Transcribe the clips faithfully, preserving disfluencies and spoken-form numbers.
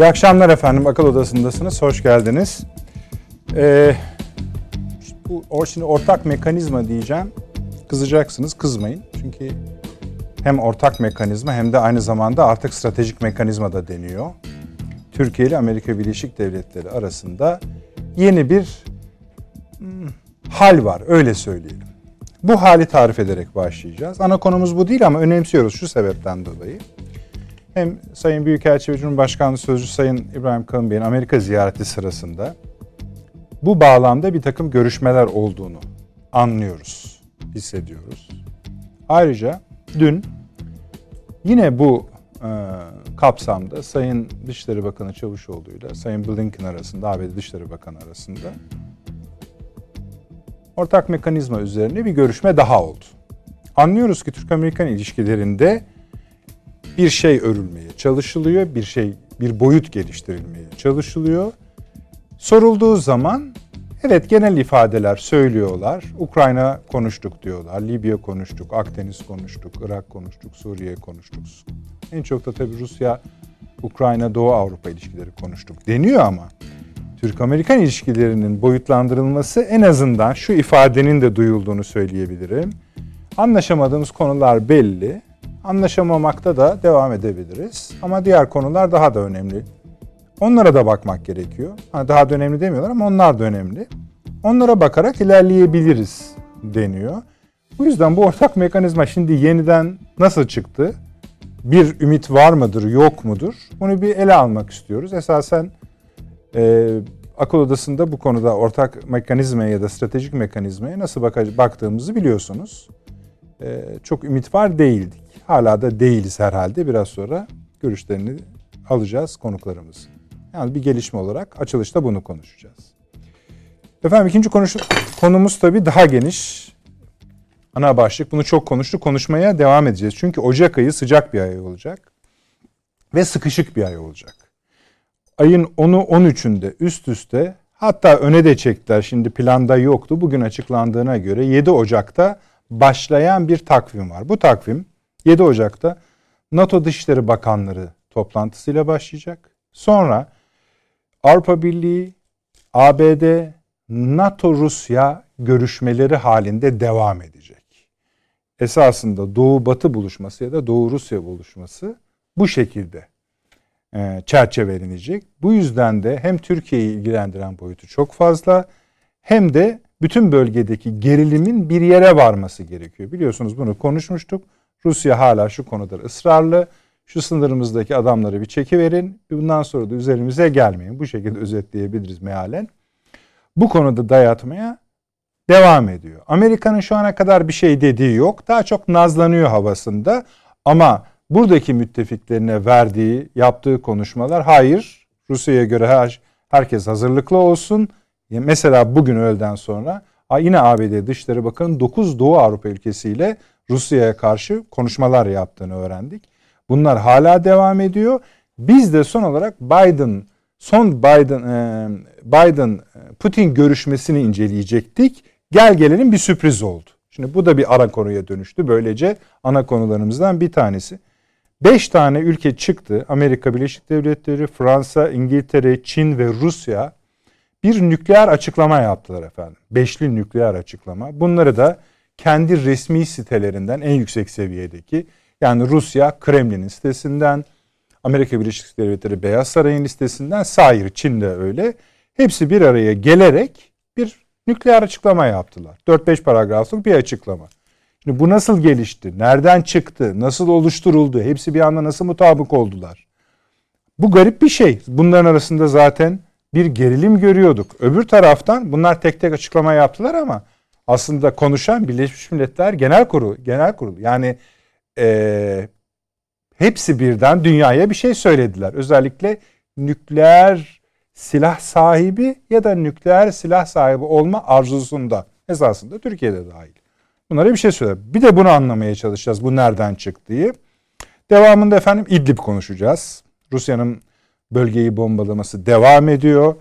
İyi akşamlar efendim. Akıl Odası'ndasınız. Hoş geldiniz. Ee, bu şimdi ortak mekanizma diyeceğim. Kızacaksınız. Kızmayın. Çünkü hem ortak mekanizma hem de aynı zamanda artık stratejik mekanizma da deniyor. Türkiye ile Amerika Birleşik Devletleri arasında yeni bir hal var. Öyle söyleyelim. Bu hali tarif ederek başlayacağız. Ana konumuz bu değil ama önemsiyoruz şu sebepten dolayı. Hem Sayın Büyükelçi ve Cumhurbaşkanlığı Sözcüsü Sayın İbrahim Kalın Bey'in Amerika ziyareti sırasında bu bağlamda bir takım görüşmeler olduğunu anlıyoruz, hissediyoruz. Ayrıca dün yine bu e, kapsamda Sayın Dışişleri Bakanı Çavuşoğlu ile Sayın Blinken arasında, A B D Dışişleri Bakanı arasında ortak mekanizma üzerine bir görüşme daha oldu. Anlıyoruz ki Türk-Amerikan ilişkilerinde bir şey örülmeye çalışılıyor, bir şey, bir boyut geliştirilmeye çalışılıyor. Sorulduğu zaman evet genel ifadeler söylüyorlar. Ukrayna konuştuk diyorlar, Libya konuştuk, Akdeniz konuştuk, Irak konuştuk, Suriye konuştuk. En çok da tabii Rusya, Ukrayna, Doğu Avrupa ilişkileri konuştuk deniyor ama Türk-Amerikan ilişkilerinin boyutlandırılması en azından şu ifadenin de duyulduğunu söyleyebilirim. Anlaşamadığımız konular belli. Anlaşamamakta da devam edebiliriz. Ama diğer konular daha da önemli. Onlara da bakmak gerekiyor. Hani daha da önemli demiyorlar ama onlar da önemli. Onlara bakarak ilerleyebiliriz deniyor. Bu yüzden bu ortak mekanizma şimdi yeniden nasıl çıktı? Bir ümit var mıdır, yok mudur? Bunu bir ele almak istiyoruz. Esasen e, Akıl Odası'nda bu konuda ortak mekanizmaya ya da stratejik mekanizmaya nasıl bak- baktığımızı biliyorsunuz. E, çok ümit var değildik. Hala da değiliz herhalde. Biraz sonra görüşlerini alacağız konuklarımız. Yani bir gelişme olarak açılışta bunu konuşacağız. Efendim ikinci konuş- konumuz tabii daha geniş. Ana başlık. Bunu çok konuştuk. Konuşmaya devam edeceğiz. Çünkü Ocak ayı sıcak bir ay olacak. Ve sıkışık bir ay olacak. Ayın onu on üçünde üst üste hatta öne de çektiler. Şimdi planda yoktu. Bugün açıklandığına göre yedi Ocak'ta başlayan bir takvim var. Bu takvim yedi Ocak'ta NATO Dışişleri Bakanları toplantısıyla başlayacak. Sonra Avrupa Birliği, A B D, NATO-Rusya görüşmeleri halinde devam edecek. Esasında Doğu-Batı buluşması ya da Doğu-Rusya buluşması bu şekilde çerçevelenecek. Bu yüzden de hem Türkiye'yi ilgilendiren boyutu çok fazla hem de bütün bölgedeki gerilimin bir yere varması gerekiyor. Biliyorsunuz bunu konuşmuştuk. Rusya hala şu konuda ısrarlı. Şu sınırımızdaki adamları bir çekiverin. Bundan sonra da üzerimize gelmeyin. Bu şekilde özetleyebiliriz mealen. Bu konuda dayatmaya devam ediyor. Amerika'nın şu ana kadar bir şey dediği yok. Daha çok nazlanıyor havasında. Ama buradaki müttefiklerine verdiği, yaptığı konuşmalar hayır. Rusya'ya göre her, herkes hazırlıklı olsun. Mesela bugün öğleden sonra yine A B D Dışişleri Bakanı dokuz Doğu Avrupa ülkesiyle Rusya'ya karşı konuşmalar yaptığını öğrendik. Bunlar hala devam ediyor. Biz de son olarak Biden, son Biden, Biden Putin görüşmesini inceleyecektik. Gel gelelim bir sürpriz oldu. Şimdi bu da bir ara konuya dönüştü. Böylece ana konularımızdan bir tanesi. Beş tane ülke çıktı. Amerika Birleşik Devletleri, Fransa, İngiltere, Çin ve Rusya bir nükleer açıklama yaptılar efendim. Beşli nükleer açıklama. Bunları da kendi resmi sitelerinden en yüksek seviyedeki yani Rusya Kremlin'in sitesinden, Amerika Birleşik Devletleri Beyaz Saray'ın sitesinden, sair Çin de öyle. Hepsi bir araya gelerek bir nükleer açıklama yaptılar. dört beş paragraflık bir açıklama. Şimdi bu nasıl gelişti? Nereden çıktı? Nasıl oluşturuldu? Hepsi bir anda nasıl mutabık oldular? Bu garip bir şey. Bunların arasında zaten bir gerilim görüyorduk. Öbür taraftan bunlar tek tek açıklama yaptılar ama aslında konuşan Birleşmiş Milletler Genel Kurulu, Genel Kurulu. Yani e, hepsi birden dünyaya bir şey söylediler. Özellikle nükleer silah sahibi ya da nükleer silah sahibi olma arzusunda, esasında Türkiye'de dahil. Bunlara bir şey söylediler. Bir de bunu anlamaya çalışacağız. Bu nereden çıktığı. Devamında efendim İdlib konuşacağız. Rusya'nın bölgeyi bombalaması devam ediyor.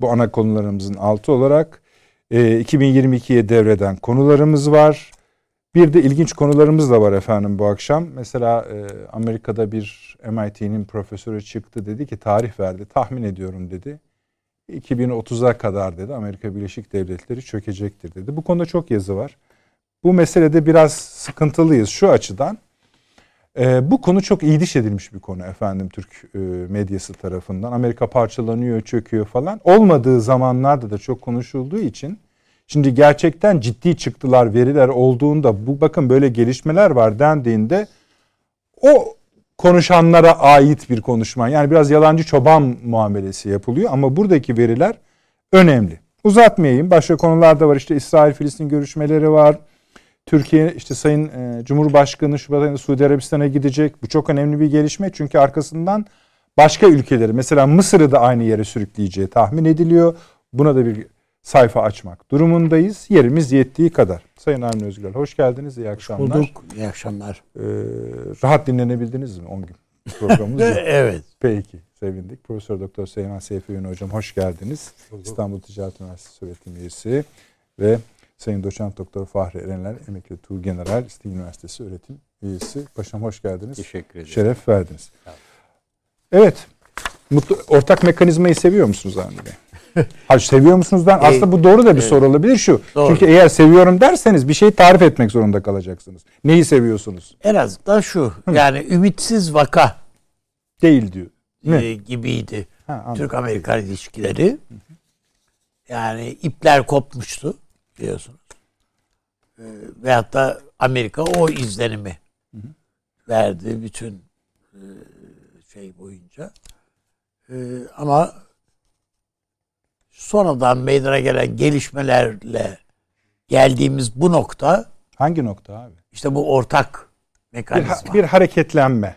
Bu ana konularımızın altı olarak. E, iki bin yirmi ikiye devreden konularımız var. Bir de ilginç konularımız da var efendim bu akşam. Mesela e, Amerika'da bir M I T'nin profesörü çıktı, dedi ki, tarih verdi, tahmin ediyorum dedi. iki bin otuza kadar dedi Amerika Birleşik Devletleri çökecektir dedi. Bu konuda çok yazı var. Bu meselede biraz sıkıntılıyız şu açıdan. E, bu konu çok iyiliş edilmiş bir konu efendim Türk e, medyası tarafından. Amerika parçalanıyor, çöküyor falan. Olmadığı zamanlarda da çok konuşulduğu için. Şimdi gerçekten ciddi çıktılar, veriler olduğunda, bu bakın böyle gelişmeler var dendiğinde o konuşanlara ait bir konuşma. Yani biraz yalancı çoban muamelesi yapılıyor ama buradaki veriler önemli. Uzatmayayım. Başka konular da var. İşte İsrail-Filistin görüşmeleri var. Türkiye işte Sayın Cumhurbaşkanı Şubat ayında Suudi Arabistan'a gidecek. Bu çok önemli bir gelişme çünkü arkasından başka ülkeleri, mesela Mısır'ı da aynı yere sürükleyeceği tahmin ediliyor. Buna da bir sayfa açmak durumundayız. Yerimiz yettiği kadar. Sayın Aymar Özgürl, hoş geldiniz. İyi akşamlar. Hoş bulduk. İyi akşamlar. Ee, rahat dinlenebildiniz mi on gün programımız? Evet. Peki. Sevindik. Profesör Doktor Seyvan Seyfi hocam, hoş geldiniz. Hoş İstanbul Ticaret Üniversitesi öğretim üyesi ve Sayın Doçent Doktor Fahri Erenler, emekli Tuğgeneral, İstinye Üniversitesi öğretim üyesi. Paşam, hoş geldiniz. Teşekkür ederim. Şeref verdiniz. Evet. Mutlu, ortak mekanizmayı seviyor musunuz Avni Bey? Hayır, seviyor musunuz? Ben, aslında bu doğru da bir soru olabilir şu. Doğru. Çünkü eğer seviyorum derseniz bir şeyi tarif etmek zorunda kalacaksınız. Neyi seviyorsunuz? En azından şu. Hı. Yani ümitsiz vaka değil diyor. E, gibiydi. Ha, Türk-Amerikan ilişkileri. Hı hı. Yani ipler kopmuştu biliyorsunuz. E, veyahut da Amerika o izlenimi hı hı. verdi bütün e, şey boyunca. E, ama sonradan meydana gelen gelişmelerle geldiğimiz bu nokta... Hangi nokta abi? İşte bu ortak mekanizma. Bir, bir hareketlenme.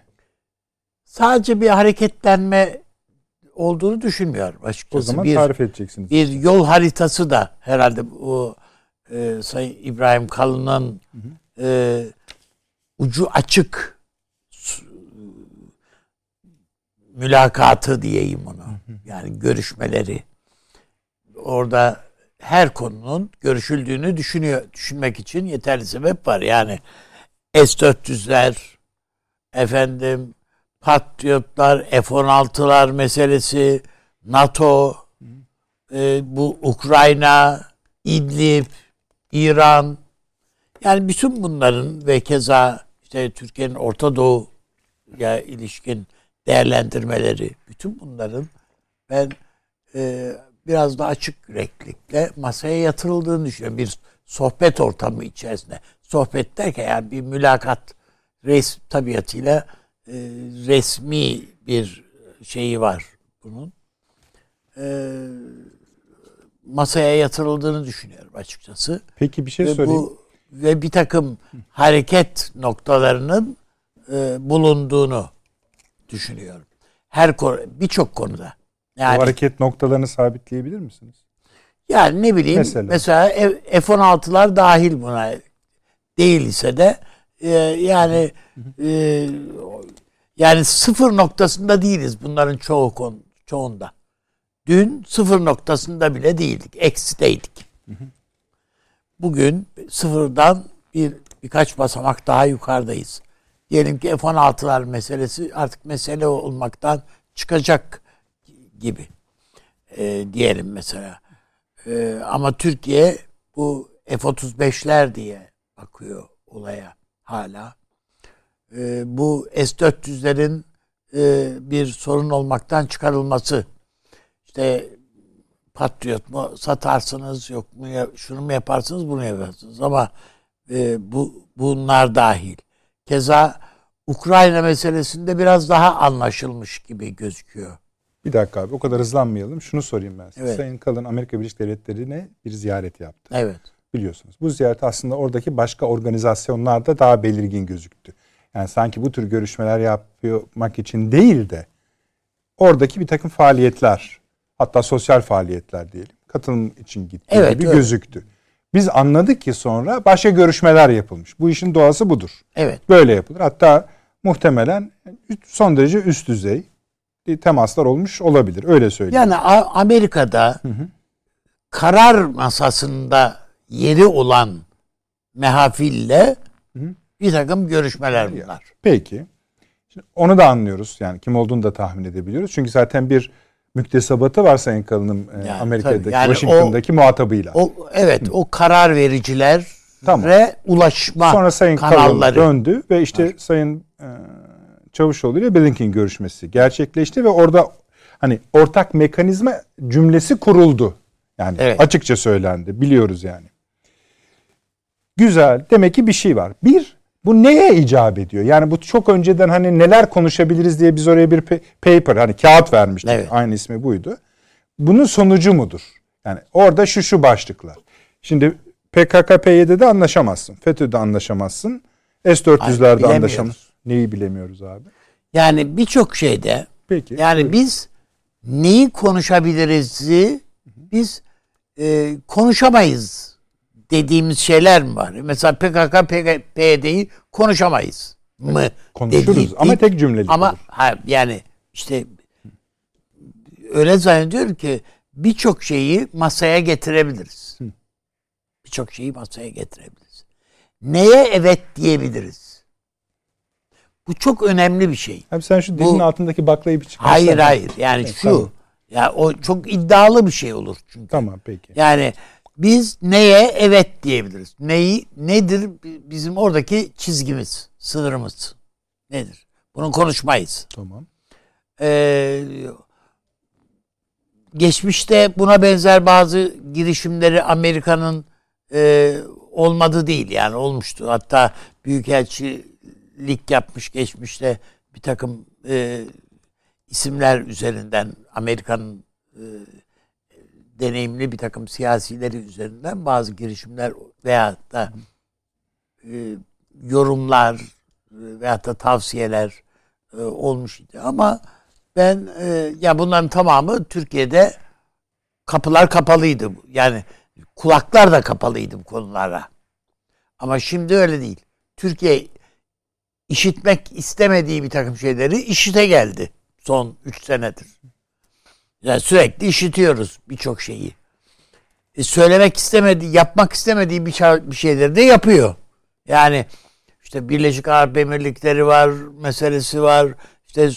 Sadece bir hareketlenme olduğunu düşünmüyorum açıkçası. O zaman bir, tarif edeceksiniz. Bir yol haritası da herhalde bu e, Sayın İbrahim Kalın'ın e, ucu açık mülakatı diyeyim ona. Yani görüşmeleri. Orada her konunun görüşüldüğünü düşünüyor, düşünmek için yeterli sebep var. Yani S dört yüzler, efendim Patriotlar, F on altılar meselesi, NATO, e, bu Ukrayna, İdlib, İran. Yani bütün bunların ve keza işte Türkiye'nin Orta Doğu'ya ilişkin değerlendirmeleri, bütün bunların ben e, biraz da açık yüreklikle masaya yatırıldığını düşünüyorum. Bir sohbet ortamı içerisinde. Sohbet derken yani bir mülakat res, tabiatıyla e, resmi bir şeyi var bunun. E, masaya yatırıldığını düşünüyorum açıkçası. Peki bir şey ve söyleyeyim. Bu, ve bir takım hareket noktalarının e, bulunduğunu düşünüyorum. Her konu, birçok konuda. Yani, bu hareket noktalarını sabitleyebilir misiniz? Yani ne bileyim mesela, mesela F on altılar dahil buna değilse de e, yani e, yani sıfır noktasında değiliz bunların çoğu konu, çoğunda. Dün sıfır noktasında bile değildik. Eksideydik. Bugün sıfırdan bir birkaç basamak daha yukarıdayız. Diyelim ki F on altılar meselesi artık mesele olmaktan çıkacak gibi e, diyelim mesela. E, ama Türkiye bu F otuz beşler diye bakıyor olaya hala. E, bu S dört yüzlerin e, bir sorun olmaktan çıkarılması. İşte Patriot mu satarsınız, yok mu, şunu mu yaparsınız, bunu yaparsınız. Ama e, bu bunlar dahil. Keza Ukrayna meselesinde biraz daha anlaşılmış gibi gözüküyor. Bir dakika abi, o kadar hızlanmayalım. Şunu sorayım ben size. Evet. Sayın Kalın Amerika Birleşik Devletleri'ne bir ziyaret yaptı. Evet. Biliyorsunuz. Bu ziyaret aslında oradaki başka organizasyonlarda daha belirgin gözüktü. Yani sanki bu tür görüşmeler yapmak için değil de oradaki bir takım faaliyetler, hatta sosyal faaliyetler diyelim, katılım için gitti evet, gibi öyle gözüktü. Biz anladık ki sonra başka görüşmeler yapılmış. Bu işin doğası budur. Evet. Böyle yapılır. Hatta muhtemelen son derece üst düzey temaslar olmuş olabilir. Öyle söyleyeyim. Yani Amerika'da hı hı. karar masasında yeri olan mehafille bir takım görüşmeler bunlar. Peki. Şimdi onu da anlıyoruz. Yani kim olduğunu da tahmin edebiliyoruz. Çünkü zaten bir müktesebatı var Sayın Kalın'ın yani, Amerika'daki, yani Washington'daki o, muhatabıyla. O, evet. Hı. O karar vericiler tamam. ve ulaşma sonra Sayın kanalları. Kalın döndü ve işte var. Sayın e, Çavuşoğlu ile Blinken görüşmesi gerçekleşti ve orada hani ortak mekanizma cümlesi kuruldu. Yani evet. açıkça söylendi. Biliyoruz yani. Güzel. Demek ki bir şey var. Bir, bu neye icap ediyor? Yani bu çok önceden hani neler konuşabiliriz diye biz oraya bir paper, hani kağıt vermiştik. Evet. Aynı ismi buydu. Bunun sonucu mudur? Yani orada şu şu başlıklar. Şimdi P K K P Y D'de anlaşamazsın. FETÖ'de anlaşamazsın. S dört yüzlerde anlaşamazsın. Neyi bilemiyoruz abi? Yani birçok şeyde. Peki. Yani buyurun. Biz neyi konuşabiliriz'i biz e, konuşamayız dediğimiz şeyler mi var? Mesela P K K P Y D'yi konuşamayız mı? Evet, konuşuruz dedi, ama değil. Tek cümlelik ama ha, yani işte öyle zannediyorum ki birçok şeyi masaya getirebiliriz. Birçok şeyi masaya getirebiliriz. Neye evet diyebiliriz? Bu çok önemli bir şey. Abi sen şu dizinin bu, altındaki baklayı bir çıkarsana. Hayır hayır yani evet, şu. Tamam. Ya o çok iddialı bir şey olur çünkü. Tamam peki. Yani biz neye evet diyebiliriz? Neyi nedir bizim oradaki çizgimiz, sınırımız nedir? Bunu konuşmayız. Tamam. Ee, geçmişte buna benzer bazı girişimleri Amerika'nın e, olmadı değil yani olmuştu. Hatta büyükelçilik yapmış geçmişte bir takım e, isimler üzerinden Amerika'nın e, deneyimli bir takım siyasileri üzerinden bazı girişimler veyahut da e, yorumlar veyahut da tavsiyeler e, olmuş idi. Ama ben e, ya bunların tamamı Türkiye'de kapılar kapalıydı. Yani kulaklar da kapalıydı bu konulara. Ama şimdi öyle değil. Türkiye işitmek istemediği bir takım şeyleri işite geldi. Son üç senedir. Yani sürekli işitiyoruz birçok şeyi. E söylemek istemediği, yapmak istemediği bir, bir şeyleri de yapıyor. Yani işte Birleşik Arap Emirlikleri var, meselesi var. İşte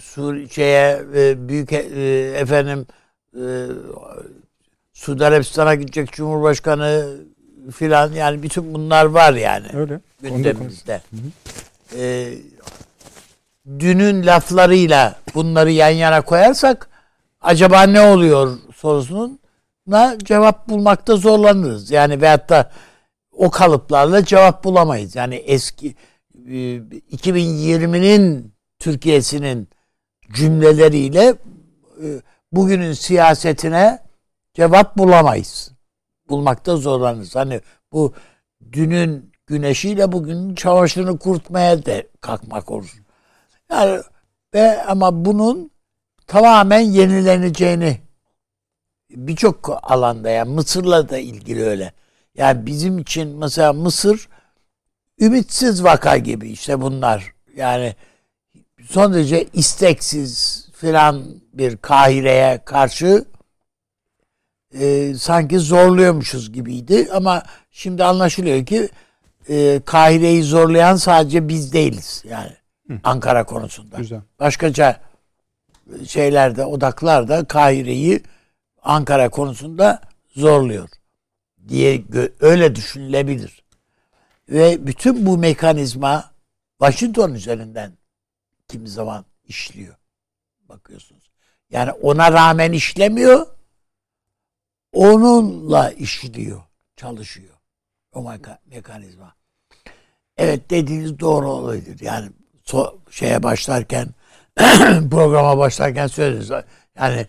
Suriye'ye büyük efendim Suudi Arabistan'a gidecek Cumhurbaşkanı filan yani bütün bunlar var yani. Öyle. Gündemimizde. Eee dünün laflarıyla bunları yan yana koyarsak acaba ne oluyor sorusununa cevap bulmakta zorlanırız. Yani veyahut da o kalıplarla cevap bulamayız. Yani eski iki bin yirminin Türkiye'sinin cümleleriyle bugünün siyasetine cevap bulamayız. Bulmakta zorlanırız. Hani bu dünün güneşiyle bugünün çamaşırını kurutmaya da kalkmak olur. Yani ve ama bunun tamamen yenileneceğini birçok alanda ya yani Mısır'la da ilgili öyle. Yani bizim için mesela Mısır ümitsiz vaka gibi işte bunlar. Yani son derece isteksiz filan bir Kahire'ye karşı e, sanki zorluyormuşuz gibiydi ama şimdi anlaşılıyor ki e, Kahire'yi zorlayan sadece biz değiliz yani. Ankara konusunda. Güzel. Başkaca şeylerde, odaklar da Kahire'yi Ankara konusunda zorluyor diye öyle düşünülebilir. Ve bütün bu mekanizma Washington üzerinden kimi zaman işliyor. Bakıyorsunuz. Yani ona rağmen işlemiyor. Onunla işliyor. Çalışıyor. O mekanizma. Evet dediğiniz doğru olabilir. Yani So, şeye başlarken programa başlarken söyleriz. Yani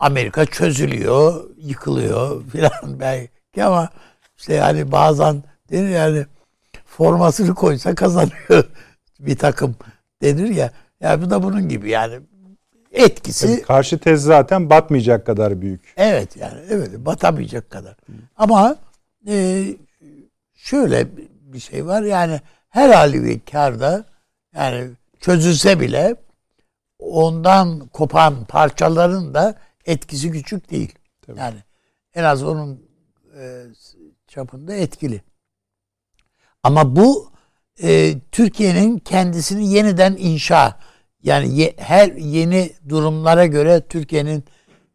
Amerika çözülüyor, yıkılıyor filan belki ama işte yani bazen denir yani formasını koysa kazanıyor bir takım denir ya. Yani bu da bunun gibi yani etkisi. Tabii karşı tez zaten batmayacak kadar büyük. Evet yani evet batamayacak kadar. Hı. Ama e, şöyle bir şey var yani her halükarda yani çözülse bile ondan kopan parçaların da etkisi küçük değil. Tabii. Yani en az onun e, çapında etkili. Ama bu e, Türkiye'nin kendisini yeniden inşa, yani ye, her yeni durumlara göre Türkiye'nin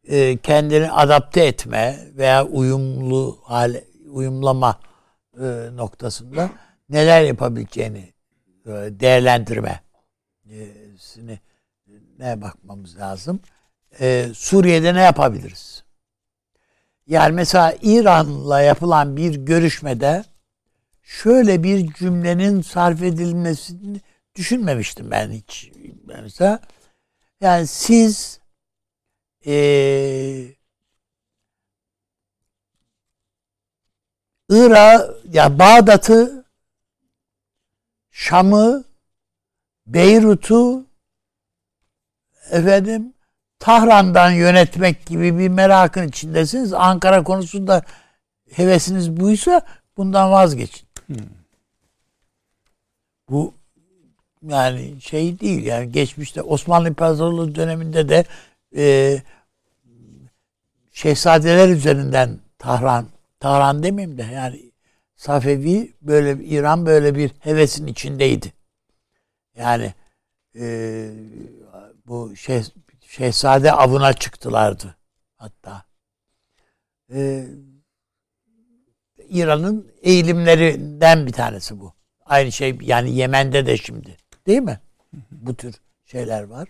e, kendini adapte etme veya uyumlu hale, uyumlama e, noktasında neler yapabileceğini e, değerlendirme e, ne bakmamız lazım. E, Suriye'de ne yapabiliriz? Yani mesela İran'la yapılan bir görüşmede şöyle bir cümlenin sarf edilmesini düşünmemiştim ben hiç. Mesela yani siz e, Irak, ya Bağdat'ı, Şam'ı, Beyrut'u, efendim Tahran'dan yönetmek gibi bir merakın içindesiniz. Ankara konusunda hevesiniz buysa bundan vazgeçin. Hmm. Bu yani şey değil, yani geçmişte Osmanlı İmparatorluğu döneminde de e, şehzadeler üzerinden Tahran, Tahran demeyeyim de yani Safevi, böyle İran böyle bir hevesin içindeydi. Yani e, bu şeh, şehzade avına çıktılardı hatta. E, İran'ın eğilimlerinden bir tanesi bu. Aynı şey yani Yemen'de de şimdi. Değil mi? Bu tür şeyler var.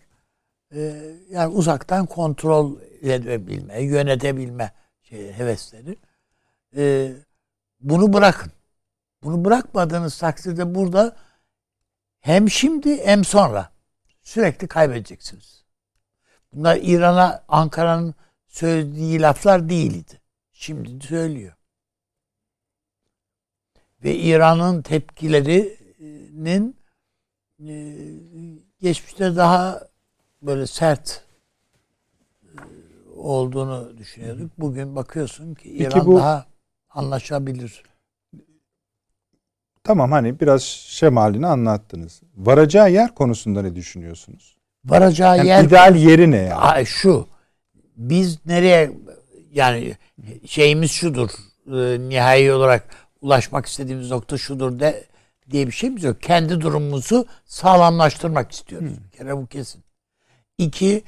Ee, yani uzaktan kontrol edebilme, yönetebilme şey, hevesleri. Ee, bunu bırakın. Bunu bırakmadığınız takdirde burada hem şimdi hem sonra sürekli kaybedeceksiniz. Bunlar İran'a, Ankara'nın söylediği laflar değildi. Şimdi söylüyor. Ve İran'ın tepkilerinin geçmişte daha böyle sert olduğunu düşünüyorduk. Bugün bakıyorsun ki İran Peki bu, daha anlaşabilir. Tamam, hani biraz şemalini anlattınız. Varacağı yer konusunda ne düşünüyorsunuz? Varacağı yani yer... İdeal yeri ne yani? Şu, biz nereye... Yani şeyimiz şudur, nihai olarak... ulaşmak istediğimiz nokta şudur de diye bir şeyimiz yok. Kendi durumumuzu sağlamlaştırmak istiyoruz. Hmm. Bir kere bu kesin. İki,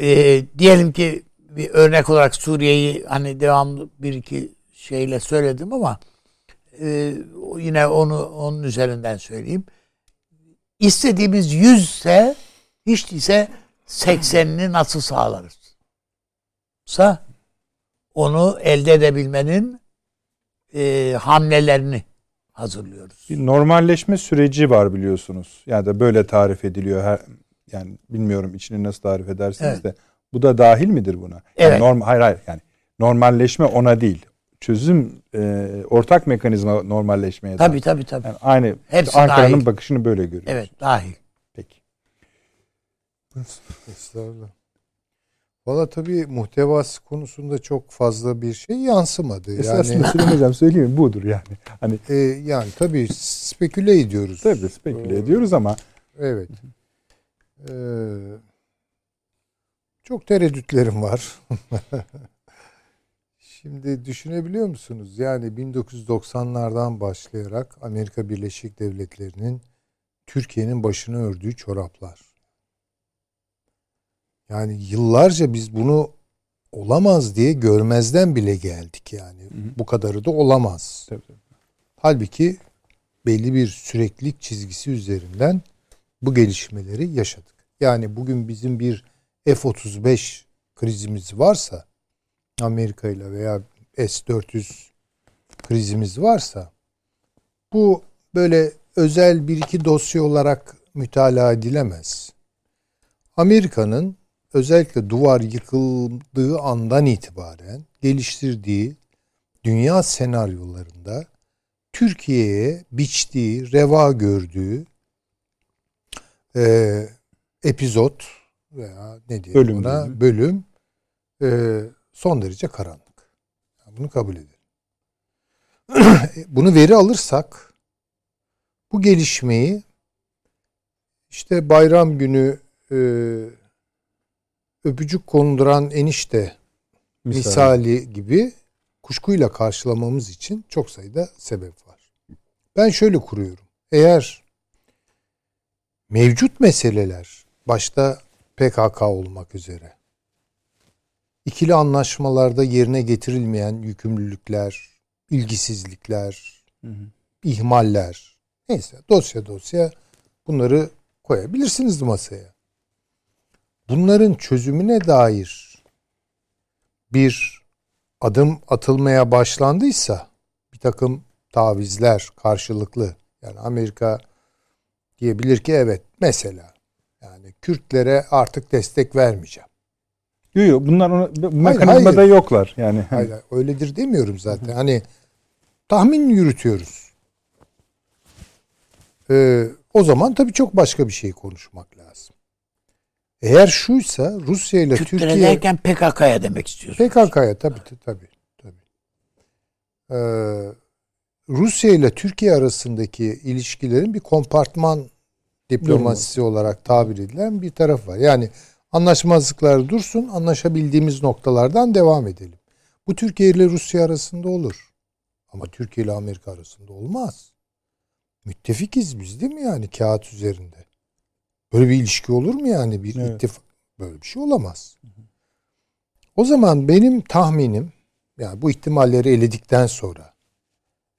e, diyelim ki bir örnek olarak Suriye'yi hani devamlı bir iki şeyle söyledim ama e, yine onu onun üzerinden söyleyeyim. İstediğimiz yüz ise hiç değilse seksenini nasıl sağlarız? Onu elde edebilmenin E, hamlelerini hazırlıyoruz. Bir normalleşme süreci var biliyorsunuz. Yani da böyle tarif ediliyor. Her, yani bilmiyorum içini nasıl tarif edersiniz evet. de. Bu da dahil midir buna? Yani evet. Norm, hayır hayır. Yani normalleşme ona değil. Çözüm e, ortak mekanizma normalleşmeye. Tabii dahil. tabii tabii. Yani aynı hepsi Ankara'nın dahil. Bakışını böyle görüyoruz. Evet, dahil. Peki. Estağfurullah. Valla tabii muhtevası konusunda çok fazla bir şey yansımadı. Esasında yani, söylemeyeceğim söyleyeyim budur yani. Hani e, yani tabii speküle ediyoruz. Tabii speküle ee, ediyoruz ama. Evet. Ee, çok tereddütlerim var. Şimdi düşünebiliyor musunuz? Yani bin dokuz yüz doksanlardan başlayarak Amerika Birleşik Devletleri'nin Türkiye'nin başını ördüğü çoraplar. Yani yıllarca biz bunu olamaz diye görmezden bile geldik yani. Hı hı. Bu kadarı da olamaz. Tabii, tabii. Halbuki belli bir süreklilik çizgisi üzerinden bu gelişmeleri yaşadık. Yani bugün bizim bir F otuz beş krizimiz varsa, Amerika ile veya S dört yüz krizimiz varsa, bu böyle özel bir iki dosya olarak mütalaa edilemez. Amerika'nın özellikle duvar yıkıldığı andan itibaren geliştirdiği dünya senaryolarında Türkiye'ye biçtiği, reva gördüğü e, epizod veya ne diyelim bölüm, ona, bölüm e, son derece karanlık. Bunu kabul edelim. Bunu veri alırsak bu gelişmeyi işte bayram günü e, öpücük konduran enişte misali. misali gibi kuşkuyla karşılamamız için çok sayıda sebep var. Ben şöyle kuruyorum. Eğer mevcut meseleler, başta P K K olmak üzere, ikili anlaşmalarda yerine getirilmeyen yükümlülükler, ilgisizlikler, hı hı. ihmaller, neyse dosya dosya bunları koyabilirsiniz masaya. Bunların çözümüne dair bir adım atılmaya başlandıysa, bir takım tavizler karşılıklı, yani Amerika diyebilir ki evet mesela yani Kürtlere artık destek vermeyeceğim. Yok yok, bunlar mekanizmada yoklar yani. Hayır, öyledir demiyorum zaten. Hani tahmin yürütüyoruz. Ee, o zaman tabii çok başka bir şey konuşmak lazım. Eğer şuysa Rusya ile Türkiye... Kürtlere derken P K K'ya demek istiyorsunuz. P K K'ya tabii tabii. tabii. Ee, Rusya ile Türkiye arasındaki ilişkilerin bir kompartman diplomasisi Durma. olarak tabir edilen bir taraf var. Yani anlaşmazlıklar dursun, anlaşabildiğimiz noktalardan devam edelim. Bu Türkiye ile Rusya arasında olur. Ama Türkiye ile Amerika arasında olmaz. Müttefikiz biz değil mi yani kağıt üzerinde? Böyle bir ilişki olur mu yani? Bir evet. ittifak, böyle bir şey olamaz. O zaman benim tahminim, yani bu ihtimalleri eledikten sonra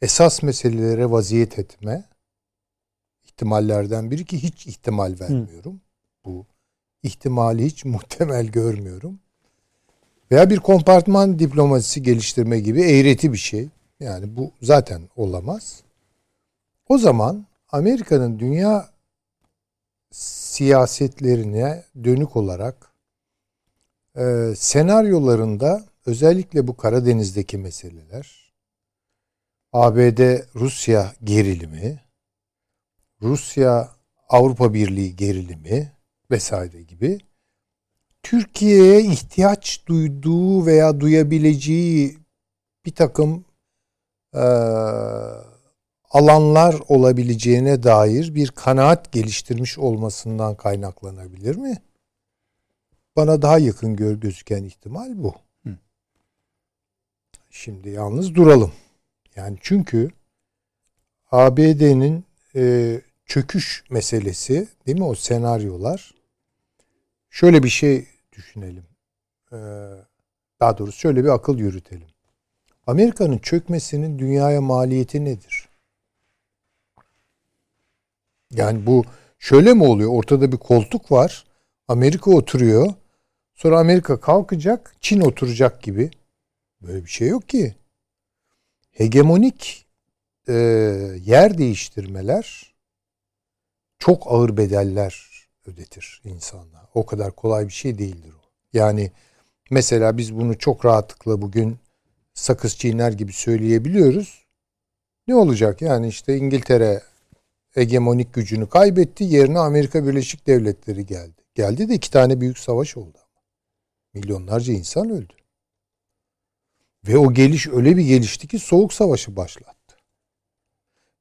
esas meselelere vaziyet etme ihtimallerden biri ki hiç ihtimal vermiyorum. Hı. Bu ihtimali hiç muhtemel görmüyorum. Veya bir kompartman diplomasisi geliştirme gibi eğreti bir şey. Yani bu zaten olamaz. O zaman Amerika'nın dünya siyasetlerine dönük olarak e, senaryolarında özellikle bu Karadeniz'deki meseleler, A B D Rusya gerilimi, Rusya-Avrupa Birliği gerilimi vesaire gibi Türkiye'ye ihtiyaç duyduğu veya duyabileceği bir takım e, alanlar olabileceğine dair bir kanaat geliştirmiş olmasından kaynaklanabilir mi? Bana daha yakın gör, gözüken ihtimal bu. Hı. Şimdi yalnız duralım. Yani çünkü A B D'nin e, çöküş meselesi, değil mi, o senaryolar? Şöyle bir şey düşünelim. Ee, daha doğrusu şöyle bir akıl yürütelim. Amerika'nın çökmesinin dünyaya maliyeti nedir? Yani bu şöyle mi oluyor? Ortada bir koltuk var. Amerika oturuyor. Sonra Amerika kalkacak. Çin oturacak gibi. Böyle bir şey yok ki. Hegemonik e, yer değiştirmeler çok ağır bedeller ödetir insanlara. O kadar kolay bir şey değildir o. Yani mesela biz bunu çok rahatlıkla bugün sakız çiğner gibi söyleyebiliyoruz. Ne olacak? Yani işte İngiltere hegemonik gücünü kaybetti. Yerine Amerika Birleşik Devletleri geldi. Geldi de iki tane büyük savaş oldu. Milyonlarca insan öldü. Ve o geliş öyle bir gelişti ki Soğuk Savaş'ı başlattı.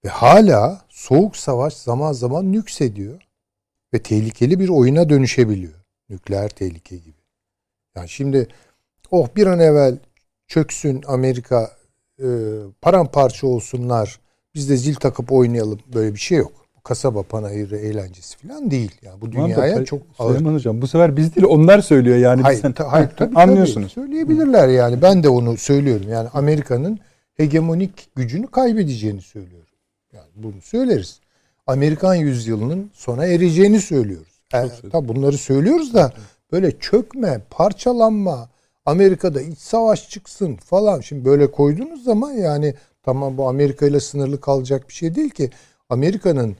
Ve hala Soğuk Savaş zaman zaman nüksediyor. Ve tehlikeli bir oyuna dönüşebiliyor. Nükleer tehlike gibi. Yani şimdi oh bir an evvel çöksün Amerika, e, paramparça olsunlar, biz de zil takıp oynayalım, böyle bir şey yok. Kasaba panayırı eğlencesi falan değil. Yani bu dünyaya Manda, çok ağır. Süleyman Hocam bu sefer biz değil onlar söylüyor yani. Hayır, sen, hayır tabii, anlıyorsunuz. Tabii, söyleyebilirler yani, ben de onu söylüyorum. Yani Amerika'nın hegemonik gücünü kaybedeceğini söylüyorum. Yani bunu söyleriz. Amerikan yüzyılının sona ereceğini söylüyoruz. Yani, tabii bunları söylüyoruz da böyle çökme, parçalanma, Amerika'da iç savaş çıksın falan. Şimdi böyle koyduğunuz zaman yani tamam, bu Amerika ile sınırlı kalacak bir şey değil ki. Amerika'nın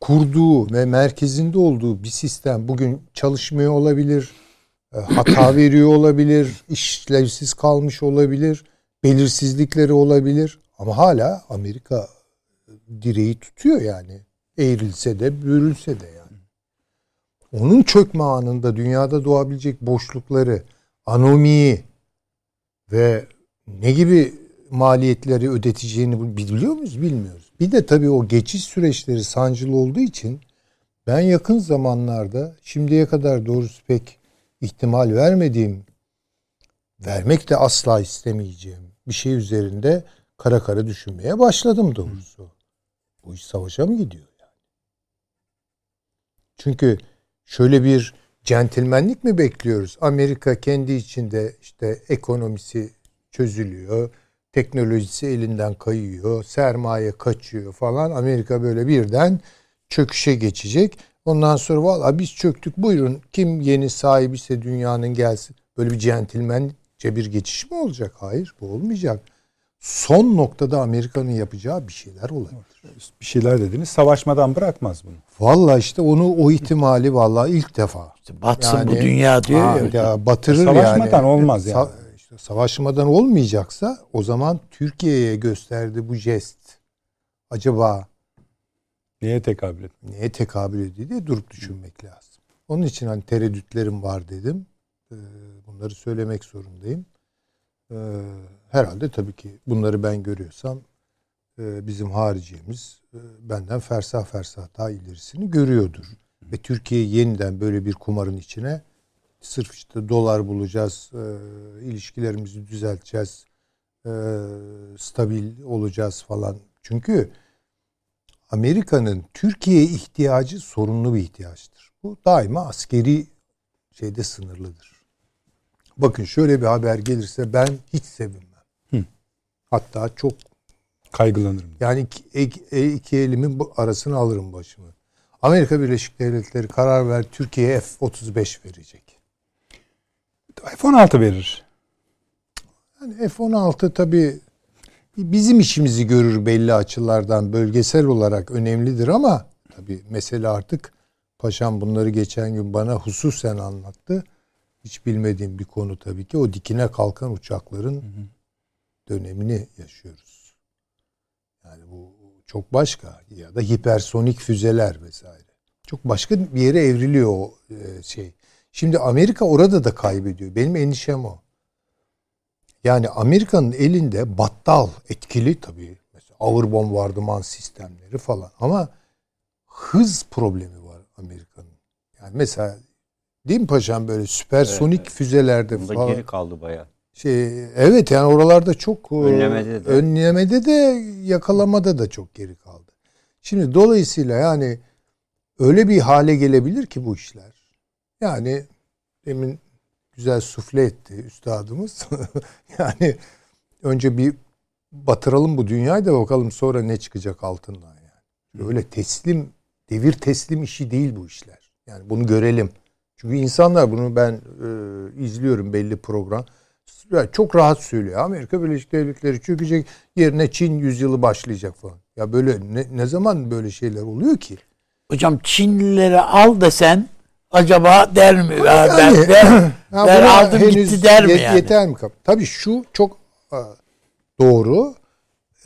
kurduğu ve merkezinde olduğu bir sistem bugün çalışmıyor olabilir, hata veriyor olabilir, işlevsiz kalmış olabilir, belirsizlikleri olabilir. Ama hala Amerika direği tutuyor yani. Eğrilse de, bürülse de yani. Onun çökme anında dünyada doğabilecek boşlukları, anomiyi ve ne gibi maliyetleri ödeteceğini biliyor muyuz? Bilmiyoruz. Bir de tabii o geçiş süreçleri sancılı olduğu için ben yakın zamanlarda, şimdiye kadar doğrusu pek ihtimal vermediğim, vermek de asla istemeyeceğim bir şey üzerinde kara kara düşünmeye başladım doğrusu. Bu iş savaşa mı gidiyor yani? Çünkü şöyle bir centilmenlik mi bekliyoruz? Amerika kendi içinde işte ekonomisi çözülüyor, teknolojisi elinden kayıyor, sermaye kaçıyor falan. Amerika böyle birden çöküşe geçecek. Ondan sonra valla biz çöktük, buyurun kim yeni sahibi ise dünyanın gelsin. Böyle bir centilmence bir geçiş mi olacak? Hayır, bu olmayacak. Son noktada Amerika'nın yapacağı bir şeyler olabilir. Bir şeyler dediniz, savaşmadan bırakmaz bunu. Valla işte onu, o ihtimali valla ilk defa. İşte batsın yani, bu dünya diyor ha, ya. Batırır savaşmadan yani. Savaşmadan olmaz yani. Sa- işte savaşmadan olmayacaksa o zaman Türkiye'ye gösterdi bu jest. Acaba neye tekabül ediyor? Neye tekabül ediyor diye durup düşünmek lazım. Onun için hani tereddütlerim var dedim. Bunları söylemek zorundayım. Herhalde tabii ki bunları ben görüyorsam bizim hariciyemiz benden fersah fersah daha ilerisini görüyordur. Ve Türkiye yeniden böyle bir kumarın içine sırf işte dolar bulacağız, ilişkilerimizi düzelteceğiz, stabil olacağız falan. Çünkü Amerika'nın Türkiye'ye ihtiyacı sorunlu bir ihtiyaçtır. Bu daima askeri şeyde sınırlıdır. Bakın şöyle bir haber gelirse ben hiç sevinmem. Hı. Hatta çok kaygılanırım. Yani iki, iki elimin arasını alırım başımı. Amerika Birleşik Devletleri karar ver, Türkiye'ye F otuz beş verecek. F on altı verir. Yani F on altı tabii bizim işimizi görür belli açılardan, bölgesel olarak önemlidir ama tabii mesele artık, paşam bunları geçen gün bana hususen anlattı. Hiç bilmediğim bir konu tabii ki. O dikine kalkan uçakların hı hı. dönemini yaşıyoruz. Yani bu çok başka. Ya da hipersonik füzeler vesaire. Çok başka bir yere evriliyor o şey. Şimdi Amerika orada da kaybediyor. Benim endişem o. Yani Amerika'nın elinde battal, etkili tabii. Mesela ağır bombardıman sistemleri falan. Ama hız problemi var Amerika'nın. Yani mesela değil mi paşam böyle süpersonik evet, evet. füzelerde bunda falan. Geri kaldı bayağı. Şey, evet yani oralarda çok önlemede de. önlemede de yakalamada da çok geri kaldı. Şimdi dolayısıyla yani öyle bir hale gelebilir ki bu işler. Yani demin güzel sufle etti üstadımız. Yani önce bir batıralım bu dünyayı da bakalım sonra ne çıkacak altından yani. Öyle teslim, devir teslim işi değil bu işler. Yani bunu görelim. Çünkü insanlar bunu ben e, izliyorum belli program. Yani çok rahat söylüyor. Amerika Birleşik Devletleri çökecek, yerine Çin yüzyılı başlayacak falan. Ya böyle ne, ne zaman böyle şeyler oluyor ki? Hocam Çinlileri al desen acaba der mi? Yani, ya ben der, ya ben aldım gitti der mi yani? Yeter mi? Tabii şu çok doğru.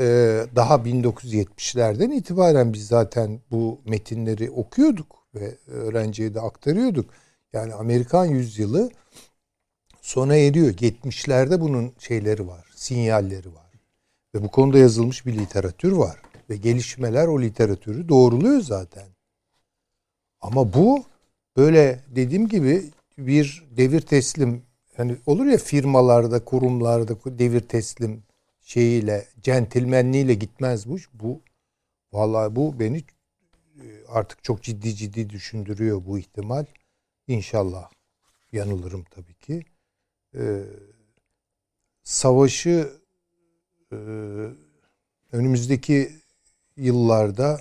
Ee, daha bin dokuz yüz yetmişlerden itibaren biz zaten bu metinleri okuyorduk ve öğrenciye de aktarıyorduk. Yani Amerikan yüzyılı sona eriyor. yetmişlerde bunun şeyleri var, sinyalleri var. Ve bu konuda yazılmış bir literatür var. Ve gelişmeler o literatürü doğruluyor zaten. Ama bu böyle dediğim gibi bir devir teslim, hani olur ya firmalarda, kurumlarda devir teslim şeyiyle, centilmenliğiyle gitmez bu. Bu vallahi bu beni artık çok ciddi ciddi düşündürüyor bu ihtimal. İnşallah yanılırım tabii ki. Ee, savaşı e, önümüzdeki yıllarda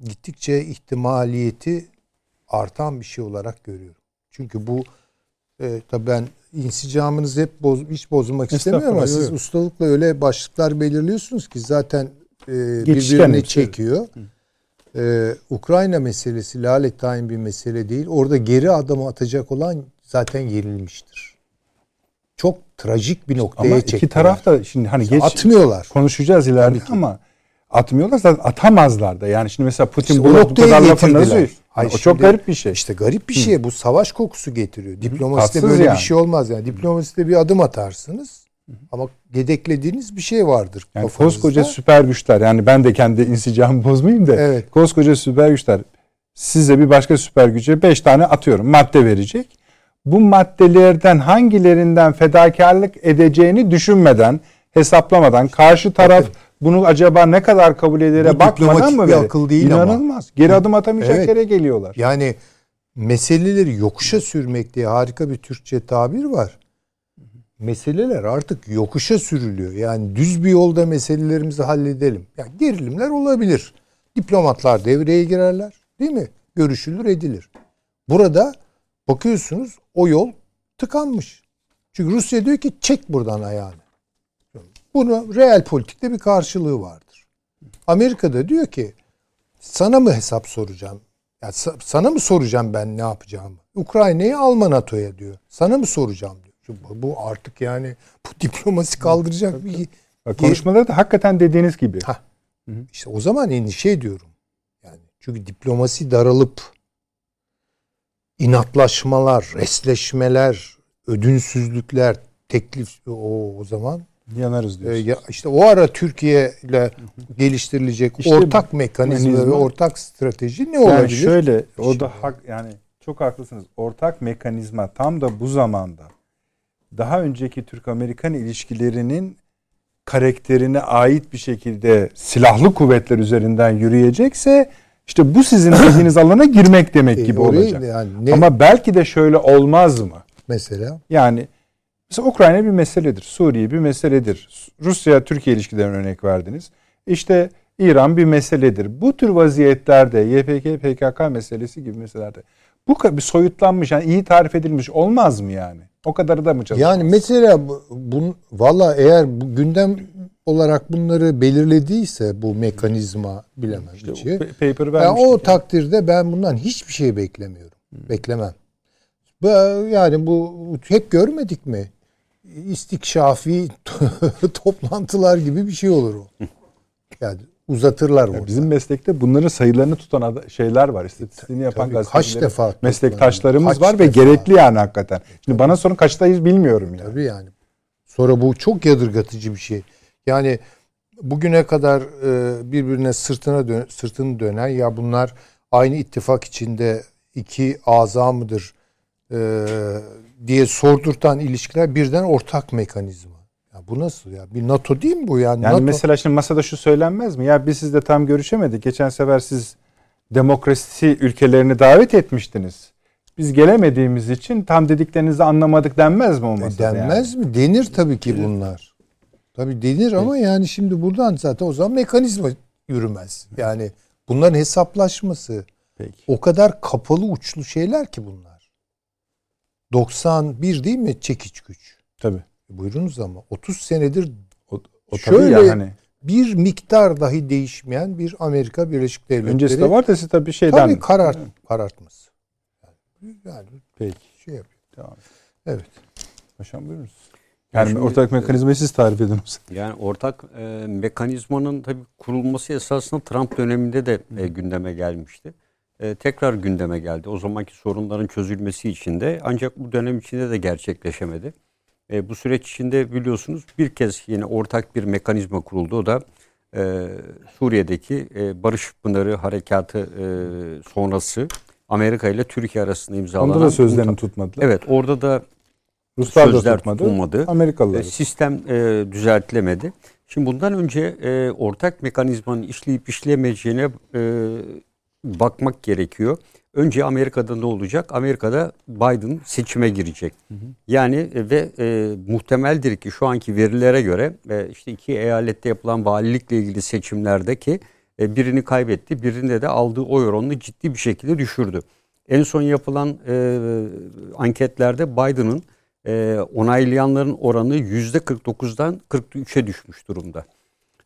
gittikçe ihtimaliyeti artan bir şey olarak görüyorum. Çünkü bu e, tabii ben insicamınızı hep boz, hiç bozmak istemiyorum ama siz ustalıkla öyle başlıklar belirliyorsunuz ki zaten e, birbirini çekiyor. Hı. Ee, Ukrayna meselesi lalettayin bir mesele değil. Orada geri adımı atacak olan zaten yenilmiştir. Çok trajik bir noktaya çektiler. Ama iki taraf da şimdi hani geç atmıyorlar. Konuşacağız ileride ama atmıyorlar zaten, atamazlar da. Yani şimdi mesela Putin işte bu noktaya getirdiler. Hayır, o çok garip bir şey. İşte garip bir Hı. şey. Bu savaş kokusu getiriyor. Diplomaside Hı. böyle yani. Bir şey olmaz yani. Diplomaside bir adım atarsınız. Ama yedeklediğiniz bir şey vardır. Yani koskoca süper güçler, yani ben de kendi insicamı bozmayayım da evet. Koskoca süper güçler size bir başka süper güce beş tane atıyorum madde verecek. Bu maddelerden hangilerinden fedakarlık edeceğini düşünmeden, hesaplamadan karşı taraf bunu acaba ne kadar kabul edere bakmadan mı verir? İnanılmaz. Ama. Geri adım atamayacak evet. yere geliyorlar. Yani meseleleri yokuşa sürmek diye harika bir Türkçe tabir var. Meseleler artık yokuşa sürülüyor. Yani düz bir yolda meselelerimizi halledelim. Yani gerilimler olabilir. Diplomatlar devreye girerler. Değil mi? Görüşülür, edilir. Burada bakıyorsunuz o yol tıkanmış. Çünkü Rusya diyor ki çek buradan ayağını. Bunun reel politikte bir karşılığı vardır. Amerika'da diyor ki sana mı hesap soracağım? Yani sana mı soracağım ben ne yapacağımı? Ukrayna'yı alma NATO'ya diyor. Sana mı soracağım diyor. Çünkü bu artık yani bu diplomasi kaldıracak hı, bir... Bak, konuşmaları da hakikaten dediğiniz gibi. Hah. İşte o zaman endişe ediyorum. Yani çünkü diplomasi daralıp inatlaşmalar, resleşmeler, ödünsüzlükler, teklif o, o zaman... Yanarız diyorsunuz. E, işte o ara Türkiye ile geliştirilecek işte ortak mekanizma, mekanizma ve ortak strateji ne yani olabilir? Şöyle o da hak, yani çok haklısınız. Ortak mekanizma tam da bu zamanda daha önceki Türk-Amerikan ilişkilerinin karakterine ait bir şekilde silahlı kuvvetler üzerinden yürüyecekse işte bu sizin dediğiniz alana girmek demek e, gibi olacak. Yani ama belki de şöyle olmaz mı? Mesela? Yani mesela Ukrayna bir meseledir. Suriye bir meseledir. Rusya-Türkiye ilişkilerine örnek verdiniz. İşte İran bir meseledir. Bu tür vaziyetlerde Y P G P K K meselesi gibi meselelerde bu bir soyutlanmış, yani iyi tarif edilmiş olmaz mı yani? O kadar da mı çalışmaz? Yani mesela valla eğer bu gündem olarak bunları belirlediyse bu mekanizma bilemem işte içi. Paper yani o takdirde ben bundan hiçbir şey beklemiyorum. Hmm. Beklemem. Yani bu hep görmedik mi? İstikşafi toplantılar gibi bir şey olur o. Yani uzatırlar bunu. Bizim meslekte bunların sayılarını tutan şeyler var. İstatistiğini yapan gazeteciler, meslektaşlarımız var ve gerekli yani hakikaten. Şimdi bana sorun kaçtayız bilmiyorum yani. Tabii yani. Sonra bu çok yadırgatıcı bir şey. Yani bugüne kadar birbirine sırtına dön- sırtını dönen ya bunlar aynı ittifak içinde iki ağza mıdır diye sordurtan ilişkiler birden ortak mekanizma. Ya bu nasıl ya? Bir NATO değil mi bu yani? Yani NATO... mesela şimdi masada şu söylenmez mi? Ya biz sizle tam görüşemedik. Geçen sefer siz demokrasi ülkelerini davet etmiştiniz. Biz gelemediğimiz için tam dediklerinizi anlamadık denmez mi o masada? E denmez yani? mi? Denir tabii ki bunlar. Tabii denir ama yani şimdi buradan zaten o zaman mekanizma yürümez. Yani bunların hesaplaşması. Peki. O kadar kapalı uçlu şeyler ki bunlar. doksan bir değil mi çekiç güç? Tabii. Buyurunuz ama otuz senedir o, o şöyle yani. Bir miktar dahi değişmeyen bir Amerika Birleşik Devletleri. Öncesi de var da siz tabii şeyden. Tabii karart, karartması. Yani peki. Şey yapıyor. Tamam. Evet. Başkan buyurunuz. Yani şimdi, ortak mekanizmayı siz tarif ediniz. Yani ortak e, mekanizmanın tabii kurulması esasında Trump döneminde de e, gündeme gelmişti. Ee, tekrar gündeme geldi. O zamanki sorunların çözülmesi için de ancak bu dönem içinde de gerçekleşemedi. Ee, bu süreç içinde biliyorsunuz bir kez yine ortak bir mekanizma kuruldu. O da e, Suriye'deki e, Barış Pınarı Harekatı e, sonrası Amerika ile Türkiye arasında imzalanan. Onda da sözlerini uta- tutmadılar. Evet orada da Ruslar sözler da tutmadı. tutulmadı. Amerikalılar. E, sistem e, düzeltilemedi. Şimdi bundan önce e, ortak mekanizmanın işleyip işleyemeyeceğine e, bakmak gerekiyor. Önce Amerika'da ne olacak? Amerika'da Biden seçime girecek. Hı hı. Yani ve e, muhtemeldir ki şu anki verilere göre e, işte iki eyalette yapılan valilikle ilgili seçimlerdeki e, birini kaybetti. Birinde de aldığı oy oranını ciddi bir şekilde düşürdü. En son yapılan e, anketlerde Biden'ın e, onaylayanların oranı yüzde kırk dokuzdan kırk üçe düşmüş durumda.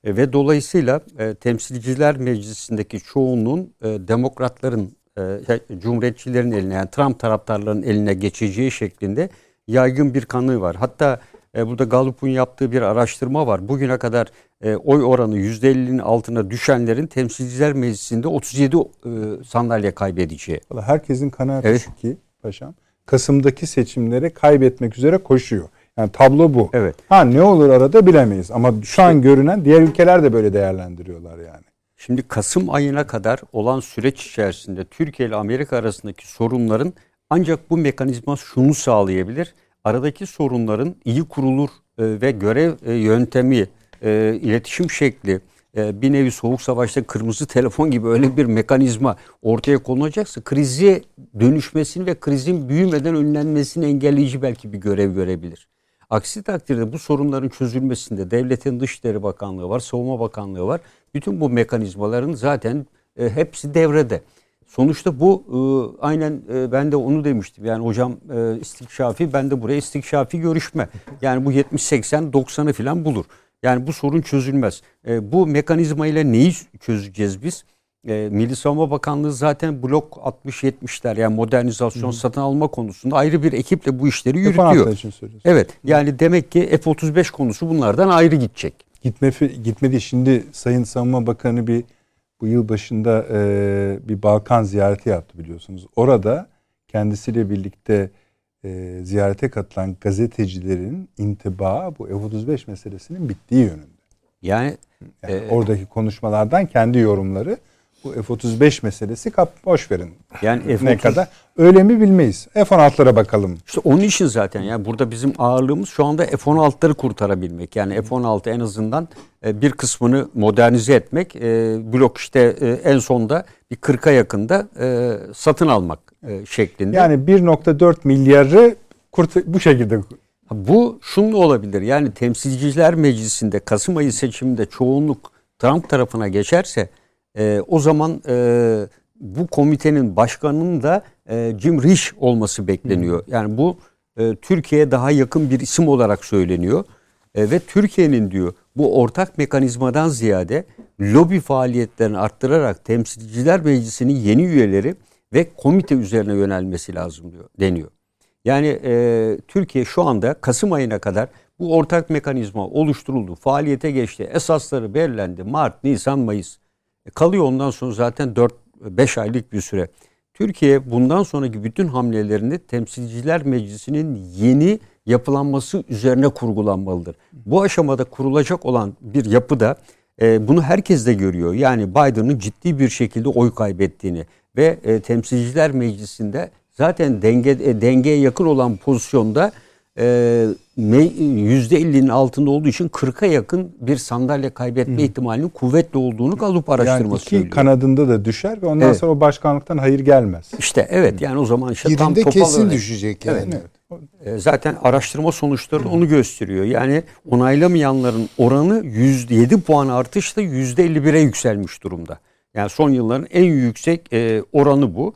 Ve dolayısıyla e, Temsilciler Meclisi'ndeki çoğunluğun e, demokratların, e, cumhuriyetçilerin eline yani Trump taraftarlarının eline geçeceği şeklinde yaygın bir kanı var. Hatta e, burada Gallup'un yaptığı bir araştırma var. Bugüne kadar e, oy oranı yüzde ellinin altına düşenlerin Temsilciler Meclisi'nde otuz yedi e, sandalye kaybedeceği. Vallahi herkesin kanaati evet. Şu ki paşam, Kasım'daki seçimlere kaybetmek üzere koşuyor. Yani tablo bu. Evet. Ha ne olur arada bilemeyiz ama şu an görünen diğer ülkeler de böyle değerlendiriyorlar yani. Şimdi Kasım ayına kadar olan süreç içerisinde Türkiye ile Amerika arasındaki sorunların ancak bu mekanizma şunu sağlayabilir. Aradaki sorunların iyi kurulur ve görev yöntemi e, iletişim şekli, e, bir nevi soğuk savaşta kırmızı telefon gibi öyle bir mekanizma ortaya konulacaksa krize dönüşmesini ve krizin büyümeden önlenmesini engelleyici belki bir görev görebilir. Aksi takdirde bu sorunların çözülmesinde devletin Dışişleri Bakanlığı var, Savunma Bakanlığı var. Bütün bu mekanizmaların zaten e, hepsi devrede. Sonuçta bu e, aynen e, ben de onu demiştim. Yani hocam e, istikşafi, ben de buraya istikşafi görüşme. Yani bu yetmiş seksen doksanı falan bulur. Yani bu sorun çözülmez. E, bu mekanizma ile neyi çözeceğiz biz? E, Milli Savunma Bakanlığı zaten blok altmış yetmişler yani modernizasyon, hı-hı, satın alma konusunda ayrı bir ekiple bu işleri yürütüyor. Evet, yani demek ki F otuz beş konusu bunlardan ayrı gidecek. Gitme, gitmedi. Şimdi Sayın Savunma Bakanı bir bu yıl başında e, bir Balkan ziyareti yaptı biliyorsunuz. Orada kendisiyle birlikte e, ziyarete katılan gazetecilerin intiba bu F otuz beş meselesinin bittiği yönünde. Yani, yani e, oradaki konuşmalardan kendi yorumları bu F otuz beş meselesi kap boş verin. Yani F otuz... ne kadar öyle mi bilmeyiz. F on altılara bakalım. İşte onun için zaten yani burada bizim ağırlığımız şu anda F on altıları kurtarabilmek. Yani F on altı en azından bir kısmını modernize etmek. Blok işte en sonda bir kırka yakında satın almak şeklinde. Yani bir virgül dört milyarı kurt- bu şekilde. Bu şunlu olabilir. Yani Temsilciler Meclisi'nde Kasım ayı seçiminde çoğunluk Trump tarafına geçerse Ee, o zaman e, bu komitenin başkanının da e, Jim Rich olması bekleniyor. Yani bu e, Türkiye'ye daha yakın bir isim olarak söyleniyor. E, ve Türkiye'nin diyor bu ortak mekanizmadan ziyade lobi faaliyetlerini arttırarak Temsilciler Meclisi'nin yeni üyeleri ve komite üzerine yönelmesi lazım diyor, deniyor. Yani e, Türkiye şu anda Kasım ayına kadar bu ortak mekanizma oluşturuldu, faaliyete geçti, esasları belirlendi. Mart, Nisan, Mayıs. Kalıyor ondan sonra zaten dört beş aylık bir süre. Türkiye bundan sonraki bütün hamlelerini Temsilciler Meclisi'nin yeni yapılanması üzerine kurgulanmalıdır. Bu aşamada kurulacak olan bir yapıda e, bunu herkes de görüyor. Yani Biden'ın ciddi bir şekilde oy kaybettiğini ve e, Temsilciler Meclisi'nde zaten denge, e, dengeye yakın olan pozisyonda e, yüzde ellinin altında olduğu için kırka yakın bir sandalye kaybetme, hı, ihtimalinin kuvvetli olduğunu Gallup araştırması yani söylüyor. Yani iki kanadında da düşer ve ondan, evet, sonra o başkanlıktan hayır gelmez. İşte evet, yani o zaman işte tam topal kesin öyle düşecek yani. Evet, evet. Zaten araştırma sonuçları onu gösteriyor. Yani onaylamayanların oranı yüzde yedi puan artışla yüzde elli bire yükselmiş durumda. Yani son yılların en yüksek oranı bu.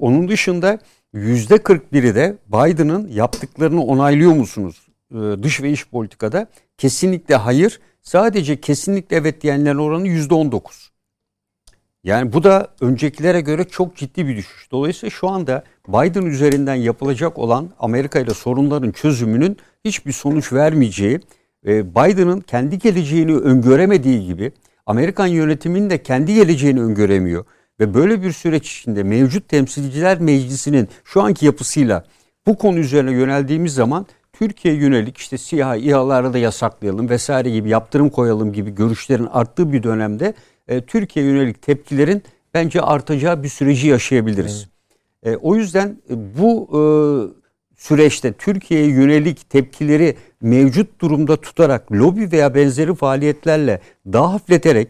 Onun dışında yüzde kırk biri de Biden'ın yaptıklarını onaylıyor musunuz dış ve iç politikada? Kesinlikle hayır. Sadece kesinlikle evet diyenlerin oranı yüzde on dokuz. Yani bu da öncekilere göre çok ciddi bir düşüş. Dolayısıyla şu anda Biden üzerinden yapılacak olan Amerika ile sorunların çözümünün hiçbir sonuç vermeyeceği, Biden'ın kendi geleceğini öngöremediği gibi Amerikan yönetiminin de kendi geleceğini öngöremiyor. Ve böyle bir süreç içinde mevcut Temsilciler Meclisi'nin şu anki yapısıyla bu konu üzerine yöneldiğimiz zaman Türkiye yönelik işte SİHA, İHA'ları da yasaklayalım vesaire gibi yaptırım koyalım gibi görüşlerin arttığı bir dönemde e, Türkiye yönelik tepkilerin bence artacağı bir süreci yaşayabiliriz. Evet. E, o yüzden bu e, süreçte Türkiye'ye yönelik tepkileri mevcut durumda tutarak lobi veya benzeri faaliyetlerle daha hafifleterek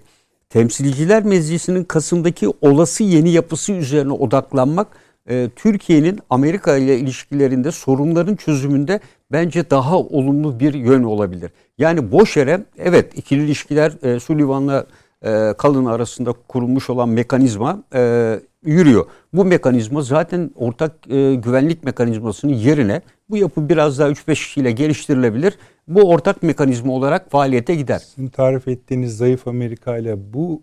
Temsilciler Meclisi'nin Kasım'daki olası yeni yapısı üzerine odaklanmak, e, Türkiye'nin Amerika ile ilişkilerinde sorunların çözümünde bence daha olumlu bir yön olabilir. Yani boş yere evet ikili ilişkiler e, Sullivan'la e, Kalın arasında kurulmuş olan mekanizma e, yürüyor. Bu mekanizma zaten ortak e, güvenlik mekanizmasının yerine bu yapı biraz daha üç beş kişiyle geliştirilebilir. Bu ortak mekanizma olarak faaliyete gider. Sizin tarif ettiğiniz zayıf Amerika ile bu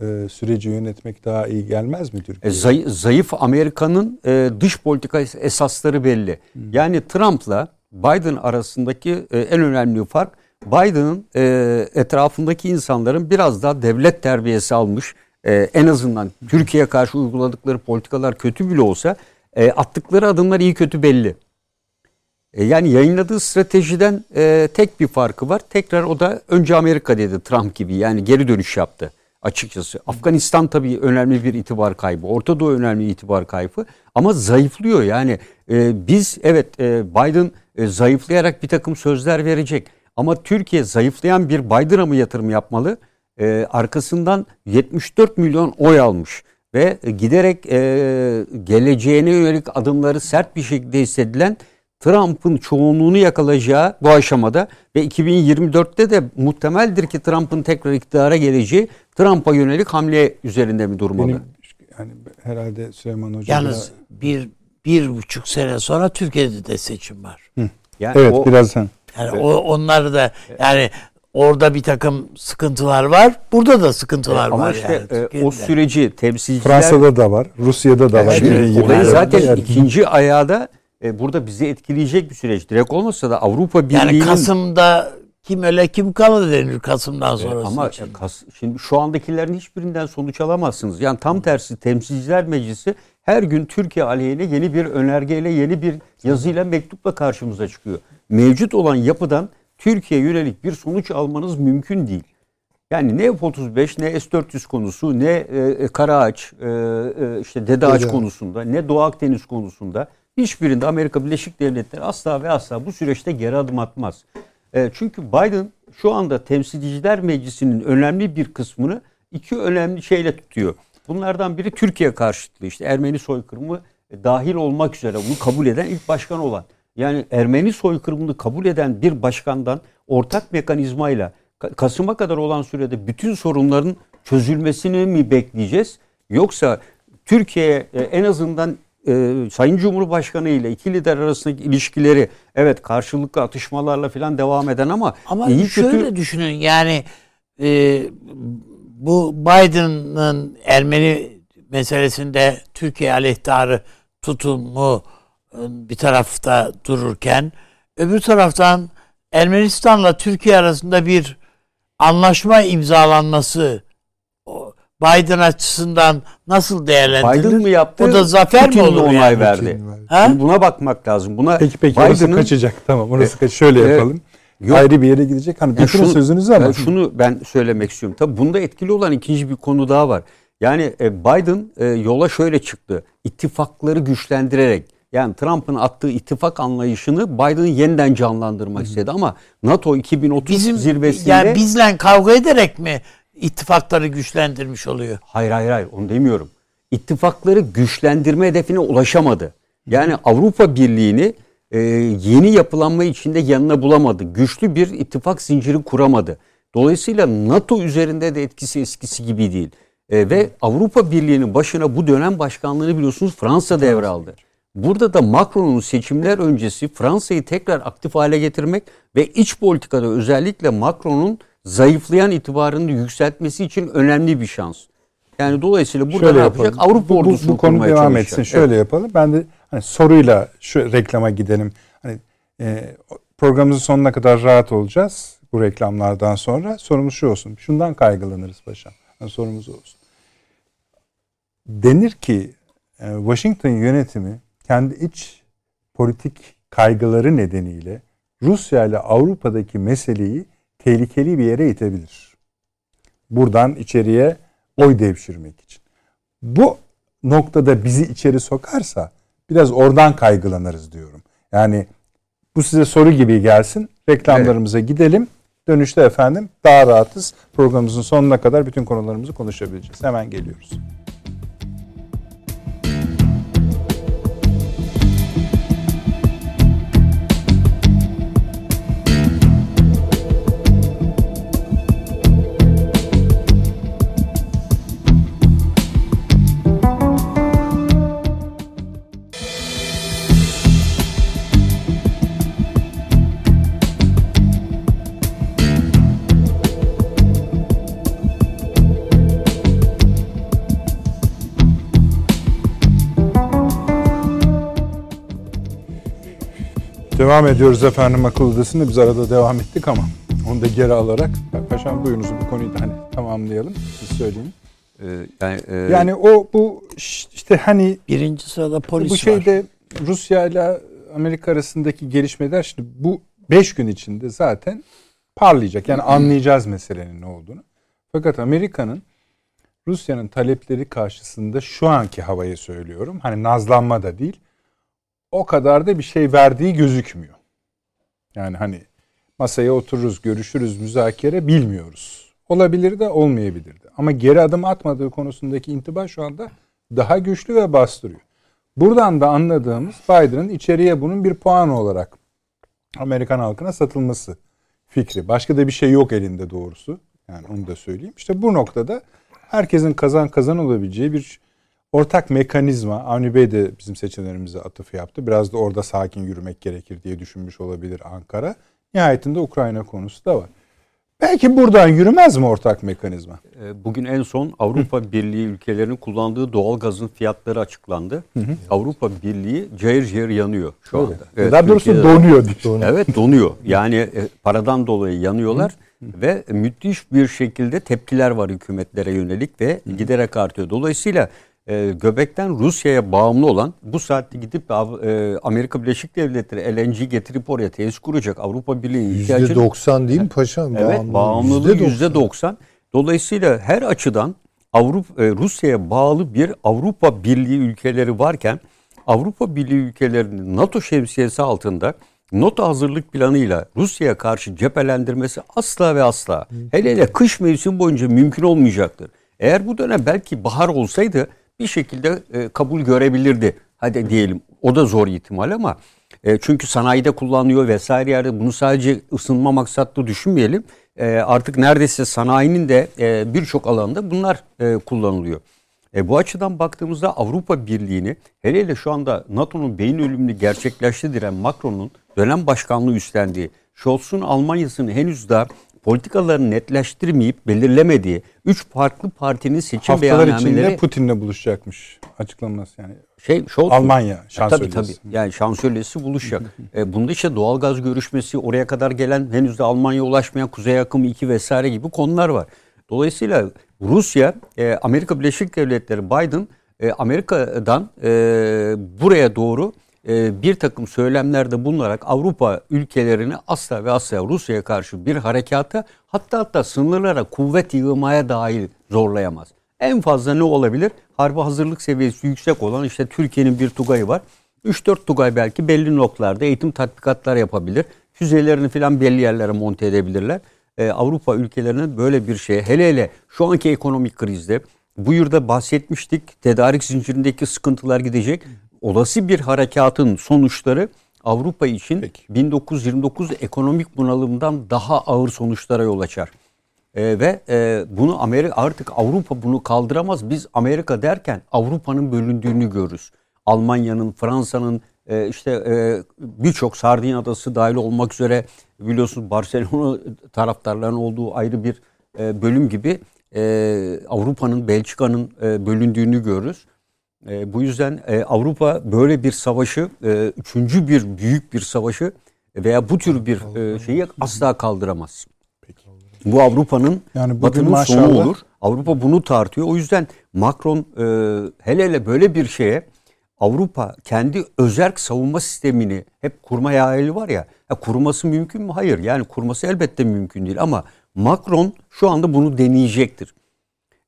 e, süreci yönetmek daha iyi gelmez mi Türkiye'ye? E, zayıf, zayıf Amerika'nın e, dış politika esasları belli. Hmm. Yani Trump'la Biden arasındaki e, en önemli fark Biden'ın e, etrafındaki insanların biraz daha devlet terbiyesi almış. E, en azından hmm. Türkiye'ye karşı uyguladıkları politikalar kötü bile olsa e, attıkları adımlar iyi kötü belli. Yani yayınladığı stratejiden e, tek bir farkı var. Tekrar o da önce Amerika dedi Trump gibi. Yani geri dönüş yaptı açıkçası. Afganistan tabii önemli bir itibar kaybı. Orta Doğu önemli itibar kaybı. Ama zayıflıyor yani. E, biz evet e, Biden e, zayıflayarak bir takım sözler verecek. Ama Türkiye zayıflayan bir Biden'a mı yatırım yapmalı? E, arkasından yetmiş dört milyon oy almış ve giderek e, geleceğine yönelik adımları sert bir şekilde hissedilen Trump'ın çoğunluğunu yakalayacağı bu aşamada ve iki bin yirmi dörtte de muhtemeldir ki Trump'ın tekrar iktidara geleceği, Trump'a yönelik hamle üzerinde mi durmalı? Benim, yani herhalde Süleyman Hoca... Yalnız da... bir, bir buçuk sene sonra Türkiye'de de seçim var. Hı. Yani evet o, biraz sen. Yani evet. O, onlar da yani orada bir takım sıkıntılar var. Burada da sıkıntılar e, var. Ama işte yani, e, o süreci temsilciler... Fransa'da da var. Rusya'da da var. Yani, zaten yani. ikinci ayağda burada bizi etkileyecek bir süreç. Direkt olmasa da Avrupa Birliği'nin... Yani Kasım'da kim öle kim kalır denir Kasım'dan sonrası. Ama Kas, şimdi şu andakilerin hiçbirinden sonuç alamazsınız. Yani tam tersi Temsilciler Meclisi her gün Türkiye aleyhine yeni bir önergeyle, yeni bir yazıyla, mektupla karşımıza çıkıyor. Mevcut olan yapıdan Türkiye yönelik bir sonuç almanız mümkün değil. Yani ne F otuz beş, ne S dört yüz konusu, ne e, Karaağaç, e, e, işte Dede Ağaç konusunda, ne Doğu Akdeniz konusunda... Hiçbirinde Amerika Birleşik Devletleri asla ve asla bu süreçte geri adım atmaz. E, çünkü Biden şu anda Temsilciler Meclisi'nin önemli bir kısmını iki önemli şeyle tutuyor. Bunlardan biri Türkiye karşıtlığı, işte Ermeni soykırımı dahil olmak üzere bunu kabul eden ilk başkan olan. Yani Ermeni soykırımını kabul eden bir başkandan ortak mekanizmayla Kasım'a kadar olan sürede bütün sorunların çözülmesini mi bekleyeceğiz? Yoksa Türkiye'ye en azından... Ee, Sayın Cumhurbaşkanı ile iki lider arasındaki ilişkileri evet karşılıklı atışmalarla falan devam eden ama... Ama iyi şöyle kötü... düşünün yani e, bu Biden'ın Ermeni meselesinde Türkiye aleyhtarı tutumu bir tarafta dururken öbür taraftan Ermenistan'la Türkiye arasında bir anlaşma imzalanması... Biden açısından nasıl değerlendirilir? Biden mi yaptı? O da zafer Putin mi olur? Onay yani? verdi. Şimdi buna bakmak lazım. Buna peki peki Biden'ın... orası kaçacak. Tamam orası e, kaç. Şöyle e, yapalım. Yok. Ayrı bir yere gidecek. Hani bütün yani sözünüzü ama. Yani şunu ben söylemek istiyorum. Tabii bunda etkili olan ikinci bir konu daha var. Yani e, Biden e, yola şöyle çıktı. İttifakları güçlendirerek, yani Trump'ın attığı ittifak anlayışını Biden yeniden canlandırmak Hı. istedi ama NATO iki bin otuz Bizim, zirvesinde. Yani bizle kavga ederek mi İttifakları güçlendirmiş oluyor? Hayır hayır hayır onu demiyorum. İttifakları güçlendirme hedefine ulaşamadı. Yani Avrupa Birliği'ni e, yeni yapılanma içinde yanına bulamadı. Güçlü bir ittifak zinciri kuramadı. Dolayısıyla NATO üzerinde de etkisi eskisi gibi değil. E, ve Avrupa Birliği'nin başına bu dönem başkanlığını biliyorsunuz Fransa devraldı. Burada da Macron'un seçimler öncesi Fransa'yı tekrar aktif hale getirmek ve iç politikada özellikle Macron'un zayıflayan itibarını yükseltmesi için önemli bir şans. Yani dolayısıyla burada şöyle ne yapacak? Yapalım. Avrupa bu, ordusunu bu konu devam çalışacak. Etsin. Şöyle evet. yapalım. Ben de hani soruyla şu reklama gidelim. Hani e, programımızın sonuna kadar rahat olacağız bu reklamlardan sonra. Sorumuz şu olsun. Şundan kaygılanırız paşam. Yani sorumuz olsun. Denir ki e, Washington yönetimi kendi iç politik kaygıları nedeniyle Rusya ile Avrupa'daki meseleyi tehlikeli bir yere itebilir. Buradan içeriye oy devşirmek için. Bu noktada bizi içeri sokarsa biraz oradan kaygılanırız diyorum. Yani bu size soru gibi gelsin. Reklamlarımıza evet. gidelim. Dönüşte efendim daha rahatız. Programımızın sonuna kadar bütün konularımızı konuşabileceğiz. Hemen geliyoruz. Devam ediyoruz efendim akıl odasında. Biz arada devam ettik ama onu da geri alarak paşam buyurunuz bu konuyu da hani tamamlayalım. Siz söyleyin. Ee, yani, e... yani o bu işte hani birinci sırada polis bu şeyde var. Rusya ile Amerika arasındaki gelişmeler şimdi bu beş gün içinde zaten parlayacak. Yani anlayacağız meselenin ne olduğunu. Fakat Amerika'nın Rusya'nın talepleri karşısında şu anki havayı söylüyorum. Hani nazlanma da değil. O kadar da bir şey verdiği gözükmüyor. Yani hani masaya otururuz, görüşürüz, müzakere bilmiyoruz. Olabilir de olmayabilirdi. Ama geri adım atmadığı konusundaki intiba şu anda daha güçlü ve bastırıyor. Buradan da anladığımız Biden'ın içeriye bunun bir puan olarak Amerikan halkına satılması fikri. Başka da bir şey yok elinde doğrusu. Yani onu da söyleyeyim. İşte bu noktada herkesin kazan kazan olabileceği bir ortak mekanizma. Avni Bey de bizim seçenlerimize atıf yaptı. Biraz da orada sakin yürümek gerekir diye düşünmüş olabilir Ankara. Nihayetinde Ukrayna konusu da var. Belki buradan yürümez mi ortak mekanizma? Bugün en son Avrupa Birliği ülkelerinin kullandığı doğalgazın fiyatları açıklandı. Hı hı. Avrupa Birliği cayır cayır yanıyor şu anda. Evet, daha doğrusu Türkiye'de donuyor. donuyor. Evet, donuyor. Yani paradan dolayı yanıyorlar. Hı hı. Ve müthiş bir şekilde tepkiler var hükümetlere yönelik ve hı hı. giderek artıyor. Dolayısıyla e, göbekten Rusya'ya bağımlı olan, bu saatte gidip e, Amerika Birleşik Devletleri L N G getirip oraya tesis kuracak Avrupa Birliği ihtiyacı... yüzde doksan değil mi paşam? Evet, bağımlı. Bağımlılığı yüzde doksan. Dolayısıyla her açıdan Avrupa e, Rusya'ya bağlı bir Avrupa Birliği ülkeleri varken, Avrupa Birliği ülkelerinin NATO şemsiyesi altında NATO hazırlık planıyla Rusya'ya karşı cephelendirmesi asla ve asla, hele hele kış mevsim boyunca mümkün olmayacaktır. Eğer bu dönem belki bahar olsaydı bir şekilde e, kabul görebilirdi. Hadi diyelim, o da zor ihtimal ama e, çünkü sanayide kullanıyor vesaire yerde, bunu sadece ısınma maksatlı düşünmeyelim. E, artık neredeyse sanayinin de e, birçok alanda bunlar e, kullanılıyor. E, bu açıdan baktığımızda Avrupa Birliği'ni, hele hele şu anda NATO'nun beyin ölümünü gerçekleşti diren Macron'un dönem başkanlığı üstlendiği, Scholz'un Almanya'sının henüz daha politikalarını netleştirmeyip belirlemediği üç farklı partinin seçim beyannameleri... Haftalar içinde Putin'le buluşacakmış açıklaması yani. Şey, Scholz, Almanya şansölyesi. Tabii tabii. Yani şansölyesi buluşacak. e, bunda işte doğalgaz görüşmesi, oraya kadar gelen henüz de Almanya'ya ulaşmayan Kuzey Akımı iki vesaire gibi konular var. Dolayısıyla Rusya, e, Amerika Birleşik Devletleri, Biden, e, Amerika'dan e, buraya doğru e, bir takım söylemlerde bulunarak Avrupa ülkelerini asla ve asla Rusya'ya karşı bir harekata, hatta hatta sınırlara kuvvet yığmaya dahil zorlayamaz. En fazla ne olabilir? Harbi hazırlık seviyesi yüksek olan, işte Türkiye'nin bir tugayı var. üç dört tugay belki belli noktalarda eğitim tatbikatlar yapabilir. Füzelerini falan belli yerlere monte edebilirler. Ee, Avrupa ülkelerinin böyle bir şeye, hele hele şu anki ekonomik krizde, bu yılda bahsetmiştik, tedarik zincirindeki sıkıntılar gidecek. Olası bir harekatın sonuçları Avrupa için Peki. bin dokuz yüz yirmi dokuz ekonomik bunalımdan daha ağır sonuçlara yol açar. Ee, ve e, bunu Amerika, artık Avrupa bunu kaldıramaz. Biz Amerika derken Avrupa'nın bölündüğünü görürüz. Almanya'nın, Fransa'nın, e, işte e, birçok Sardinya adası dahil olmak üzere, biliyorsunuz Barcelona taraftarlarının olduğu ayrı bir e, bölüm gibi e, Avrupa'nın, Belçika'nın e, bölündüğünü görürüz. E, bu yüzden e, Avrupa böyle bir savaşı, e, üçüncü bir büyük bir savaşı veya bu tür bir e, şeyi asla kaldıramaz. Bu Avrupa'nın, yani Batı'nın maşallah sonu olur. Avrupa bunu tartıyor. O yüzden Macron e, hele hele böyle bir şeye, Avrupa kendi özerk savunma sistemini hep kurma hayali var ya, ya kurması mümkün mü? Hayır. Yani kurması elbette mümkün değil ama Macron şu anda bunu deneyecektir.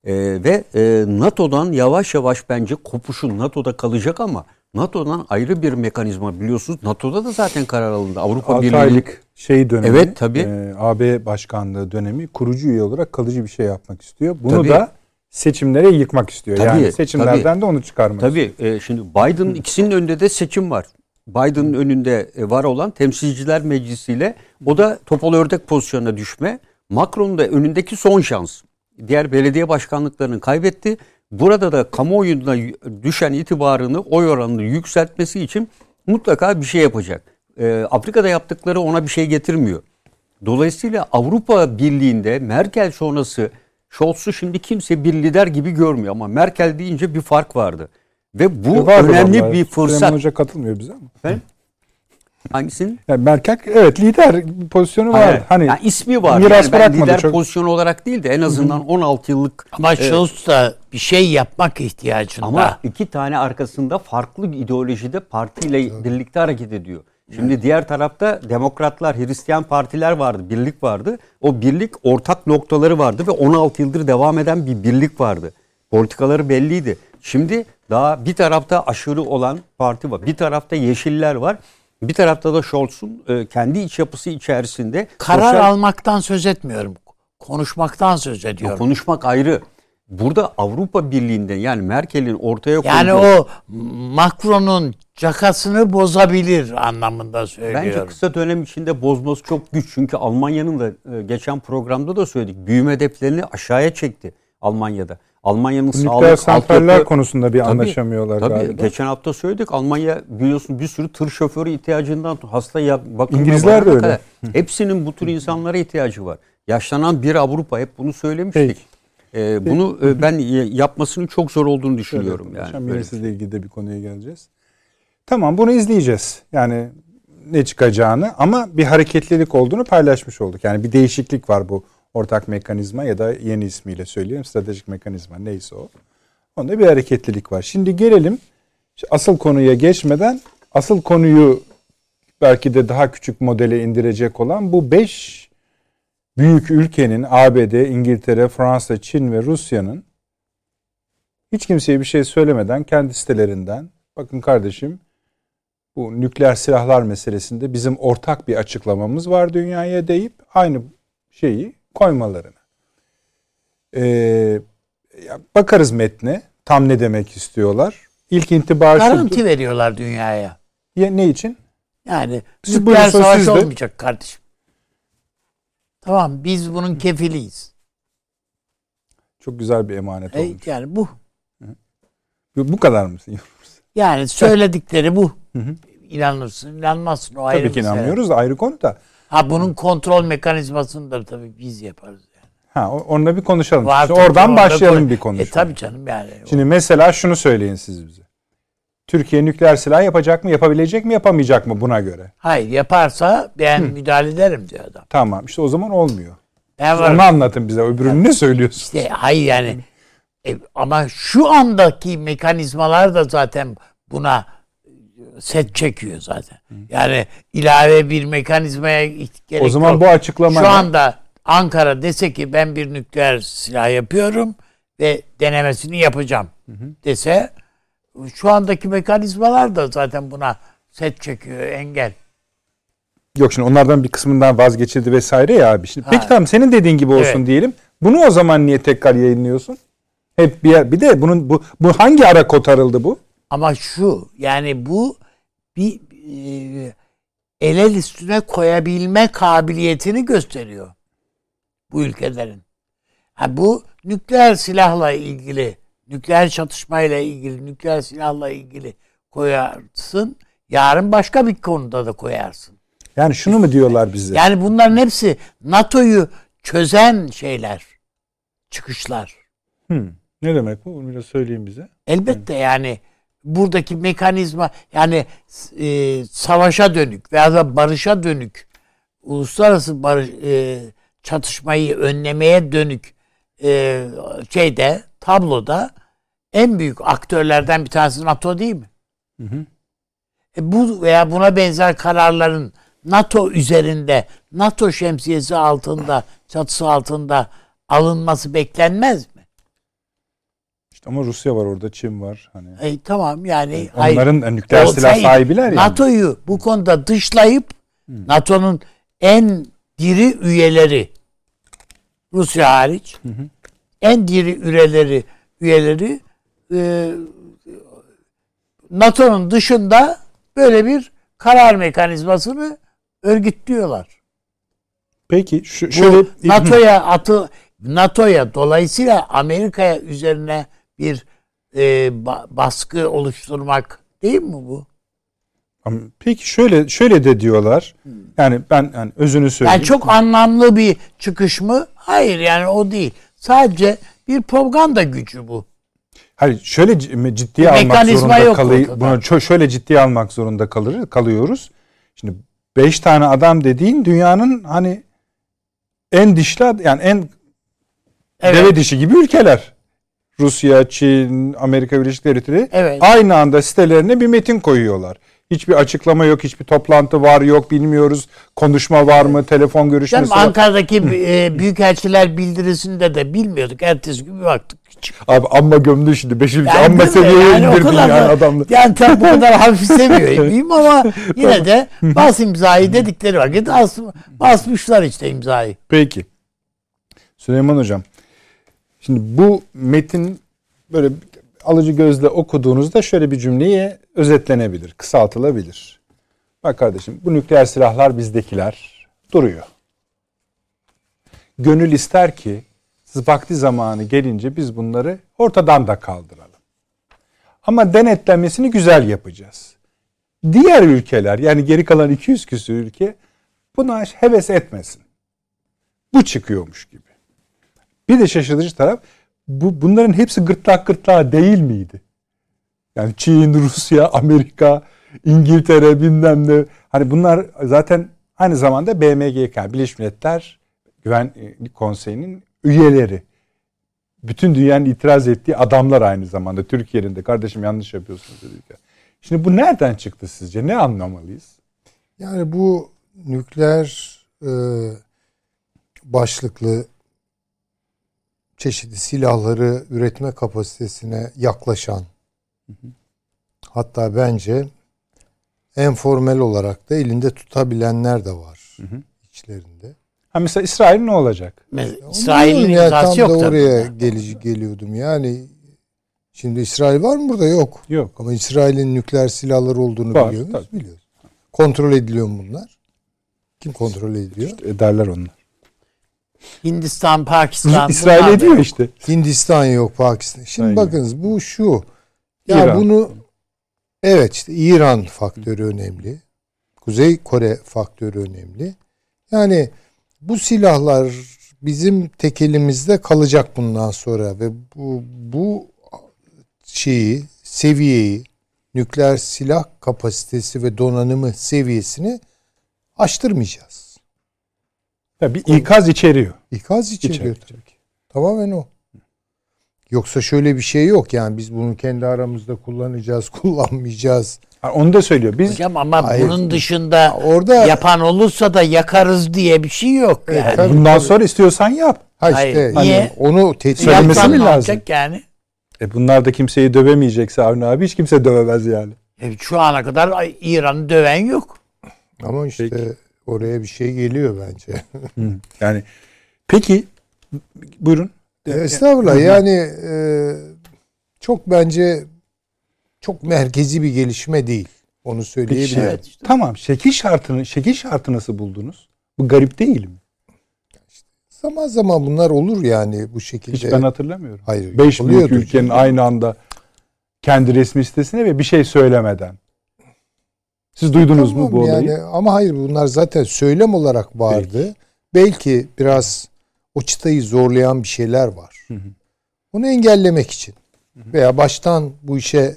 E, ve e, NATO'dan yavaş yavaş bence kopuşun, NATO'da kalacak ama NATO'dan ayrı bir mekanizma, biliyorsunuz NATO'da da zaten karar alındı. Avrupa Birliği şey dönemi, evet, tabii. E, A B başkanlığı dönemi, kurucu üye olarak kalıcı bir şey yapmak istiyor. Bunu tabii. da seçimlere yıkmak istiyor. Tabii, yani seçimlerden tabii. de onu çıkarmak tabii. istiyor. Tabii. E, şimdi Biden'ın ikisinin önünde de seçim var. Biden'ın önünde var olan Temsilciler Meclisi ile, o da topal ördek pozisyonuna düşme. Macron'un da önündeki son şans. Diğer belediye başkanlıklarını kaybetti. Burada da kamuoyuna düşen itibarını, oy oranını yükseltmesi için mutlaka bir şey yapacak. Ee, Afrika'da yaptıkları ona bir şey getirmiyor. Dolayısıyla Avrupa Birliği'nde Merkel sonrası Scholz'u şimdi kimse bir lider gibi görmüyor ama Merkel deyince bir fark vardı. Ve bu e önemli vallahi. bir fırsat. Süleyman Hoca katılmıyor bize ama. Efendim? Hangisinin? Yani Merkel evet lider pozisyonu vardı. Evet. Hani yani ismi var. Yani ben lider çok. pozisyonu olarak değil de en azından on altı yıllık. Ama Scholz da bir şey yapmak ihtiyacında. Ama iki tane arkasında farklı ideolojide partiyle Tabii. birlikte hareket ediyor. Şimdi evet. diğer tarafta demokratlar, Hristiyan partiler vardı, birlik vardı. O birlik ortak noktaları vardı ve on altı yıldır devam eden bir birlik vardı. Politikaları belliydi. Şimdi daha bir tarafta aşırı olan parti var. Bir tarafta yeşiller var. Bir tarafta da Scholz'un e, kendi iç yapısı içerisinde... Karar sosyal... almaktan söz etmiyorum. Konuşmaktan söz ediyorum. Ya, konuşmak ayrı. Burada Avrupa Birliği'nden, yani Merkel'in ortaya koyduğu... Yani o Macron'un cakasını bozabilir anlamında söylüyorum. Bence kısa dönem içinde bozması çok güç. Çünkü Almanya'nın da e, geçen programda da söyledik. Büyüme hedeflerini aşağıya çekti Almanya'da. Almanya'nın nükleer santraller altyapı... konusunda bir tabii, anlaşamıyorlar tabii, galiba. Geçen hafta söyledik. Almanya biliyorsun bir sürü tır şoförü ihtiyacından hasta ya, bakımına... İngilizler de öyle. Kadar. Hepsinin bu tür insanlara ihtiyacı var. Yaşlanan bir Avrupa, hep bunu söylemiştik. Peki. Ee, bunu e, ben yapmasının çok zor olduğunu düşünüyorum. Evet, yani. Akşam verisizle ilgili de bir konuya geleceğiz. Tamam, bunu izleyeceğiz. Yani ne çıkacağını, ama bir hareketlilik olduğunu paylaşmış olduk. Yani bir değişiklik var bu ortak mekanizma ya da yeni ismiyle söyleyeyim stratejik mekanizma neyse o. Onda bir hareketlilik var. Şimdi gelelim asıl konuya geçmeden asıl konuyu belki de daha küçük modele indirecek olan bu beş büyük ülkenin, A B D, İngiltere, Fransa, Çin ve Rusya'nın hiç kimseye bir şey söylemeden kendi sitelerinden, bakın kardeşim bu nükleer silahlar meselesinde bizim ortak bir açıklamamız var dünyaya deyip aynı şeyi koymalarına. Ee, bakarız metne, tam ne demek istiyorlar. İlk intibar garanti şudur. Veriyorlar dünyaya. Ya, ne için? Yani siz nükleer savaş sizde. Olmayacak kardeşim. Tamam, biz bunun kefiliyiz. Çok güzel bir emanet e, olmuş. Yani bu. Bu kadar mı? Yani söyledikleri bu. Hı hı. İnanırsın, inanmazsın. O ayrı tabii ki inanmıyoruz şey. Da ayrı konu da. Ha, bunun kontrol mekanizmasını da tabii biz yaparız. Yani. Ha, onunla bir konuşalım. Var, oradan başlayalım konu. Bir konuşma. E tabii canım yani. Şimdi o. Mesela şunu söyleyin siz bize. Türkiye nükleer silah yapacak mı, yapabilecek mi, yapamayacak mı buna göre? Hayır, yaparsa ben Hı. müdahale ederim diyor adam. Tamam, işte o zaman olmuyor. Onu anlatın bize, öbürünü yani, ne söylüyorsunuz? İşte, hayır yani e, ama şu andaki mekanizmalar da zaten buna set çekiyor zaten. Hı. Yani ilave bir mekanizmaya gerek yok. O zaman yok. Bu açıklama... Şu anda Ankara dese ki ben bir nükleer silah yapıyorum ve denemesini yapacağım Hı hı. dese... Şu andaki mekanizmalar da zaten buna set çekiyor, engel. Yok şimdi onlardan bir kısmından vazgeçildi vesaire ya abi. Şimdi, peki tamam, senin dediğin gibi olsun evet. diyelim. Bunu o zaman niye tekrar yayınlıyorsun? Hep bir yer, bir de bunun bu, bu hangi ara kotarıldı bu? Ama şu yani bu bir e, el el üstüne koyabilme kabiliyetini gösteriyor bu ülkelerin. Ha, bu nükleer silahla ilgili. Nükleer çatışmayla ilgili, nükleer silahla ilgili koyarsın. Yarın başka bir konuda da koyarsın. Yani şunu mu diyorlar bize? Yani bunların hepsi NATO'yu çözen şeyler, çıkışlar. Hmm. Ne demek bu? Bunu biraz söyleyin bize. Elbette hmm. yani buradaki mekanizma, yani e, savaşa dönük veya da barışa dönük, uluslararası barış, e, çatışmayı önlemeye dönük e, şeyde, tabloda en büyük aktörlerden bir tanesi NATO değil mi? Hı hı. E bu veya buna benzer kararların NATO üzerinde, NATO şemsiyesi altında, çatısı altında alınması beklenmez mi? İşte ama Rusya var orada, Çin var. Hani. E, tamam yani. E, onların hayır, nükleer silah sahibiler yani. NATO'yu bu konuda dışlayıp hı. NATO'nun en diri üyeleri Rusya hariç hı hı. en diri üyeleri, üyeleri e, NATO'nun dışında böyle bir karar mekanizmasını örgütlüyorlar. Peki şu, şöyle NATO'ya atı NATO'ya dolayısıyla Amerika'ya üzerine bir e, baskı oluşturmak değil mi bu? Peki şöyle şöyle de diyorlar. Yani ben yani özünü söyleyeyim. Yani çok anlamlı bir çıkış mı? Hayır yani o değil. Sadece bir propaganda gücü bu. Hayır, şöyle ciddiye almak zorunda kalıyor. Bunu şöyle ciddiye almak zorunda kalır, kalıyoruz. Şimdi beş tane adam dediğin dünyanın hani en dişli yani en evet. deve dişi gibi ülkeler. Rusya, Çin, Amerika Birleşik Devletleri evet. aynı anda sitelerine bir metin koyuyorlar. Hiçbir açıklama yok, hiçbir toplantı var yok, bilmiyoruz. Konuşma var mı, telefon görüşmesi var. Ankara'daki büyükelçiler bildirisinde de bilmiyorduk. Ertesi gün baktık. Abi amma gömdü şimdi. Beşinci yani amma seviyeye yani indirdin yani adamla. Yani tabi bu kadar hafif seviyor ama yine de bas imzayı dedikleri var. Basmışlar işte imzayı. Peki. Süleyman Hocam. Şimdi bu metin böyle alıcı gözle okuduğunuzda şöyle bir cümleye özetlenebilir, kısaltılabilir. Bak kardeşim, bu nükleer silahlar bizdekiler duruyor. Gönül ister ki vakti zamanı gelince biz bunları ortadan da kaldıralım. Ama denetlenmesini güzel yapacağız. Diğer ülkeler, yani geri kalan iki yüz küsur ülke buna heves etmesin. Bu çıkıyormuş gibi. Bir de şaşırtıcı taraf, bu bunların hepsi gırtlak gırtlağa değil miydi? Yani Çin, Rusya, Amerika, İngiltere bilmem ne. Hani bunlar zaten aynı zamanda B M G K, Birleşmiş Milletler Güvenlik Konseyi'nin üyeleri. Bütün dünyanın itiraz ettiği adamlar aynı zamanda. Türkiye'nin de kardeşim yanlış yapıyorsunuz dedi. Şimdi bu nereden çıktı sizce? Ne anlamalıyız? Yani bu nükleer e, başlıklı çeşitli silahları üretme kapasitesine yaklaşan, hı hı, hatta bence enformel olarak da elinde tutabilenler de var, hı hı, içlerinde. Ha mesela İsrail ne olacak? Mesela İsrail'in imzası yok tabii. Tam da oraya gelici, geliyordum yani. Şimdi İsrail var mı burada? Yok. Yok. Ama İsrail'in nükleer silahları olduğunu var, biliyor musunuz? Biliyoruz. Kontrol ediliyor mu bunlar? Kim kontrol ediyor? İşte ederler onlar. Hindistan, Pakistan. İsrail ediyor yok. işte. Hindistan yok, Pakistan. Şimdi aynen, bakınız bu şu. Ya İran. Bunu evet işte İran faktörü önemli. Kuzey Kore faktörü önemli. Yani bu silahlar bizim tekelimizde kalacak bundan sonra ve bu bu şeyi, seviyeyi, nükleer silah kapasitesi ve donanımı seviyesini aştırmayacağız. Ya bir ikaz içeriyor. İkaz içeriyor tabii ki. Tamamen o. Yoksa şöyle bir şey yok yani biz bunu kendi aramızda kullanacağız, kullanmayacağız. Ha, onu da söylüyor. Biz hocam ama hayır, bunun dışında orada yapan olursa da yakarız diye bir şey yok yani. Evet, tabii, bundan tabii. sonra istiyorsan yap. Ha işte hayır, hani niye? Onu te- söylemesi mi lazım? Yani? E bunlar da kimseyi dövemeyecekse Avni abi hiç kimse dövemez yani. E şu ana kadar İran'ı döven yok. Ama işte peki, oraya bir şey geliyor bence. Yani peki buyurun. Estağfurullah yani e, çok bence çok merkezi bir gelişme değil. Onu söyleyebilirim. Evet işte. Tamam. Şekil şartını, şekil şartı nasıl buldunuz? Bu garip değil mi? İşte zaman zaman bunlar olur yani bu şekilde. Hiç ben hatırlamıyorum. Hayır. Beş büyük ülkenin çünkü aynı anda kendi resmi sitesine ve bir şey söylemeden. Siz duydunuz tamam, mu bu olayı? Yani, ama hayır bunlar zaten söylem olarak vardı. Belki, Belki biraz o çıtayı zorlayan bir şeyler var. Hı hı. Bunu engellemek için hı hı. veya baştan bu işe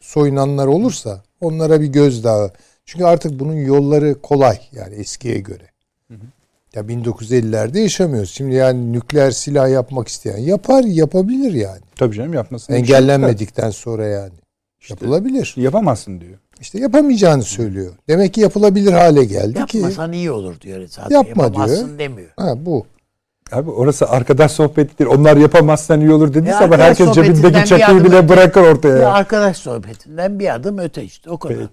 soyunanlar olursa onlara bir gözdağı. Çünkü artık bunun yolları kolay yani eskiye göre. Hı hı. Ya bin dokuz yüz ellilerde yaşamıyoruz. Şimdi yani nükleer silah yapmak isteyen yapar, yapabilir yani. Tabii canım yapmasın. Engellenmedikten şey sonra yani. İşte, yapılabilir. Yapamazsın diyor. İşte yapamayacağını söylüyor. Demek ki yapılabilir hale geldi. Yapmasan ki. Yapmasan iyi olur diyor zaten. Yapma yapamazsın diyor, demiyor. Ha bu. Abi orası arkadaş sohbetidir. Onlar yapamazsan iyi olur dediği zaman herkes cebindeki çakıyı bile bırakır ortaya. Ya arkadaş sohbetinden bir adım öte işte o kadar. Peki,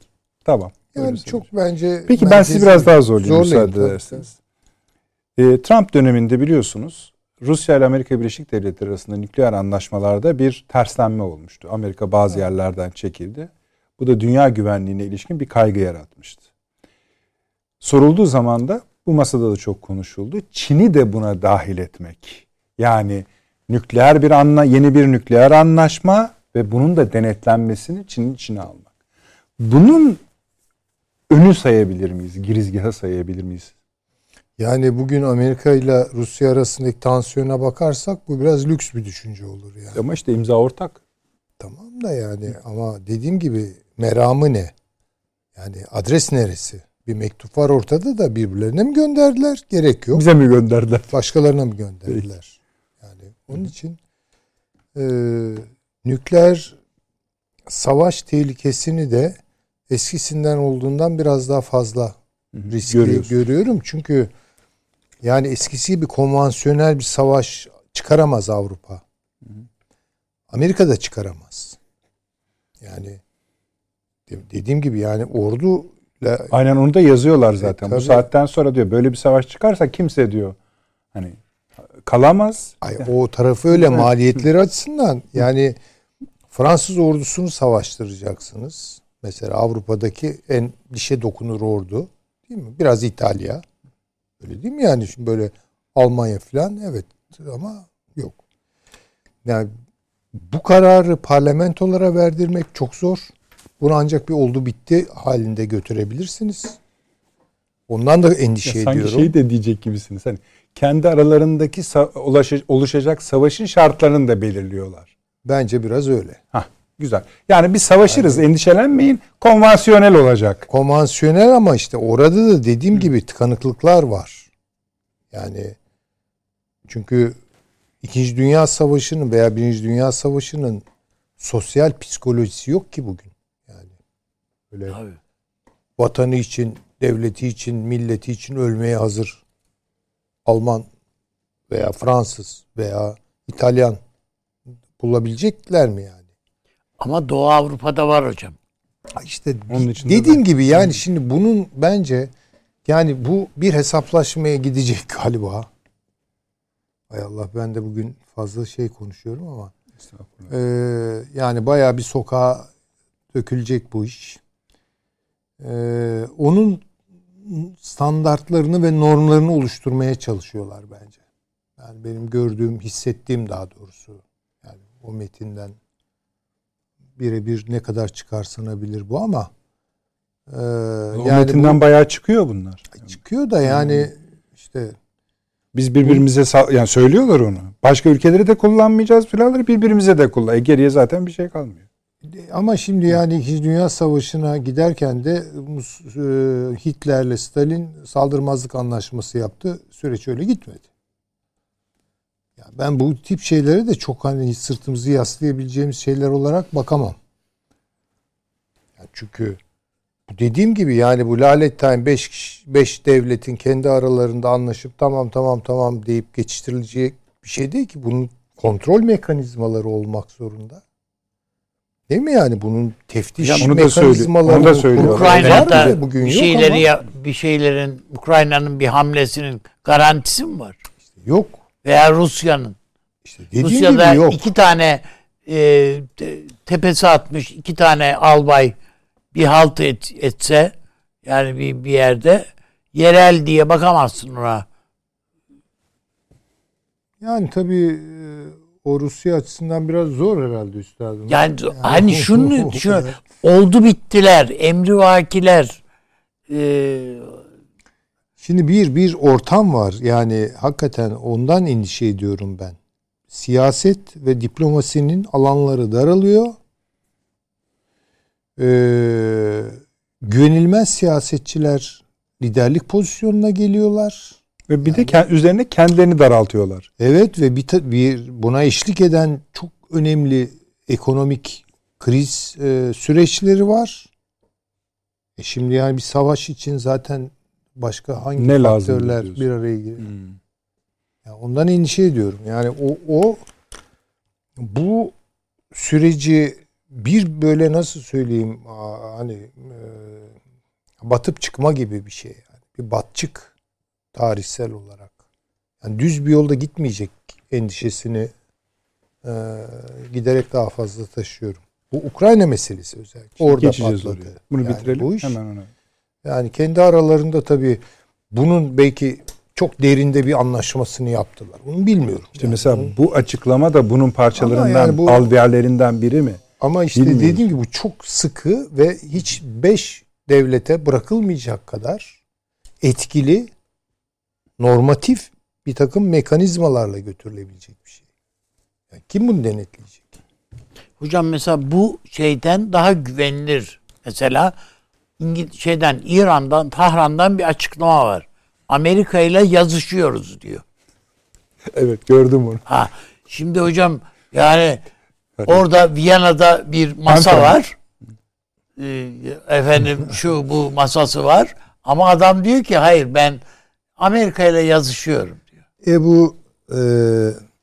tamam. Yani çok bence. Peki ben sizi biraz daha zorlayayım müsaade ederseniz. Ee, Trump döneminde biliyorsunuz Rusya ile Amerika Birleşik Devletleri arasında nükleer anlaşmalarda bir terslenme olmuştu. Amerika bazı yerlerden çekildi. Bu da dünya güvenliğine ilişkin bir kaygı yaratmıştı. Sorulduğu zaman da bu masada da çok konuşuldu. Çin'i de buna dahil etmek. Yani nükleer bir anla, yeni bir nükleer anlaşma ve bunun da denetlenmesini Çin'in içine almak. Bunun önü sayabilir miyiz? Girizgahı sayabilir miyiz? Yani bugün Amerika ile Rusya arasındaki tansiyona bakarsak bu biraz lüks bir düşünce olur yani. Ama işte imza ortak. Tamam da yani ama dediğim gibi meramı ne? Yani adres neresi? Bir mektup var ortada da birbirlerine mi gönderdiler? Gerek yok. Bize mi gönderdiler? Başkalarına mı gönderdiler? Yani onun için e, e, nükleer savaş tehlikesini de eskisinden olduğundan biraz daha fazla riskli görüyorum. Çünkü yani eskisi gibi konvansiyonel bir savaş çıkaramaz Avrupa. Hı hı. Amerika da çıkaramaz. Yani dediğim gibi yani ordu... Aynen onu da yazıyorlar zaten. Evet, bu saatten sonra diyor böyle bir savaş çıkarsa kimse diyor hani kalamaz. Ay, o tarafı öyle maliyetleri açısından yani Fransız ordusunu savaştıracaksınız. Mesela Avrupa'daki en dişe dokunur ordu değil mi? Biraz İtalya. Öyle değil mi yani şimdi böyle Almanya falan evet ama yok. Yani bu kararı parlamentolara verdirmek çok zor. Bunu ancak bir oldu bitti halinde götürebilirsiniz. Ondan da endişe ediyorum. Sanki şey de diyecek gibisiniz. Hani kendi aralarındaki sa- oluşacak savaşın şartlarını da belirliyorlar. Bence biraz öyle. Hah, güzel. Yani biz savaşırız yani, endişelenmeyin. Konvansiyonel olacak. Konvansiyonel ama işte orada da dediğim Hı. gibi tıkanıklıklar var. Yani çünkü İkinci Dünya Savaşı'nın veya Birinci Dünya Savaşı'nın sosyal psikolojisi yok ki bugün. Öyle Abi. Vatanı için, devleti için, milleti için ölmeye hazır Alman veya Fransız veya İtalyan bulabilecekler mi yani? Ama Doğu Avrupa'da var hocam. İşte Onun dediğim de gibi yani şimdi bunun bence yani bu bir hesaplaşmaya gidecek galiba. Hay Allah ben de bugün fazla şey konuşuyorum ama e, yani bayağı bir sokağa dökülecek bu iş. Ee, onun standartlarını ve normlarını oluşturmaya çalışıyorlar bence. Yani benim gördüğüm, hissettiğim daha doğrusu. Yani o metinden birebir ne kadar çıkarsanabilir bu ama e, o yani metinden bu, bayağı çıkıyor bunlar. Çıkıyor da yani hmm. işte biz birbirimize bu, yani söylüyorlar onu. Başka ülkeleri de kullanmayacağız filanları birbirimize de kullan. E, geriye zaten bir şey kalmıyor. Ama şimdi yani İkinci Dünya Savaşı'na giderken de Hitler'le Stalin saldırmazlık anlaşması yaptı. Süreç öyle gitmedi. Yani ben bu tip şeylere de çok hani sırtımızı yaslayabileceğimiz şeyler olarak bakamam. Yani çünkü dediğim gibi yani bu lalet time beş devletin kendi aralarında anlaşıp tamam tamam tamam deyip geçiştirilecek bir şey değil ki. Bunun kontrol mekanizmaları olmak zorunda. Değil mi yani bunun teftiş yani mekanizmaları da söylüyor. Ukrayna'da bugün bir şeyleri ya, bir şeylerin Ukrayna'nın bir hamlesinin garantisi mi var? İşte yok. Veya Rusya'nın. İşte Rusya'da gibi, yok. iki tane e, tepesi atmış iki tane albay bir halt et, etse yani bir bir yerde yerel diye bakamazsın ona. Yani tabii o Rusya açısından biraz zor herhalde üstadım. Yani, yani hani şunu düşün, oldu bittiler, emrivakiler. Ee... Şimdi bir bir ortam var. Yani hakikaten ondan endişe ediyorum ben. Siyaset ve diplomasinin alanları daralıyor. Ee, güvenilmez siyasetçiler liderlik pozisyonuna geliyorlar. Ve bir yani, de kend, üzerine kendilerini daraltıyorlar. Evet ve bir, bir buna eşlik eden çok önemli ekonomik kriz e, süreçleri var. E şimdi yani bir savaş için zaten başka hangi ne faktörler bir araya giriyor? Hmm. Yani ondan endişe ediyorum. Yani o, o bu süreci bir böyle nasıl söyleyeyim hani e, batıp çıkma gibi bir şey. Yani bir batçık. Tarihsel olarak. Yani düz bir yolda gitmeyecek endişesini e, giderek daha fazla taşıyorum. Bu Ukrayna meselesi özellikle. Orada geçeceğiz patladı. Oraya. Bunu yani bitirelim. Bu iş, hemen ona. Yani kendi aralarında tabii bunun belki çok derinde bir anlaşmasını yaptılar. Bunu bilmiyorum. İşte yani mesela bunun, bu açıklama da bunun parçalarından, yani bu, alverlerinden biri mi? Ama işte bilmiyorum. Dediğim gibi bu çok sıkı ve hiç beş devlete bırakılmayacak kadar etkili normatif bir takım mekanizmalarla götürülebilecek bir şey. Yani kim bunu denetleyecek? Hocam mesela bu şeyden daha güvenilir. Mesela İngil- şeyden İran'dan, Tahran'dan bir açıklama var. Amerika ile yazışıyoruz diyor. Evet gördüm onu. Ha, şimdi hocam Yani orada Viyana'da bir masa var. Efendim şu bu masası var. Ama adam diyor ki hayır ben Amerika ile yazışıyorum diyor. E bu e,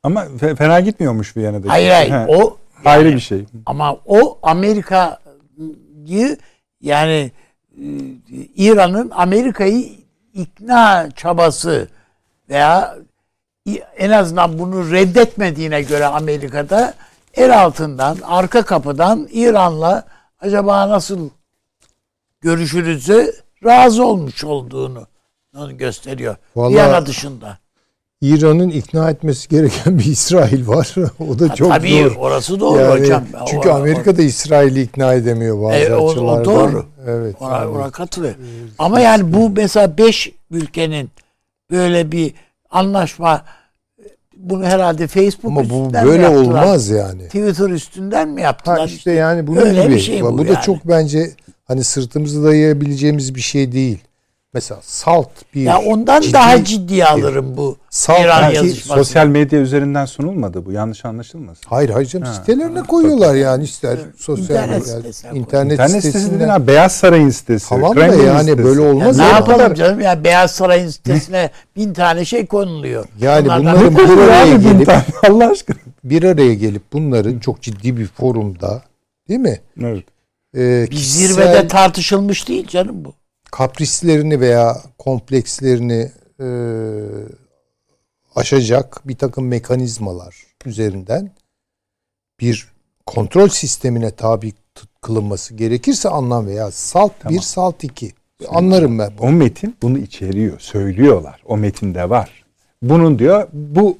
ama fena gitmiyormuş Viyana'da. Hayır hayır. Ha. O yani, ayrı bir şey. Ama o Amerika'yı yani İran'ın Amerika'yı ikna çabası veya en azından bunu reddetmediğine göre Amerika'da el altından, arka kapıdan İran'la acaba nasıl görüşürüzü razı olmuş olduğunu gösteriyor. Vallahi Viyana dışında. İran'ın ikna etmesi gereken bir İsrail var. O da ha, çok tabii, zor. Tabii orası doğru yani, hocam. Çünkü Amerika'da İsrail'i ikna edemiyor bazı e, o, açılardan. O doğru. Evet. Ona, evet. ona katılıyor. Evet. Ama yani bu mesela beş ülkenin böyle bir anlaşma, bunu herhalde Facebook Ama üstünden mi yaptılar? Ama bu böyle olmaz yani. Twitter üstünden mi yaptılar? Ha işte, işte yani bunun öyle gibi. Bir şey bu, bu da yani. Çok bence hani sırtımızı dayayabileceğimiz bir şey değil. Mesela salt bir... Ya ondan ciddi, daha ciddiye alırım bu salt, İran yazışması. Sosyal medya üzerinden sunulmadı bu. Yanlış anlaşılmasın. Hayır hayır canım. Ha, sitelerine ha, koyuyorlar ha. yani. İster evet, sosyal medya. İnternet sitesi. İnternet sitesi dedin ha. Beyaz Saray'ın sitesi. Tamam da yani sitesi. Böyle olmaz. Ya ne yapalım kadar... canım? Yani Beyaz Saray'ın sitesine bin tane şey konuluyor. Yani bunların ne bir araya gelip... Allah aşkına. Bir araya gelip bunların çok ciddi bir forumda değil mi? Evet. Ee, kişisel... Zirvede tartışılmış değil canım bu. Kaprislerini veya komplekslerini e, aşacak bir takım mekanizmalar üzerinden bir kontrol sistemine tabi kılınması gerekirse anlam veya salt tamam. bir salt iki. Şimdi anlarım ben. O metin bunu içeriyor. Söylüyorlar. O metinde var. Bunun diyor bu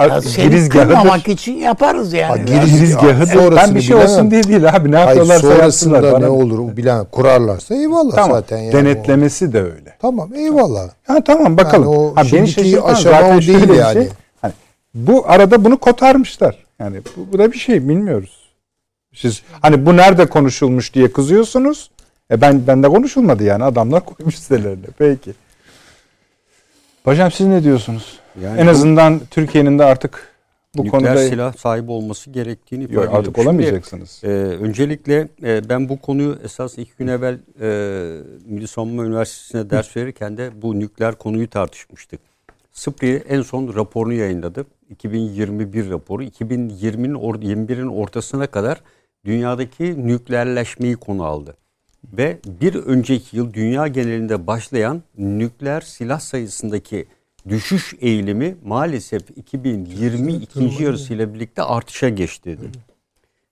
ya seni kırmamak için yaparız yani. Girizgahı ben bir şey bilemem. Olsun diye değil abi. Ne yapıyorlar sonrasında yaptılar, ne olur bilemem. Kurarlarsa eyvallah tamam. zaten. Yani denetlemesi o. de öyle. Tamam eyvallah. Ha, tamam bakalım. Yani o ha, şimdiki aşama o değil yani. Şey, hani, bu arada bunu kotarmışlar. Yani bu, bu da bir şey bilmiyoruz. Siz hani bu nerede konuşulmuş diye kızıyorsunuz. E ben bende konuşulmadı yani. Adamlar koymuş sitelerine. Peki. Hocam siz ne diyorsunuz? Yani en azından bu, Türkiye'nin de artık bu konuda... Nükleer silah sahibi olması gerektiğini ifade ediyorum. Artık olamayacaksınız. Şimdi, e, öncelikle e, ben bu konuyu esas iki gün evvel e, Milli Savunma Üniversitesi'ne ders verirken de bu nükleer konuyu tartışmıştık. Sıpriye en son raporunu yayınladı. iki bin yirmi bir raporu. iki bin yirminin yirmi birin ortasına kadar dünyadaki nükleerleşmeyi konu aldı. Ve bir önceki yıl dünya genelinde başlayan nükleer silah sayısındaki düşüş eğilimi maalesef iki bin yirmi ikinci yarısıyla birlikte artışa geçti dedi.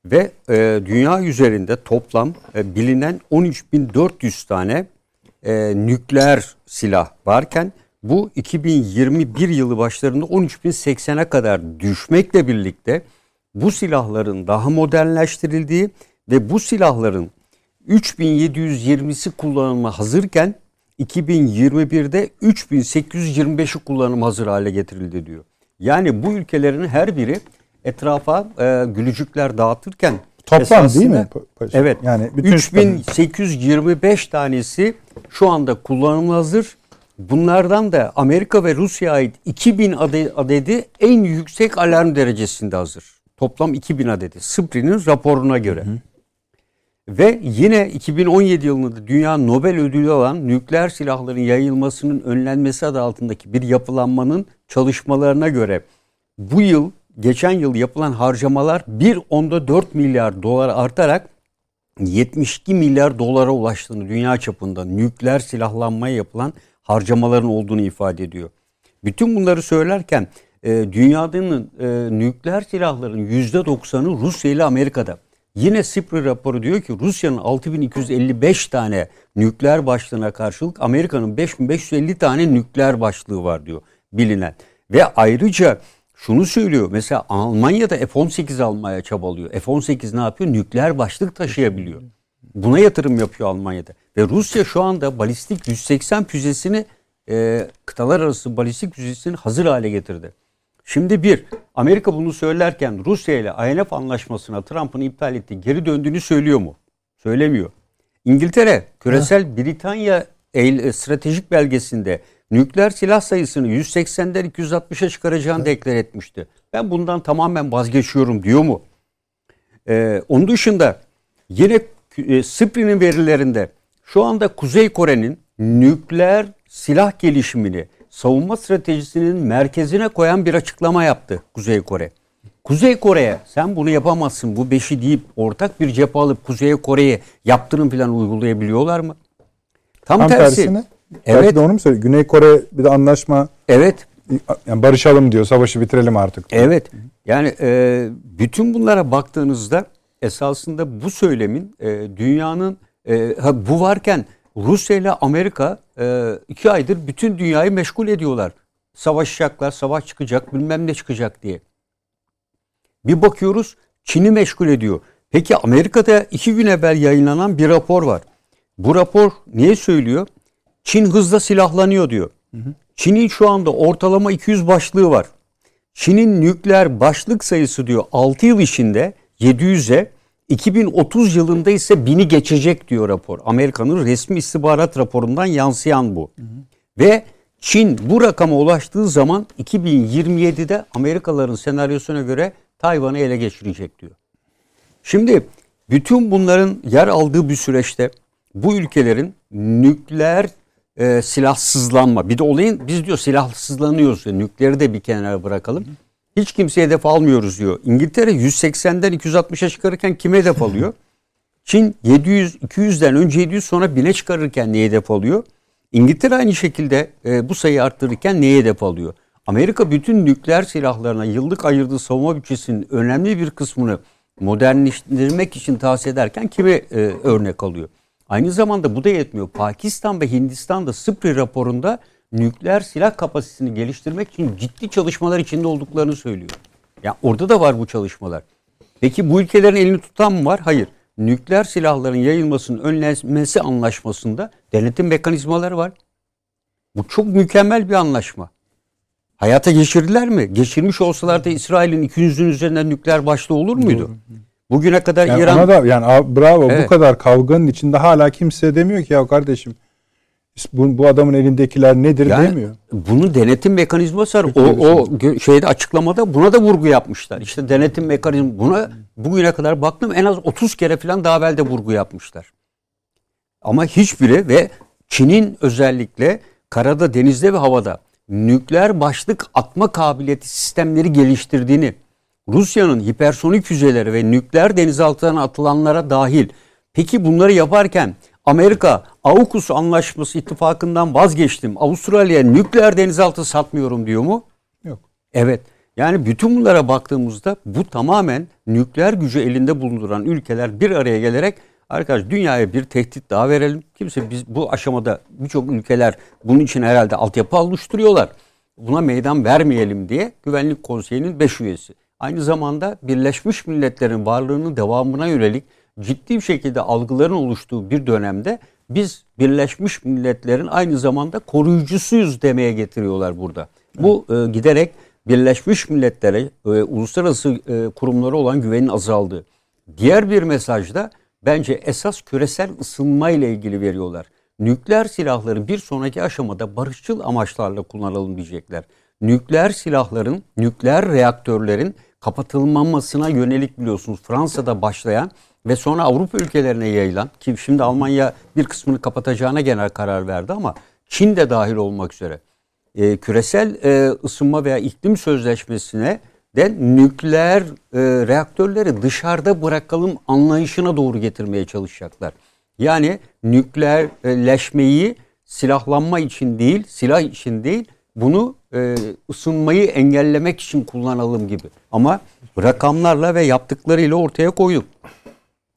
Ve e, dünya üzerinde toplam e, bilinen on üç bin dört yüz tane e, nükleer silah varken bu iki bin yirmi bir yılı başlarında on üç bin seksene kadar düşmekle birlikte bu silahların daha modernleştirildiği ve bu silahların üç bin yedi yüz yirmisi kullanıma hazırken iki bin yirmi birde üç bin sekiz yüz yirmi beşi kullanım hazır hale getirildi diyor. Yani bu ülkelerin her biri etrafa e, gülücükler dağıtırken toplam değil mi? Evet. Yani üç bin sekiz yüz yirmi beş tanesi şu anda kullanım hazır. Bunlardan da Amerika ve Rusya'ya ait iki bin adedi en yüksek alarm derecesinde hazır. Toplam iki bin adedi. Spri'nin raporuna göre. Hı. Ve yine iki bin on yedi yılında Dünya Nobel Ödülü olan nükleer silahların yayılmasının önlenmesi adı altındaki bir yapılanmanın çalışmalarına göre bu yıl, geçen yıl yapılan harcamalar bir virgül dört milyar dolar artarak yetmiş iki milyar dolara ulaştığını dünya çapında nükleer silahlanmaya yapılan harcamaların olduğunu ifade ediyor. Bütün bunları söylerken dünyanın nükleer silahların yüzde doksanı Rusya ile Amerika'da. Yine Sipri raporu diyor ki Rusya'nın altı bin iki yüz elli beş tane nükleer başlığına karşılık Amerika'nın beş bin beş yüz elli tane nükleer başlığı var diyor bilinen. Ve ayrıca şunu söylüyor mesela Almanya'da F on sekiz almaya çabalıyor. F on sekiz ne yapıyor? Nükleer başlık taşıyabiliyor. Buna yatırım yapıyor Almanya'da. Ve Rusya şu anda balistik yüz seksen füzesini e, kıtalar arası balistik füzesini hazır hale getirdi. Şimdi bir, Amerika bunu söylerken Rusya ile I N F anlaşmasına Trump'ın iptal ettiği geri döndüğünü söylüyor mu? Söylemiyor. İngiltere, küresel Heh. Britanya stratejik belgesinde nükleer silah sayısını yüz seksenden iki yüz altmışa çıkaracağını evet. deklar etmişti. Ben bundan tamamen vazgeçiyorum diyor mu? Ee, onun dışında yine e, S I P Ri'nin verilerinde şu anda Kuzey Kore'nin nükleer silah gelişimini savunma stratejisinin merkezine koyan bir açıklama yaptı Kuzey Kore. Kuzey Kore'ye sen bunu yapamazsın bu beşi deyip ortak bir cephe alıp Kuzey Kore'ye yaptırım falan uygulayabiliyorlar mı? Tam, Tam tersi. Tersine. Evet. Belki de onu mu söylüyor? Güney Kore bir de anlaşma. Evet. Yani barışalım diyor. Savaşı bitirelim artık. Evet. Yani e, bütün bunlara baktığınızda esasında bu söylemin e, dünyanın e, ha, bu varken Rusya ile Amerika e, iki aydır bütün dünyayı meşgul ediyorlar. Savaşacaklar, savaş çıkacak, bilmem ne çıkacak diye. Bir bakıyoruz Çin'i meşgul ediyor. Peki Amerika'da iki gün evvel yayınlanan bir rapor var. Bu rapor niye söylüyor? Çin hızla silahlanıyor diyor. Hı hı. Çin'in şu anda ortalama iki yüz başlığı var. Çin'in nükleer başlık sayısı diyor altı yıl içinde yedi yüze, iki bin otuz yılında ise bini geçecek diyor rapor. Amerika'nın resmi istihbarat raporundan yansıyan bu. Hı hı. Ve Çin bu rakama ulaştığı zaman iki bin yirmi yedide Amerikalıların senaryosuna göre Tayvan'ı ele geçirecek diyor. Şimdi bütün bunların yer aldığı bir süreçte bu ülkelerin nükleer e, silahsızlanma, bir de olayın biz diyor silahsızlanıyoruz, yani nükleeri de bir kenara bırakalım. Hiç kimseye hedef almıyoruz diyor. İngiltere yüz seksenden iki yüz altmışa çıkarırken kime hedef alıyor? Çin yedi yüz, iki yüzden önce yedi yüz sonra bine çıkarırken neye hedef alıyor? İngiltere aynı şekilde e, bu sayıyı arttırırken neye hedef alıyor? Amerika bütün nükleer silahlarına yıllık ayırdığı savunma bütçesinin önemli bir kısmını modernleştirmek için tavsiye ederken kime e, örnek alıyor? Aynı zamanda bu da yetmiyor. Pakistan ve Hindistan da S I P R I raporunda nükleer silah kapasitesini geliştirmek için ciddi çalışmalar içinde olduklarını söylüyor. Yani orada da var bu çalışmalar. Peki bu ülkelerin elini tutan mı var? Hayır. Nükleer silahların yayılmasının önlenmesi anlaşmasında denetim mekanizmaları var. Bu çok mükemmel bir anlaşma. Hayata geçirdiler mi? Geçirmiş olsalar da İsrail'in iki yüzün üzerinden nükleer başlığı olur muydu? Bugüne kadar yani İran... Da, yani bravo evet. Bu kadar kavganın içinde hala kimse demiyor ki ya kardeşim bu, bu adamın elindekiler nedir yani, demiyor. Bunu denetim mekanizması var. O, o şeyde açıklamada buna da vurgu yapmışlar. İşte denetim mekanizması buna bugüne kadar baktım en az otuz kere falan daha evvel de vurgu yapmışlar. Ama hiçbiri ve Çin'in özellikle karada, denizde ve havada nükleer başlık atma kabiliyeti sistemleri geliştirdiğini, Rusya'nın hipersonik füzeleri ve nükleer denizaltılarına atılanlara dahil. Peki bunları yaparken Amerika AUKUS anlaşması ittifakından vazgeçtim. Avustralya nükleer denizaltı satmıyorum diyor mu? Yok. Evet. Yani bütün bunlara baktığımızda bu tamamen nükleer gücü elinde bulunduran ülkeler bir araya gelerek arkadaş dünyaya bir tehdit daha verelim. Kimse biz bu aşamada birçok ülkeler bunun için herhalde altyapı oluşturuyorlar. Buna meydan vermeyelim diye Güvenlik Konseyi'nin beş üyesi. Aynı zamanda Birleşmiş Milletler'in varlığının devamına yönelik ciddi bir şekilde algıların oluştuğu bir dönemde biz Birleşmiş Milletler'in aynı zamanda koruyucusuyuz demeye getiriyorlar burada. Evet. Bu e, giderek Birleşmiş Milletler'e, e, uluslararası e, kurumlara olan güvenin azaldığı. Diğer bir mesaj da bence esas küresel ısınma ile ilgili veriyorlar. Nükleer silahları bir sonraki aşamada barışçıl amaçlarla kullanalım diyecekler. Nükleer silahların, nükleer reaktörlerin kapatılmamasına yönelik biliyorsunuz Fransa'da başlayan ve sonra Avrupa ülkelerine yayılan ki şimdi Almanya bir kısmını kapatacağına genel karar verdi ama Çin de dahil olmak üzere e, küresel e, ısınma veya iklim sözleşmesine de nükleer e, reaktörleri dışarıda bırakalım anlayışına doğru getirmeye çalışacaklar. Yani nükleerleşmeyi silahlanma için değil, silah için değil, bunu e, ısınmayı engellemek için kullanalım gibi. Ama rakamlarla ve yaptıklarıyla ortaya koyduk.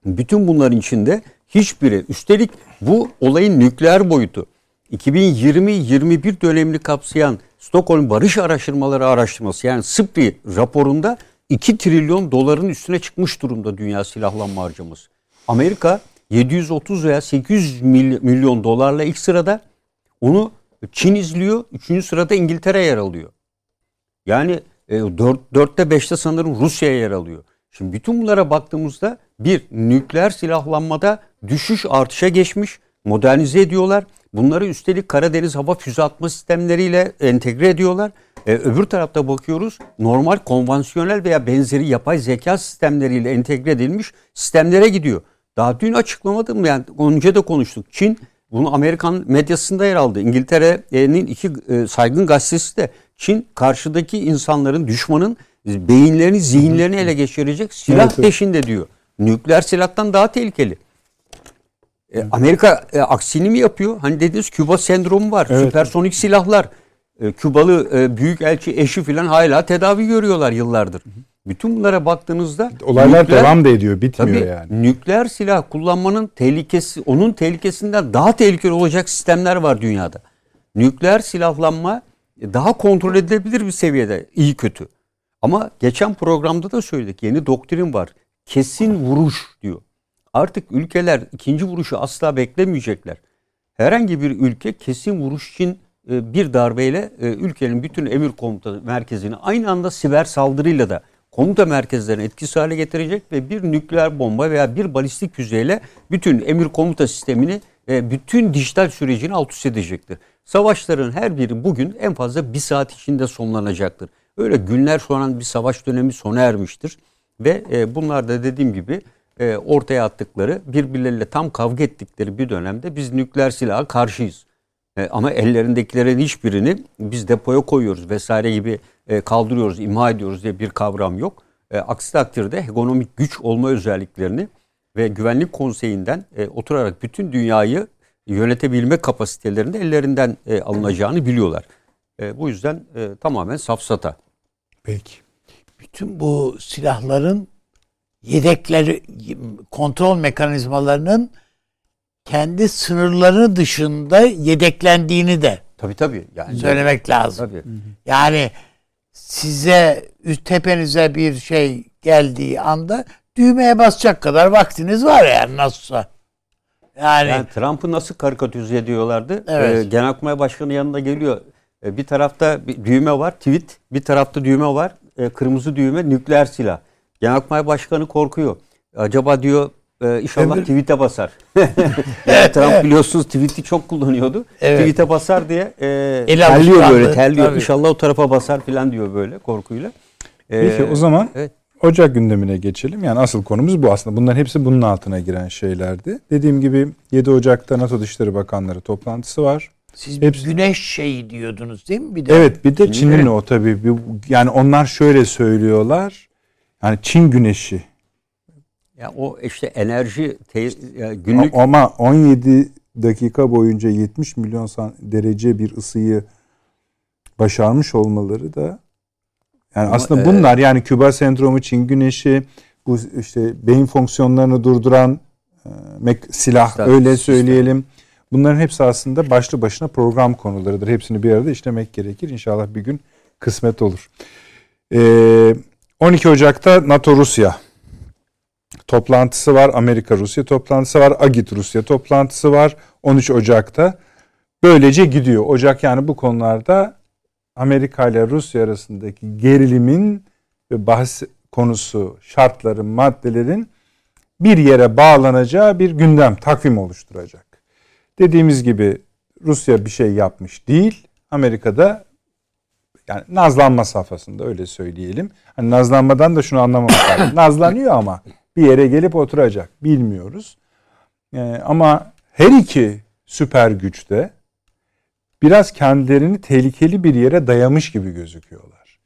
Bütün bunların içinde hiçbiri, üstelik bu olayın nükleer boyutu. iki bin yirmi yirmi bir dönemini kapsayan Stockholm Barış Araştırmaları Araştırması yani S I P R I raporunda iki trilyon doların üstüne çıkmış durumda dünya silahlanma harcaması. Amerika yedi yüz otuz veya sekiz yüz milyon dolarla ilk sırada, onu Çin izliyor, üçüncü sırada İngiltere yer alıyor. Yani e, dört, dörtte beşte sanırım Rusya yer alıyor. Şimdi bütün bunlara baktığımızda bir, nükleer silahlanmada düşüş artışa geçmiş, modernize ediyorlar. Bunları üstelik Karadeniz hava füze atma sistemleriyle entegre ediyorlar. Ee, öbür tarafta bakıyoruz, normal, konvansiyonel veya benzeri yapay zeka sistemleriyle entegre edilmiş sistemlere gidiyor. Daha dün açıklamadım, yani önce de konuştuk. Çin, bunu Amerikan medyasında yer aldı. İngiltere'nin iki saygın gazetesi de Çin, karşıdaki insanların, düşmanın beyinlerini, zihinlerini ele geçirecek silah evet, peşinde diyor. Nükleer silahtan daha tehlikeli. E, Amerika e, aksini mi yapıyor? Hani dediniz, Küba sendromu var. Evet. Süpersonik silahlar. E, Kübalı e, büyükelçi eşi filan hala tedavi görüyorlar yıllardır. Hı hı. Bütün bunlara baktığınızda olaylar nükleer, devam da ediyor, bitmiyor tabii, yani. Nükleer silah kullanmanın tehlikesi, onun tehlikesinden daha tehlikeli olacak sistemler var dünyada. Nükleer silahlanma daha kontrol edilebilir bir seviyede, iyi kötü. Ama geçen programda da söyledik, yeni doktrin var. Kesin vuruş diyor. Artık ülkeler ikinci vuruşu asla beklemeyecekler. Herhangi bir ülke kesin vuruş için bir darbeyle ülkenin bütün emir komuta merkezini aynı anda siber saldırıyla da komuta merkezlerini etkisiz hale getirecek ve bir nükleer bomba veya bir balistik füzeyle bütün emir komuta sistemini, bütün dijital sürecini alt üst edecektir. Savaşların her biri bugün en fazla bir saat içinde sonlanacaktır. Öyle günler soran bir savaş dönemi sona ermiştir. Ve bunlar da dediğim gibi ortaya attıkları, birbirleriyle tam kavga ettikleri bir dönemde biz nükleer silaha karşıyız. Ama ellerindekilerin hiçbirini biz depoya koyuyoruz vesaire gibi kaldırıyoruz, imha ediyoruz diye bir kavram yok. Aksi takdirde ekonomik güç olma özelliklerini ve Güvenlik Konseyi'nden oturarak bütün dünyayı yönetebilme kapasitelerini de ellerinden alınacağını biliyorlar. Bu yüzden tamamen safsata. Peki. Bütün bu silahların yedekleri, kontrol mekanizmalarının kendi sınırları dışında yedeklendiğini de tabii, tabii. Yani, söylemek lazım. Tabii. Yani size, tepenize bir şey geldiği anda düğmeye basacak kadar vaktiniz var yani nasılsa. Yani, yani Trump'ı nasıl karikatürize ediyorlardı? Evet. Ee, Genelkurmay Başkanı yanına geliyor. Ee, bir tarafta bir düğme var, tweet. Bir tarafta düğme var. E, kırmızı düğme, nükleer silah. Genelkurmay Başkanı korkuyor. Acaba diyor e, inşallah Ömür... tweet'e basar. Yani Trump biliyorsunuz tweet'i çok kullanıyordu. Evet. Tweet'e basar diye e, terliyor böyle. Terliyor. Tabii. İnşallah o tarafa basar falan diyor böyle korkuyla. E, Peki o zaman evet. Ocak gündemine geçelim. Yani asıl konumuz bu aslında. Bunların hepsi bunun altına giren şeylerdi. Dediğim gibi yedi Ocak'ta NATO Dışişleri Bakanları toplantısı var. Siz hepsi... güneş şeyi diyordunuz değil mi? Bir de evet, bir de Çin'in evet. o tabii. Yani onlar şöyle söylüyorlar. Yani Çin güneşi. Ya o işte enerji te- yani günlük. Ama on yedi dakika boyunca yetmiş milyon derece bir ısıyı başarmış olmaları da. Yani ama aslında e- bunlar yani Küba sendromu, Çin güneşi, bu işte beyin fonksiyonlarını durduran e- mek- silah Star- öyle söyleyelim. Star- Bunların hepsi aslında başlı başına program konularıdır. Hepsini bir arada işlemek gerekir. İnşallah bir gün kısmet olur. on iki Ocak'ta NATO-Rusya toplantısı var. Amerika-Rusya toplantısı var. A G İ T-Rusya toplantısı var. on üç Ocak'ta. Böylece gidiyor. Ocak yani bu konularda Amerika ile Rusya arasındaki gerilimin ve bahs konusu, şartların, maddelerin bir yere bağlanacağı bir gündem, takvim oluşturacak. Dediğimiz gibi Rusya bir şey yapmış değil. Amerika'da yani nazlanma safhasında öyle söyleyelim. Hani nazlanmadan da şunu anlamamak lazım. Nazlanıyor ama bir yere gelip oturacak. Bilmiyoruz. Ee, ama her iki süper güç de biraz kendilerini tehlikeli bir yere dayamış gibi gözüküyorlar.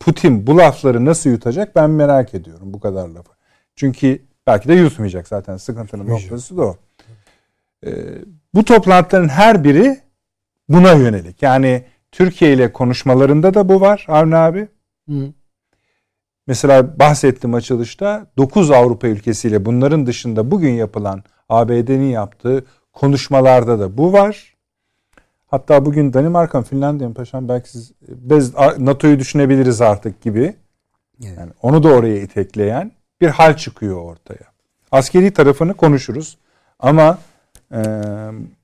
Putin bu lafları nasıl yutacak ben merak ediyorum bu kadar lafı. Çünkü belki de yutmayacak zaten, sıkıntının noktası da o. Ee, Bu toplantıların her biri buna yönelik. Yani Türkiye ile konuşmalarında da bu var Avni abi. Hı. Mesela bahsettim açılışta, dokuz Avrupa ülkesiyle bunların dışında bugün yapılan A B D'nin yaptığı konuşmalarda da bu var. Hatta bugün Danimarka, Finlandiya'nın paşam belki siz biz NATO'yu düşünebiliriz artık gibi. Yani onu da oraya itekleyen bir hal çıkıyor ortaya. Askeri tarafını konuşuruz ama Ee,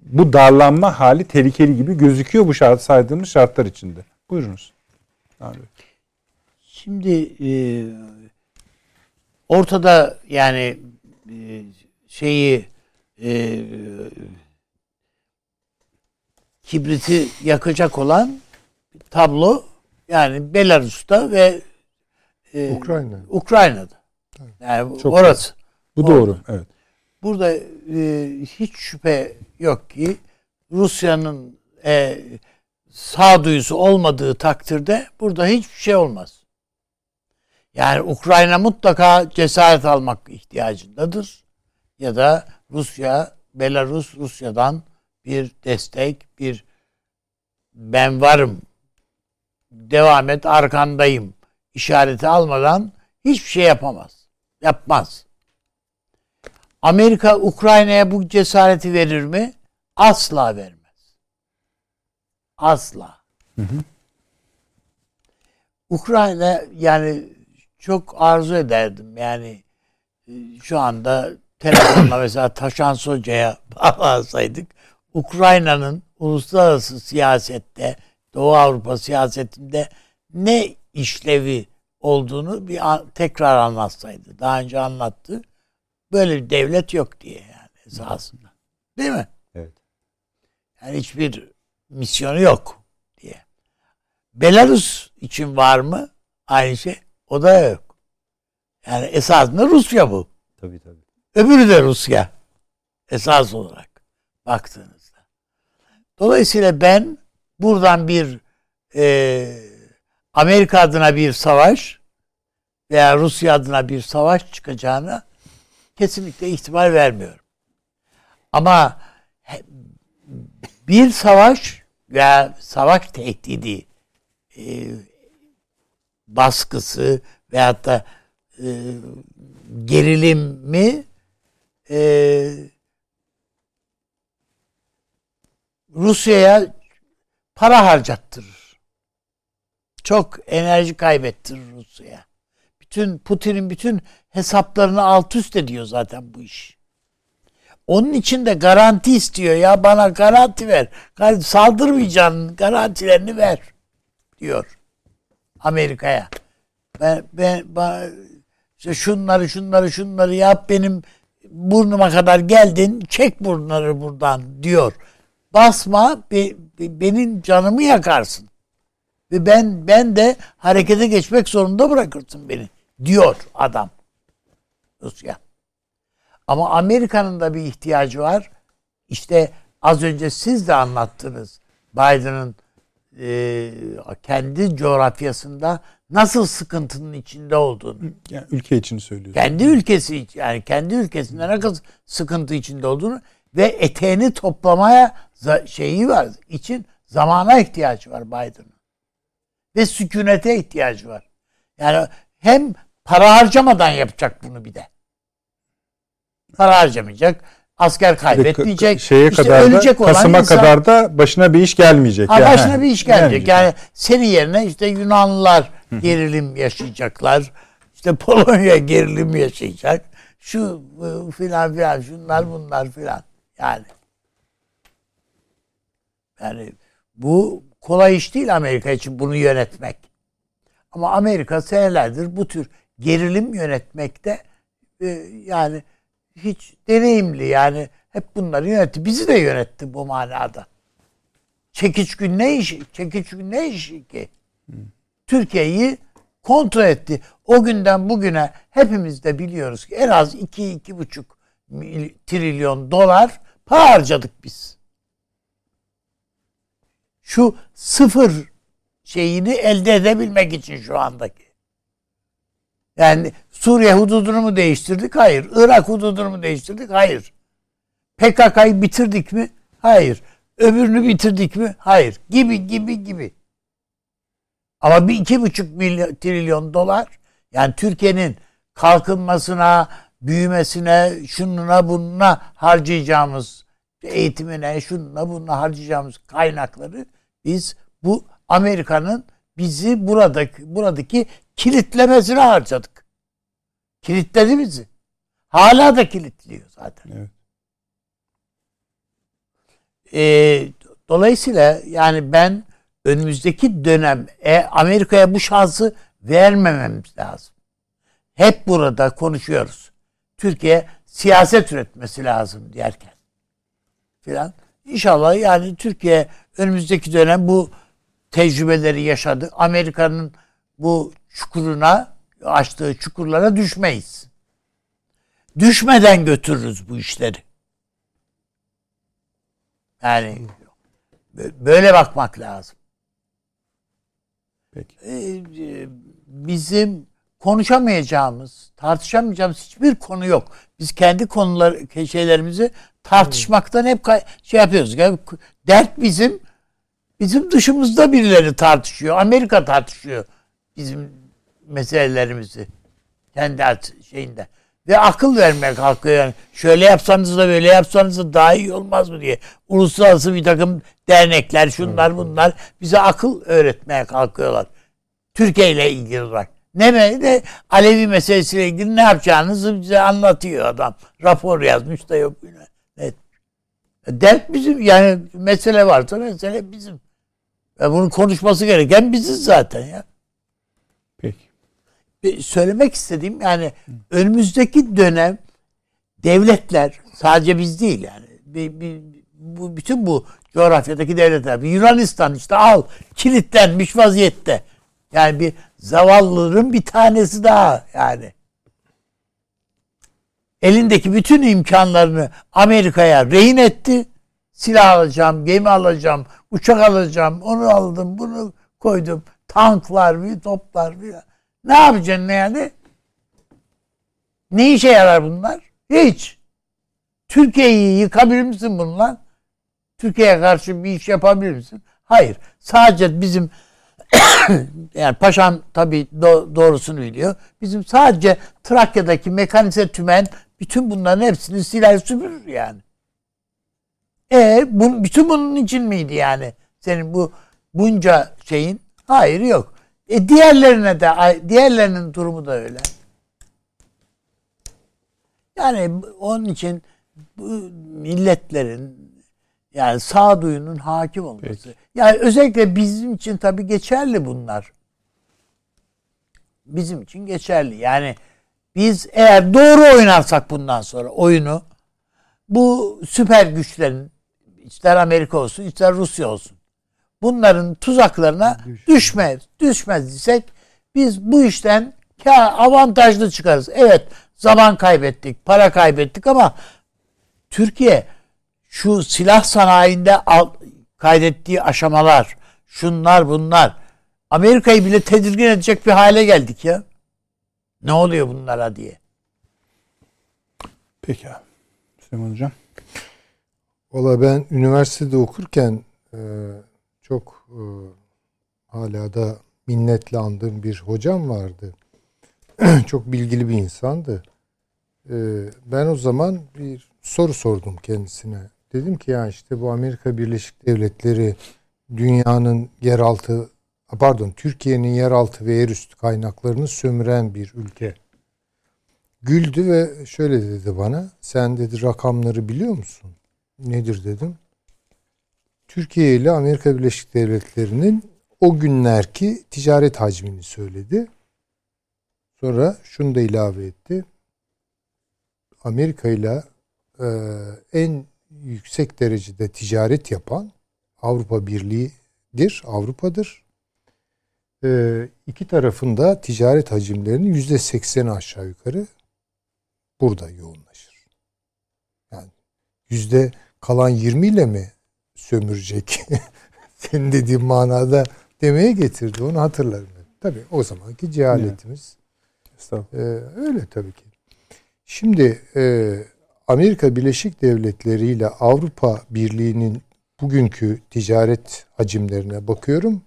bu darlanma hali tehlikeli gibi gözüküyor bu şart, saydığımız şartlar içinde. Buyurunuz. Abi. Şimdi e, ortada yani e, şeyi e, kibriti yakacak olan tablo yani Belarus'ta ve e, Ukrayna. Ukrayna'da. Evet. Yani çok orası. Bu orada. Doğru. Evet. Burada e, hiç şüphe yok ki Rusya'nın e, sağduyusu olmadığı takdirde burada hiçbir şey olmaz. Yani Ukrayna mutlaka cesaret almak ihtiyacındadır. Ya da Rusya, Belarus Rusya'dan bir destek, bir ben varım, devam et arkandayım işareti almadan hiçbir şey yapamaz. Yapmaz. Amerika Ukrayna'ya bu cesareti verir mi? Asla vermez. Asla. Hı hı. Ukrayna yani çok arzu ederdim. Yani şu anda telefonla mesela Taşan Hoca'ya bağlansaydık Ukrayna'nın uluslararası siyasette, Doğu Avrupa siyasetinde ne işlevi olduğunu bir an, tekrar anlatsaydı. Daha önce anlattı. Böyle bir devlet yok diye yani esasında. Değil mi? Evet. Yani hiçbir misyonu yok diye. Belarus için var mı? Aynı şey. O da yok. Yani esasında Rusya bu. Tabii tabii. Öbürü de Rusya. Esas olarak baktığınızda. Dolayısıyla ben buradan bir e, Amerika adına bir savaş veya Rusya adına bir savaş çıkacağına kesinlikle ihtimal vermiyorum. Ama bir savaş veya savaş tehdidi e, baskısı veyahut da e, gerilimi e, Rusya'ya para harcattırır. Çok enerji kaybettirir Rusya'ya. Bütün Putin'in bütün hesaplarını alt üst ediyor zaten bu iş. Onun için de garanti istiyor. Ya bana garanti ver. Saldırmayacağının garantilerini ver diyor Amerika'ya. Ben, ben ben işte şunları şunları şunları yap benim burnuma kadar geldin. Çek bunları buradan diyor. Basma be, be, benim canımı yakarsın. Ve ben ben de harekete geçmek zorunda bırakırsın beni diyor adam. Rusya. Ama Amerika'nın da bir ihtiyacı var. İşte az önce siz de anlattınız. Biden'ın e, kendi coğrafyasında nasıl sıkıntının içinde olduğunu. Yani ülke için söylüyorsun. Kendi ülkesi yani kendi ülkesinde ne kadar sıkıntı içinde olduğunu ve eteğini toplamaya şeyi var için zamana ihtiyacı var Biden'ın. Ve sükunete ihtiyacı var. Yani hem para harcamadan yapacak bunu bir de. Para harcamayacak. Asker kaybetmeyecek. Şeye işte kadar ölecek da, olan Kasım'a insan, kadar da başına bir iş gelmeyecek. Ha, yani. Başına bir iş gelmeyecek. gelmeyecek. Yani senin yerine işte Yunanlılar gerilim yaşayacaklar. İşte Polonya gerilim yaşayacak. Şu filan filan şunlar bunlar filan. Yani. Yani bu kolay iş değil Amerika için bunu yönetmek. Ama Amerika senelerdir bu tür gerilim yönetmekte e, yani hiç deneyimli yani hep bunları yönetti. Bizi de yönetti bu manada. Çekiç gün ne işi? Çekiç gün ne işi ki? Hmm. Türkiye'yi kontrol etti. O günden bugüne hepimiz de biliyoruz ki en az iki iki buçuk trilyon dolar para harcadık biz. Şu sıfır şeyini elde edebilmek için şu andaki. Yani Suriye hududunu mu değiştirdik? Hayır. Irak hududunu mu değiştirdik? Hayır. P K K'yı bitirdik mi? Hayır. Öbürünü bitirdik mi? Hayır. Gibi gibi gibi. Ama bir iki buçuk milyon, trilyon dolar yani Türkiye'nin kalkınmasına, büyümesine, şununa bununa harcayacağımız eğitimine, şununa bununa harcayacağımız kaynakları biz bu Amerika'nın bizi buradaki buradaki kilitlemesine harcadık. Kilitledi bizi. Hala da kilitliyor zaten. Evet. Ee, dolayısıyla yani ben önümüzdeki dönem e, Amerika'ya bu şansı vermememiz lazım. Hep burada konuşuyoruz. Türkiye siyaset üretmesi lazım derken filan. İnşallah yani Türkiye önümüzdeki dönem bu tecrübeleri yaşadık. Amerika'nın bu çukuruna, açtığı çukurlara düşmeyiz. Düşmeden götürürüz bu işleri. Yani böyle bakmak lazım. Peki. Ee, bizim konuşamayacağımız, tartışamayacağımız hiçbir konu yok. Biz kendi konular, şeylerimizi tartışmaktan hep şey yapıyoruz. Yani dert bizim, bizim dışımızda birileri tartışıyor. Amerika tartışıyor bizim meselelerimizi. Kendi şeyinde. Ve akıl vermek hakkı, yani şöyle yapsanız da böyle yapsanız da daha iyi olmaz mı diye. Uluslararası bir takım dernekler, şunlar bunlar bize akıl öğretmeye kalkıyorlar. Türkiye ile ilgili olarak. Ne de Alevi meselesiyle ilgili ne yapacağınızı bize anlatıyor adam. Rapor yazmış da yok. Evet. Dert bizim, yani mesele varsa mesele bizim. Ve bunun konuşması gereken biziz zaten ya. Söylemek istediğim, yani önümüzdeki dönem devletler, sadece biz değil yani, bir, bir, bu, bütün bu coğrafyadaki devletler, bir Yunanistan işte al kilitlenmiş vaziyette, yani bir zavallıların bir tanesi daha, yani elindeki bütün imkanlarını Amerika'ya rehin etti, silah alacağım, gemi alacağım, uçak alacağım, onu aldım, bunu koydum, tanklar bir toplar bir. Ne yapacaksın yani? Ne işe yarar bunlar? Hiç. Türkiye'yi yıkabilir misin bununla? Türkiye'ye karşı bir iş yapabilir misin? Hayır. Sadece bizim yani paşam tabii do- doğrusunu biliyor. Bizim sadece Trakya'daki mekanize tümen bütün bunların hepsini siler süpürür yani. E bu, bütün bunun için miydi yani? Senin bu bunca şeyin? Hayır, yok. E diğerlerine de, diğerlerinin durumu da öyle. Yani onun için bu milletlerin, yani sağduyunun hakim olması. Peki. Yani özellikle bizim için tabii geçerli bunlar. Bizim için geçerli. Yani biz eğer doğru oynarsak bundan sonra oyunu, bu süper güçlerin, ister Amerika olsun ister Rusya olsun, bunların tuzaklarına düşmez. Düşmez isek biz bu işten avantajlı çıkarız. Evet, zaman kaybettik, para kaybettik ama Türkiye şu silah sanayinde kaydettiği aşamalar, şunlar bunlar, Amerika'yı bile tedirgin edecek bir hale geldik ya. Ne oluyor bunlara diye. Peki abi. Süleyman Hocam. Valla ben üniversitede okurken e, çok e, hala da minnetle andığım bir hocam vardı. Çok bilgili bir insandı. E, ben o zaman bir soru sordum kendisine. Dedim ki ya işte bu Amerika Birleşik Devletleri dünyanın yeraltı, pardon Türkiye'nin yeraltı ve yerüstü kaynaklarını sömüren bir ülke. Güldü ve şöyle dedi bana. Sen dedi rakamları biliyor musun? Nedir dedim. Türkiye ile Amerika Birleşik Devletleri'nin o günlerki ticaret hacmini söyledi. Sonra şunu da ilave etti. Amerika ile en yüksek derecede ticaret yapan Avrupa Birliği'dir, Avrupa'dır. E, iki tarafında ticaret hacimlerinin yüzde sekseni aşağı yukarı burada yoğunlaşır. Yani yüzde kalan yirmi ile mi sömürecek senin dediğin manada demeye getirdi. Onu hatırlarım. Tabii o zamanki cehaletimiz. Ee, öyle tabii ki. Şimdi e, Amerika Birleşik Devletleri ile Avrupa Birliği'nin bugünkü ticaret hacimlerine bakıyorum.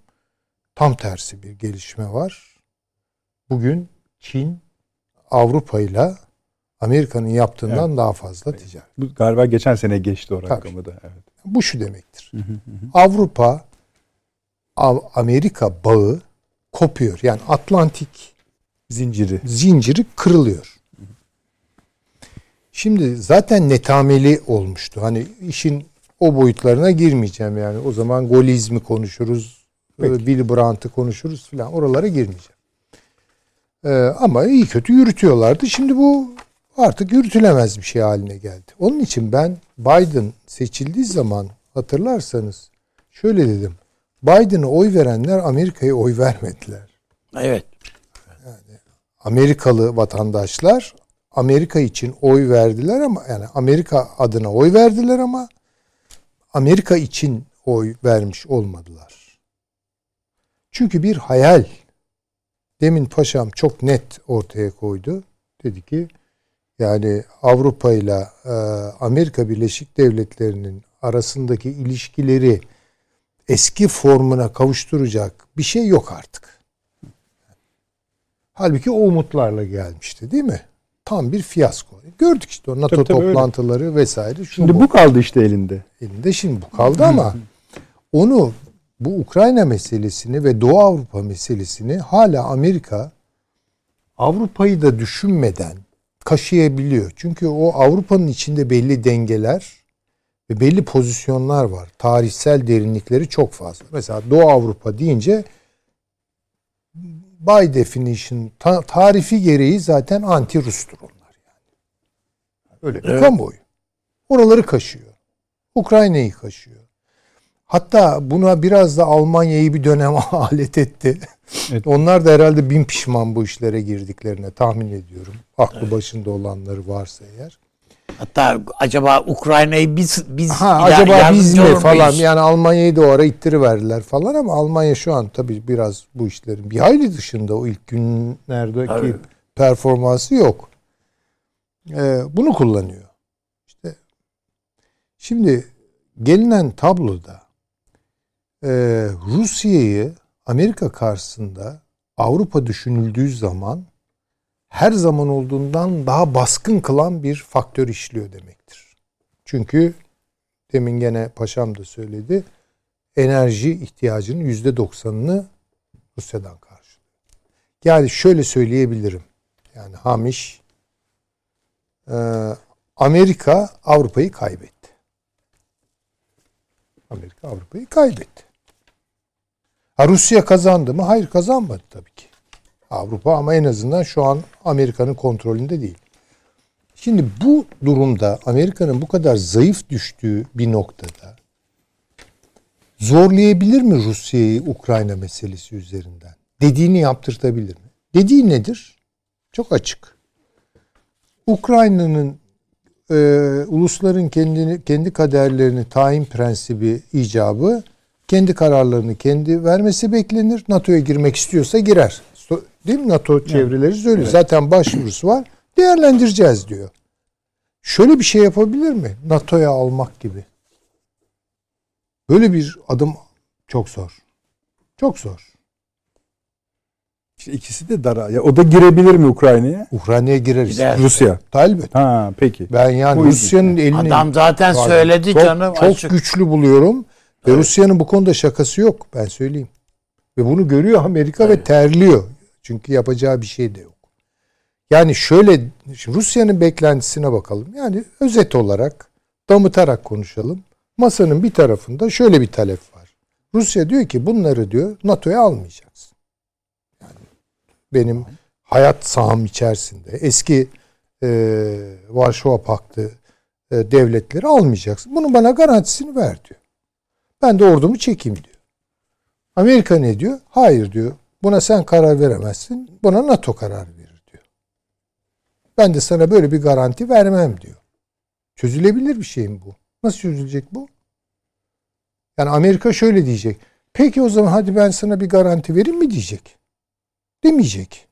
Tam tersi bir gelişme var. Bugün Çin Avrupa ile Amerika'nın yaptığından evet. daha fazla evet. ticaret. Bu galiba geçen sene geçti o rakamı da. Evet. Bu şu demektir. Hı hı hı. Avrupa Amerika bağı kopuyor. Yani Atlantik zinciri zinciri kırılıyor. Hı hı. Şimdi zaten netameli olmuştu. Hani işin o boyutlarına girmeyeceğim yani. O zaman golizmi konuşuruz. Peki. Willy Brandt'ı konuşuruz filan. Oralara girmeyeceğim. Ee, ama iyi kötü yürütüyorlardı. Şimdi bu artık yürütülemez bir şey haline geldi. Onun için ben Biden seçildiği zaman hatırlarsanız Şöyle dedim. Biden'a oy verenler Amerika'ya oy vermediler. Evet. Yani Amerikalı vatandaşlar Amerika için oy verdiler ama yani Amerika adına oy verdiler ama Amerika için oy vermiş olmadılar. Çünkü bir hayal. Demin paşam çok net ortaya koydu. Dedi ki yani Avrupa ile Amerika Birleşik Devletleri'nin arasındaki ilişkileri eski formuna kavuşturacak bir şey yok artık. Halbuki o umutlarla gelmişti, değil mi? Tam bir fiyasko. Gördük işte o NATO tabii, tabii toplantıları öyle. Vesaire. Şu şimdi bu, bu kaldı işte elinde. Elinde şimdi bu kaldı ama onu bu Ukrayna meselesini ve Doğu Avrupa meselesini hala Amerika Avrupa'yı da düşünmeden kaşıyabiliyor. Çünkü o Avrupa'nın içinde belli dengeler ve belli pozisyonlar var. Tarihsel derinlikleri çok fazla. Mesela Doğu Avrupa deyince by definition ta- tarifi gereği zaten anti-Rus'tur onlar yani. Öyle bir evet. kamuoyu. Oraları kaşıyor. Ukrayna'yı kaşıyor. Hatta buna biraz da Almanya'yı bir dönem alet etti. Evet. Onlar da herhalde bin pişman bu işlere girdiklerine tahmin ediyorum. Aklı evet. başında olanları varsa eğer. Hatta acaba Ukrayna'yı biz biz ha, ya, acaba biz mi falan yani Almanya'yı da o ara ittiriverdiler falan ama Almanya şu an tabii biraz bu işlerin bir hayli dışında o ilk günlerdeki tabii. performansı yok. Ee, bunu kullanıyor. İşte şimdi gelinen tabloda e, Rusya'yı Amerika karşısında Avrupa düşünüldüğü zaman her zaman olduğundan daha baskın kılan bir faktör işliyor demektir. Çünkü demin gene paşam da söyledi. Enerji ihtiyacının yüzde doksanını Rusya'dan karşılıyor. Yani şöyle söyleyebilirim. Yani hamiş Amerika Avrupa'yı kaybetti. Amerika Avrupa'yı kaybetti. Ha, Rusya kazandı mı? Hayır, kazanmadı tabii ki. Avrupa ama en azından şu an Amerika'nın kontrolünde değil. Şimdi bu durumda Amerika'nın bu kadar zayıf düştüğü bir noktada zorlayabilir mi Rusya'yı Ukrayna meselesi üzerinden? Dediğini yaptırtabilir mi? Dediği nedir? Çok açık. Ukrayna'nın e, ulusların kendini, kendi kaderlerini tayin prensibi icabı kendi kararlarını kendi vermesi beklenir. NATO'ya girmek istiyorsa girer. Değil mi? NATO çevreleri söylüyor. Evet. Zaten başvurusu var. Değerlendireceğiz diyor. Şöyle bir şey yapabilir mi? NATO'ya almak gibi. Böyle bir adım çok zor. Çok zor. İşte ikisi de dara. Ya o da girebilir mi Ukrayna'ya? Ukrayna'ya girer. Gider. Rusya. Talbet. Ha peki. Ben yani Rusya'nın elini... Adam zaten var. Söyledi çok, canım. Çok açık. Güçlü buluyorum. Evet. Ve Rusya'nın bu konuda şakası yok. Ben söyleyeyim. Ve bunu görüyor Amerika evet. ve terliyor. Çünkü yapacağı bir şey de yok. Yani şöyle Rusya'nın beklentisine bakalım. Yani özet olarak damıtarak konuşalım. Masanın bir tarafında şöyle bir talep var. Rusya diyor ki bunları diyor NATO'ya almayacaksın. Yani benim hayat saham içerisinde eski e, Varşova Paktı e, devletleri almayacaksın. Bunun bana garantisini ver diyor. Ben de ordumu çekeyim diyor. Amerika ne diyor? Hayır diyor. Buna sen karar veremezsin. Buna NATO karar verir diyor. Ben de sana böyle bir garanti vermem diyor. Çözülebilir bir şey mi bu? Nasıl çözülecek bu? Yani Amerika şöyle diyecek. Peki o zaman hadi ben sana bir garanti vereyim mi diyecek. Demeyecek.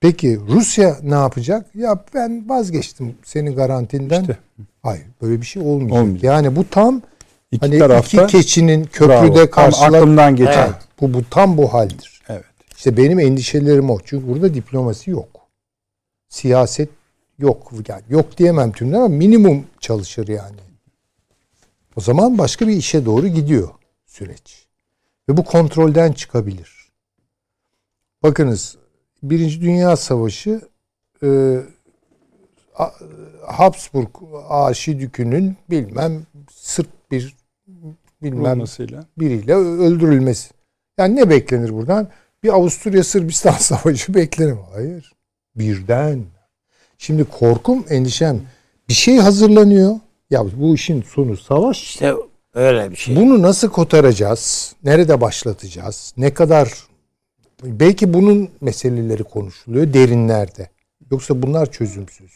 Peki Rusya ne yapacak? Ya ben vazgeçtim senin garantinden. İşte. Hayır, böyle bir şey olmayacak. Olmayacak. Yani bu tam İki hani tarafta, iki keçinin köprüde karşılanan geçen. Evet. Bu, bu tam bu haldir. Evet. İşte benim endişelerim o. Çünkü burada diplomasi yok. Siyaset yok. Yani yok diyemem tümden ama minimum çalışır yani. O zaman başka bir işe doğru gidiyor süreç. Ve bu kontrolden çıkabilir. Bakınız Birinci Dünya Savaşı e, Habsburg Arşidükü'nün bilmem Sırp bir bilmem Rulmasıyla. Biriyle öldürülmesi. Yani ne beklenir buradan? Bir Avusturya-Sırbistan savaşı beklerim. Hayır. Birden. Şimdi korkum, endişem. Bir şey hazırlanıyor. Ya bu işin sonu savaş. İşte Öyle bir şey. Bunu nasıl kotaracağız? Nerede başlatacağız? Ne kadar? Belki bunun meseleleri konuşuluyor derinlerde. Yoksa bunlar çözümsüz.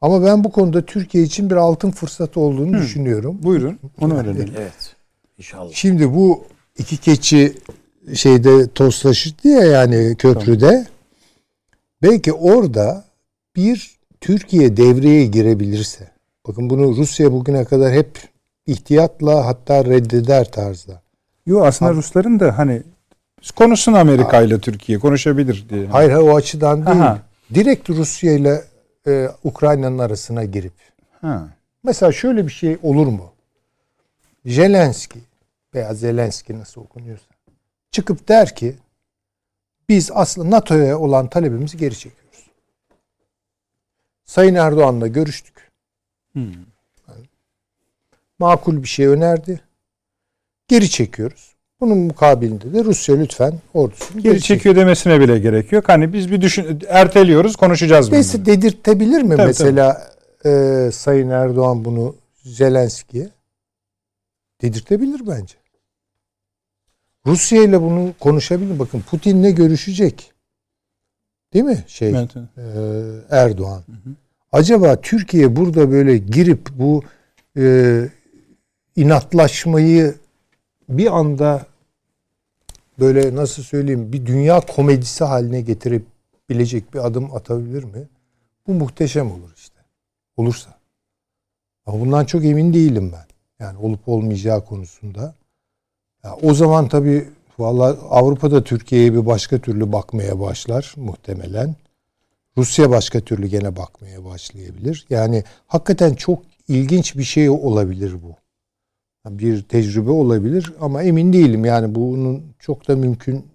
Ama ben bu konuda Türkiye için bir altın fırsatı olduğunu Hı. düşünüyorum. Buyurun. Onu öğrenelim. Evet. İnşallah. Şimdi bu iki keçi şeyde toslaşırdı ya, yani köprüde. Tamam. Belki orada bir Türkiye devreye girebilirse. Bakın bunu Rusya bugüne kadar hep ihtiyatla, hatta reddeder tarzda. Yok aslında ha, Rusların da hani konuşsun Amerika ile Türkiye, konuşabilir diye. Hayır ha, o açıdan değil. Aha. Direkt Rusya ile e, Ukrayna'nın arasına girip. Ha. Mesela şöyle bir şey olur mu? Zelenski veya Zelenski nasıl okunuyorsa çıkıp der ki biz aslında NATO'ya olan talebimizi geri çekiyoruz. Sayın Erdoğan'la görüştük. Hmm. Makul bir şey önerdi. Geri çekiyoruz. Bunun mukabilinde de Rusya lütfen ordusunu geri, geri çekiyor, çekiyor demesine bile gerek yok. Hani biz bir düşün, erteliyoruz, konuşacağız. Neyse, dedirtebilir mi tabii, mesela tabii. E, Sayın Erdoğan bunu Zelenski'ye? Dedirtebilir bence. Rusya ile bunu konuşabilir. Bakın Putin'le görüşecek. Değil mi? Şey, evet, evet. E, Erdoğan. Hı hı. Acaba Türkiye burada böyle girip bu e, inatlaşmayı bir anda böyle nasıl söyleyeyim bir dünya komedisi haline getirebilecek bir adım atabilir mi? Bu muhteşem olur işte. Olursa. Ama bundan çok emin değilim ben. Yani olup olmayacağı konusunda. Ya o zaman tabii vallahi Avrupa'da Türkiye'ye bir başka türlü bakmaya başlar muhtemelen. Rusya başka türlü gene bakmaya başlayabilir. Yani hakikaten çok ilginç bir şey olabilir bu. Bir tecrübe olabilir ama emin değilim. Yani bunun çok da mümkün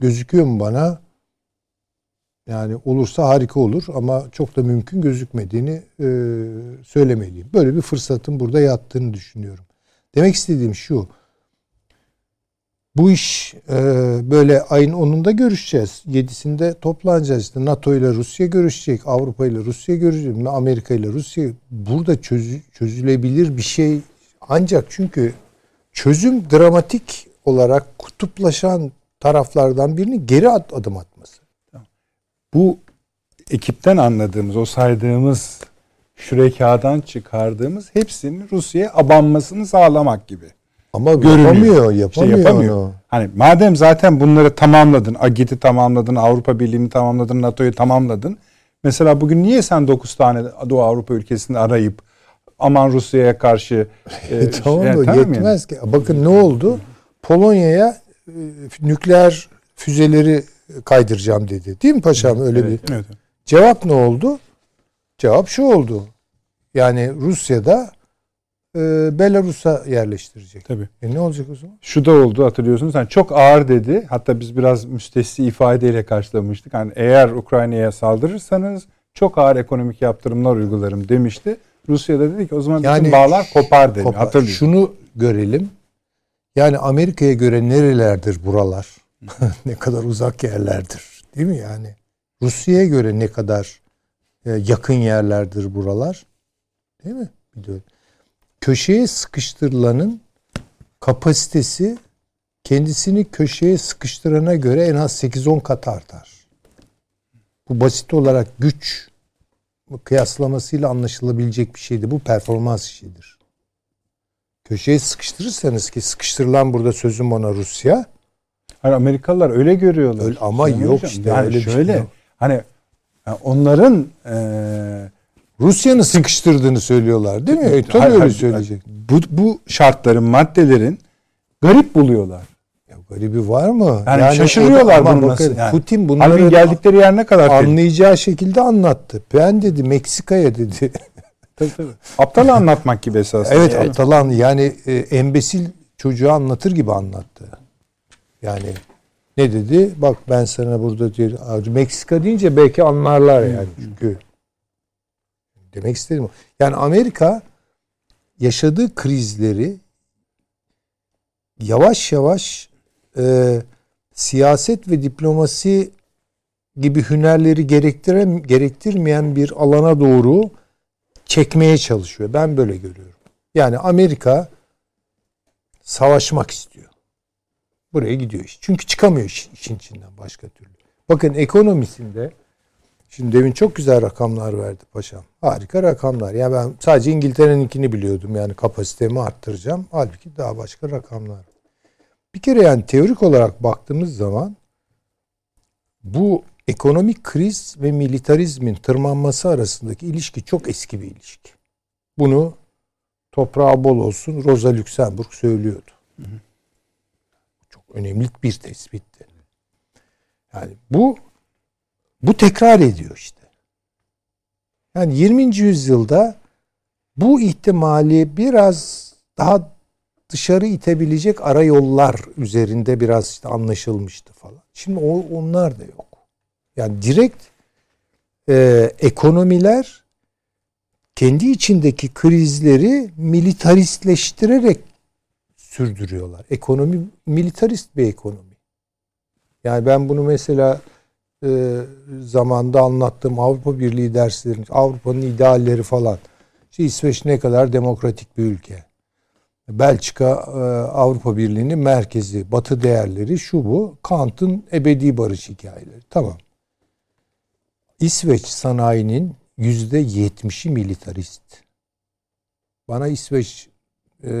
gözüküyor mu bana? Yani olursa harika olur ama çok da mümkün gözükmediğini söylemeliyim. Böyle bir fırsatın burada yattığını düşünüyorum. Demek istediğim şu. Bu iş e, böyle ayın onunda görüşeceğiz. yedisinde toplanacağız. İşte NATO ile Rusya görüşecek. Avrupa ile Rusya görüşecek. Amerika ile Rusya. Burada çözü, çözülebilir bir şey. Ancak çünkü çözüm dramatik olarak kutuplaşan taraflardan birinin geri adım atması. Bu ekipten anladığımız, o saydığımız şürekadan çıkardığımız hepsinin Rusya'ya abanmasını sağlamak gibi. Ama görünüyor. yapamıyor, yapamıyor. Şey yapamıyor. Onu. Hani madem zaten bunları tamamladın, A G İT'i tamamladın, Avrupa Birliği'ni tamamladın, NATO'yu tamamladın. Mesela bugün niye sen dokuz tane Doğu Avrupa ülkesini arayıp aman Rusya'ya karşı e, tamam da yani, yetmez yani ki. Bakın ne oldu? Polonya'ya e, nükleer füzeleri kaydıracağım dedi. Değil mi paşam öyle evet, bir? Evet. Cevap ne oldu? Cevap şu oldu. Yani Rusya'da Belarus'a yerleştirecek. Tabii. E ne olacak o zaman? Şu da oldu, hatırlıyorsunuz. Yani çok ağır dedi. Hatta biz biraz müstesni ifadeyle karşılamıştık. Yani eğer Ukrayna'ya saldırırsanız çok ağır ekonomik yaptırımlar uygularım demişti. Rusya da dedi ki o zaman yani bütün bağlar kopar dedi. Kopar. Hatırlıyorum. Şunu görelim. Yani Amerika'ya göre nerelerdir buralar? Ne kadar uzak yerlerdir. Değil mi yani? Rusya'ya göre ne kadar yakın yerlerdir buralar? Değil mi? Biliyorum. Köşeye sıkıştırılanın kapasitesi kendisini köşeye sıkıştırana göre en az sekiz on kat artar. Bu basit olarak güç kıyaslamasıyla anlaşılabilecek bir şeydi. Bu performans işidir. Köşeye sıkıştırırsanız ki sıkıştırılan burada sözüm ona Rusya. Hayır, Amerikalılar öyle görüyorlar. Öyle, ama yok hocam, işte yani öyle şöyle, şey hani onların ee, Rusya'nın sıkıştırdığını söylüyorlar değil mi? E, tabii öyle söyleyecek. Bu, bu şartların, maddelerin garip buluyorlar. Ya garibi var mı? Yani, yani şaşırıyorlar bunu nasıl? Yani. Putin bunları geldikleri yer ne kadar anlayacağı dedi. Şekilde anlattı. Ben dedi Meksika'ya dedi. Tabii tabii. Aptal anlatmak gibi esasında. Evet yani. Aptal yani e, embesil çocuğa anlatır gibi anlattı. Yani ne dedi? Bak ben sana burada diyor. Meksika deyince belki anlarlar yani çünkü. Demek istedim. Yani Amerika yaşadığı krizleri yavaş yavaş e, siyaset ve diplomasi gibi hünerleri gerektiren, gerektirmeyen bir alana doğru çekmeye çalışıyor. Ben böyle görüyorum. Yani Amerika savaşmak istiyor. Buraya gidiyor iş. Çünkü çıkamıyor iş, işin içinden başka türlü. Bakın ekonomisinde şimdi demin çok güzel rakamlar verdi paşam. Harika rakamlar. Ya yani ben sadece İngiltere'ninkini biliyordum. Yani kapasitemi arttıracağım. Halbuki daha başka rakamlar. Bir kere yani teorik olarak baktığımız zaman bu ekonomik kriz ve militarizmin tırmanması arasındaki ilişki çok eski bir ilişki. Bunu toprağı bol olsun Rosa Luxemburg söylüyordu. Hı hı. Çok önemli bir tespitti. Yani bu bu tekrar ediyor işte. Yani yirminci yüzyılda bu ihtimali biraz daha dışarı itebilecek arayollar üzerinde biraz işte anlaşılmıştı falan. Şimdi o, onlar da yok. Yani direkt e, ekonomiler kendi içindeki krizleri militaristleştirerek sürdürüyorlar. Ekonomi militarist bir ekonomi. Yani ben bunu mesela e, zamanda anlattığım Avrupa Birliği derslerinde Avrupa'nın idealleri falan. İşte İsveç ne kadar demokratik bir ülke. Belçika e, Avrupa Birliği'nin merkezi, Batı değerleri şu bu. Kant'ın ebedi barış hikayeleri. Tamam. İsveç sanayinin yüzde yetmişi militarist. Bana İsveç e,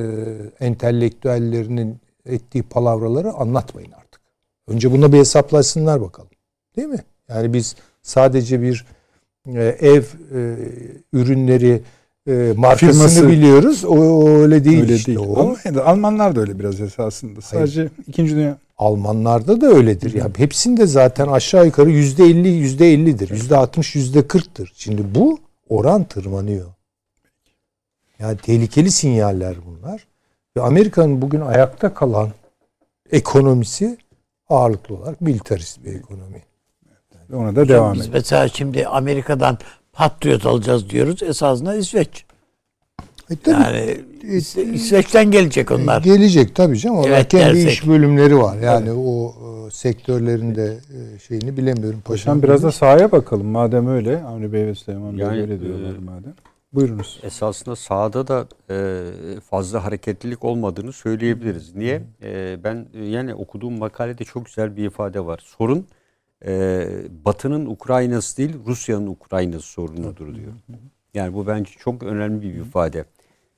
entelektüellerinin ettiği palavraları anlatmayın artık. Önce buna bir hesaplasınlar bakalım. Değil mi? Yani biz sadece bir e, ev e, ürünleri e, markasını firması biliyoruz. O, o öyle değil öyle işte. Değil. O. Almanlar da öyle biraz esasında. Sadece hayır. İkinci Dünya... Almanlarda da öyledir. Ya hepsinde zaten aşağı yukarı yüzde elli, yüzde ellidir. yüzde altmış, yüzde kırktır. Şimdi bu oran tırmanıyor. Yani tehlikeli sinyaller bunlar. Ve Amerika'nın bugün ayakta kalan ekonomisi ağırlıklı olarak militarist bir ekonomi. Yani ona da devam ediyor. Biz mesela şimdi Amerika'dan patriot alacağız diyoruz. Esasında İsveç. E, yani İsveç'ten gelecek onlar. Gelecek tabii canım. Onlar evet, kendi dersek. İş bölümleri var. Yani evet. o e, sektörlerin de e, şeyini bilemiyorum. Paşam biraz da sahaya bakalım. Madem öyle. Avni Bey ve Süleyman Bey yani, öyle diyorlar e, madem. Buyurunuz. Esasında sahada da e, fazla hareketlilik olmadığını söyleyebiliriz. Niye? E, ben yani okuduğum makalede çok güzel bir ifade var. Sorun e, Batı'nın Ukrayna'sı değil Rusya'nın Ukrayna'sı sorunudur diyor. Yani bu bence çok önemli bir ifade.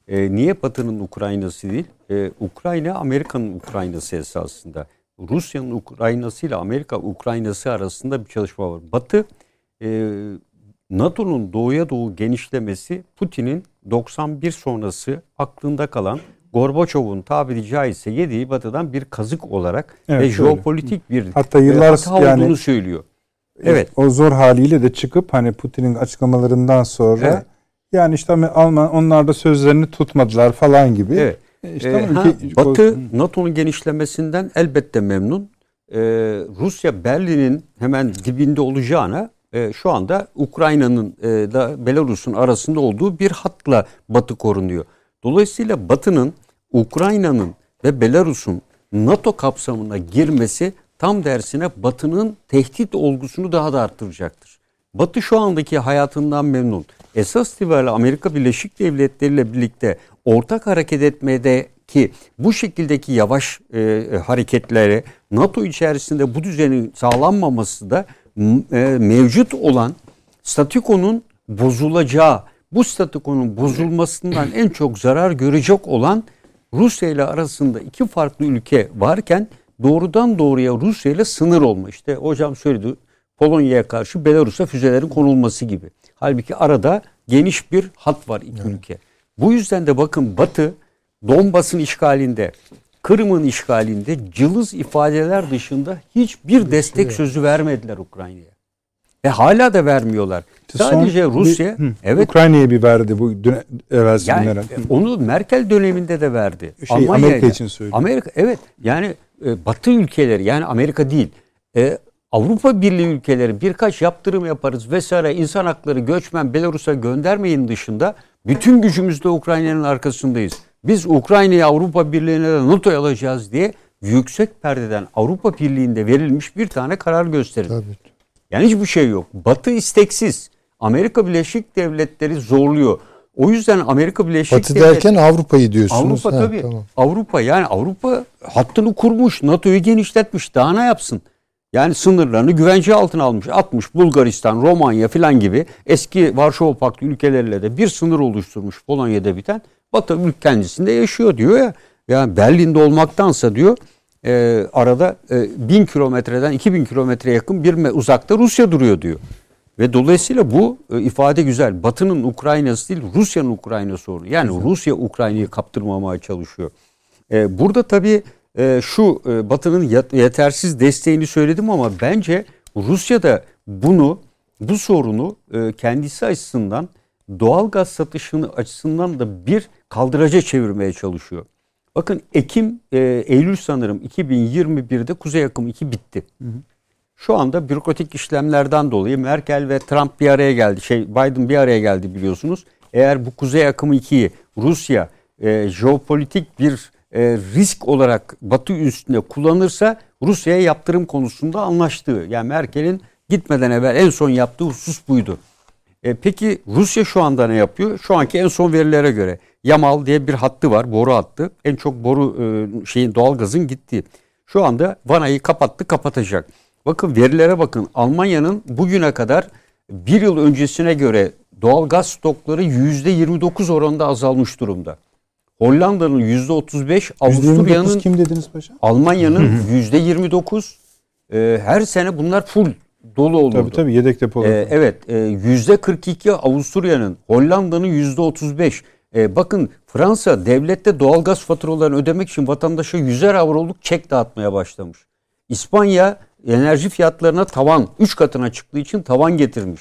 E, niye Batı'nın Ukrayna'sı değil? E, Ukrayna, Amerika'nın Ukrayna'sı esasında. Rusya'nın Ukrayna'sı ile Amerika Ukrayna'sı arasında bir çalışma var. Batı, e, NATO'nun doğuya doğu genişlemesi Putin'in doksan bir sonrası aklında kalan Gorbaçov'un tabiri caizse yediği Batı'dan bir kazık olarak evet, ve öyle. Jeopolitik bir hatta yıllar hata yani, olduğunu söylüyor. Evet. O zor haliyle de çıkıp hani Putin'in açıklamalarından sonra... Evet. Yani işte Alman onlar da sözlerini tutmadılar falan gibi. Evet. İşte ee, ha, ülke... Batı NATO'nun genişlemesinden elbette memnun. Ee, Rusya Berlin'in hemen dibinde olacağına e, şu anda Ukrayna'nın e, da Belarus'un arasında olduğu bir hatla Batı korunuyor. Dolayısıyla Batı'nın Ukrayna'nın ve Belarus'un NATO kapsamına girmesi tam dersine Batı'nın tehdit olgusunu daha da arttıracaktır. Batı şu andaki hayatından memnun. Esas itibariyle Amerika Birleşik Devletleri ile birlikte ortak hareket etmedeki bu şekildeki yavaş e, hareketlere NATO içerisinde bu düzenin sağlanmaması da e, mevcut olan statükonun bozulacağı, bu statükonun bozulmasından en çok zarar görecek olan Rusya ile arasında iki farklı ülke varken doğrudan doğruya Rusya ile sınır olma. İşte hocam söyledi. Polonya'ya karşı Belarus'a füzelerin konulması gibi. Halbuki arada geniş bir hat var iki evet. ülke. Bu yüzden de bakın Batı Donbas'ın işgalinde, Kırım'ın işgalinde cılız ifadeler dışında hiçbir bir destek şey sözü vermediler Ukrayna'ya. Ve hala da vermiyorlar. Sadece son, Rusya... Bir, evet. Ukrayna'ya bir verdi bu dün, evvelsi yani, günlere. Onu Merkel döneminde de verdi. Şey, Amerika için söylüyor. Amerika, evet. Yani e, Batı ülkeleri yani Amerika değil... E, Avrupa Birliği ülkeleri birkaç yaptırım yaparız vesaire insan hakları göçmen Belarus'a göndermeyin dışında bütün gücümüzle Ukrayna'nın arkasındayız. Biz Ukrayna'yı Avrupa Birliği'ne de NATO'ya alacağız diye yüksek perdeden Avrupa Birliği'nde verilmiş bir tane karar gösterildi. Yani hiçbir şey yok. Batı isteksiz. Amerika Birleşik Devletleri zorluyor. O yüzden Amerika Birleşik Devletleri... Batı derken Avrupa'yı diyorsunuz. Avrupa ha, tabii. Tamam. Avrupa yani Avrupa hattını kurmuş. NATO'yu genişletmiş. Daha ne yapsın? Yani sınırlarını güvence altına almış. Atmış Bulgaristan, Romanya falan gibi eski Varşova Paktı ülkeleriyle de bir sınır oluşturmuş Polonya'da biten. Batı kendisinde yaşıyor diyor ya. Yani Berlin'de olmaktansa diyor e, arada e, bin kilometreden iki bin kilometreye yakın bir me- uzakta Rusya duruyor diyor. Ve dolayısıyla bu e, ifade güzel. Batı'nın Ukrayna'sı değil, Rusya'nın Ukrayna sorunu. Yani güzel. Rusya Ukrayna'yı kaptırmamaya çalışıyor. E, burada tabii e, şu e, Batı'nın yetersiz desteğini söyledim ama bence Rusya da bunu, bu sorunu e, kendisi açısından doğal gaz satışını açısından da bir kaldıraca çevirmeye çalışıyor. Bakın Ekim, e, Eylül sanırım iki bin yirmi birde Kuzey Akım iki bitti. Hı hı. Şu anda bürokratik işlemlerden dolayı Merkel ve Trump bir araya geldi. Şey Biden bir araya geldi biliyorsunuz. Eğer bu Kuzey Akım ikiyi Rusya e, jeopolitik bir e, risk olarak Batı üstüne kullanırsa Rusya'ya yaptırım konusunda anlaştığı. Yani Merkel'in gitmeden evvel en son yaptığı husus buydu. E, peki Rusya şu anda ne yapıyor? Şu anki en son verilere göre Yamal diye bir hattı var, boru hattı. En çok boru e, şeyin doğalgazın gittiği. Şu anda Vanay'ı kapattı, kapatacak. Bakın verilere bakın. Almanya'nın bugüne kadar bir yıl öncesine göre doğalgaz stokları yüzde yirmi dokuz oranında azalmış durumda. Hollanda'nın yüzde otuz beş, Avusturya'nın kim dediniz paşa? Almanya'nın yüzde yirmi dokuz. E, her sene bunlar full dolu olurdu. Tabii tabii yedek depolar. E, evet, e, yüzde kırk iki Avusturya'nın, Hollanda'nın yüzde otuz beş. E, bakın Fransa devlette doğalgaz faturalarını ödemek için vatandaşa yüzer avroluk çek dağıtmaya başlamış. İspanya enerji fiyatlarına tavan üç katına çıktığı için tavan getirmiş.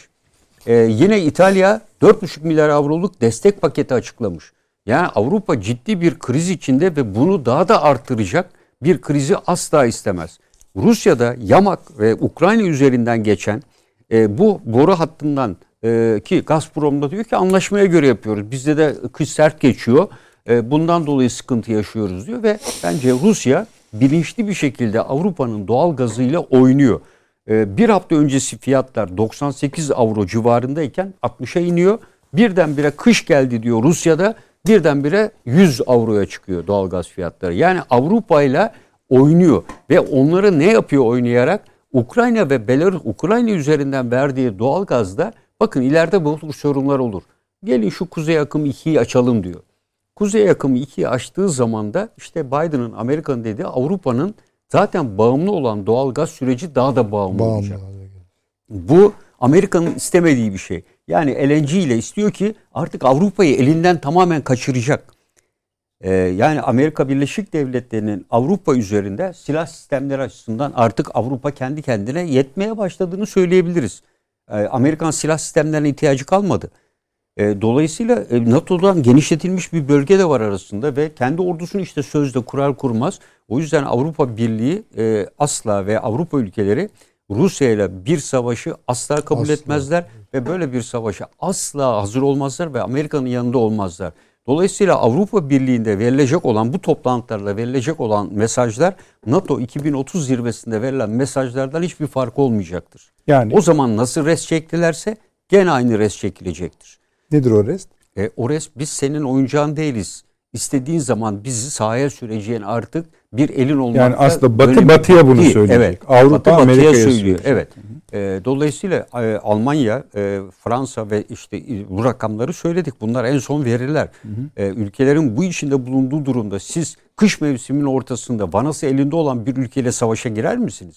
E, yine İtalya dört buçuk milyar avroluk destek paketi açıklamış. Yani Avrupa ciddi bir kriz içinde ve bunu daha da artıracak bir krizi asla istemez. Rusya'da Yamak ve Ukrayna üzerinden geçen e, bu boru hattından e, ki Gazprom'da diyor ki anlaşmaya göre yapıyoruz. Bizde de kış sert geçiyor. E, bundan dolayı sıkıntı yaşıyoruz diyor ve bence Rusya bilinçli bir şekilde Avrupa'nın doğal gazıyla oynuyor. E, bir hafta öncesi fiyatlar doksan sekiz avro civarındayken altmışa iniyor. Birdenbire kış geldi diyor Rusya'da. Birdenbire yüz avroya çıkıyor doğal gaz fiyatları. Yani Avrupa'yla oynuyor ve onları ne yapıyor oynayarak? Ukrayna ve Belarus, Ukrayna üzerinden verdiği doğalgazda bakın ileride bu tür sorunlar olur. Gelin şu Kuzey Akım ikiyi açalım diyor. Kuzey Akım ikiyi açtığı zaman da işte Biden'ın, Amerika'nın dediği Avrupa'nın zaten bağımlı olan doğalgaz süreci daha da bağımlı, bağımlı olacak. Bu Amerika'nın istemediği bir şey. Yani L N G ile istiyor ki artık Avrupa'yı elinden tamamen kaçıracak. Yani Amerika Birleşik Devletleri'nin Avrupa üzerinde silah sistemleri açısından artık Avrupa kendi kendine yetmeye başladığını söyleyebiliriz. Amerikan silah sistemlerine ihtiyacı kalmadı. Dolayısıyla NATO'dan genişletilmiş bir bölge de var arasında ve kendi ordusunu işte sözde kurar kurmaz. O yüzden Avrupa Birliği asla ve Avrupa ülkeleri Rusya ile bir savaşı asla kabul asla. etmezler ve böyle bir savaşa asla hazır olmazlar ve Amerika'nın yanında olmazlar. Dolayısıyla Avrupa Birliği'nde verilecek olan bu toplantılarla verilecek olan mesajlar NATO iki bin otuz zirvesinde verilen mesajlardan hiçbir farkı olmayacaktır. Yani o zaman nasıl rest çektilerse gene aynı rest çekilecektir. Nedir o rest? E, o rest biz senin oyuncağın değiliz. İstediğin zaman bizi sahaya süreceğin artık bir elin olmakta. Yani aslında Batı Batı'ya bunu değil. söyleyecek. Evet. Avrupa Batı, Amerika'ya söylüyor. söylüyor. Evet. E, dolayısıyla e, Almanya, e, Fransa ve işte e, bu rakamları söyledik. Bunlar en son veriler. Hı hı. E, ülkelerin bu içinde bulunduğu durumda siz kış mevsiminin ortasında vanası elinde olan bir ülkeyle savaşa girer misiniz?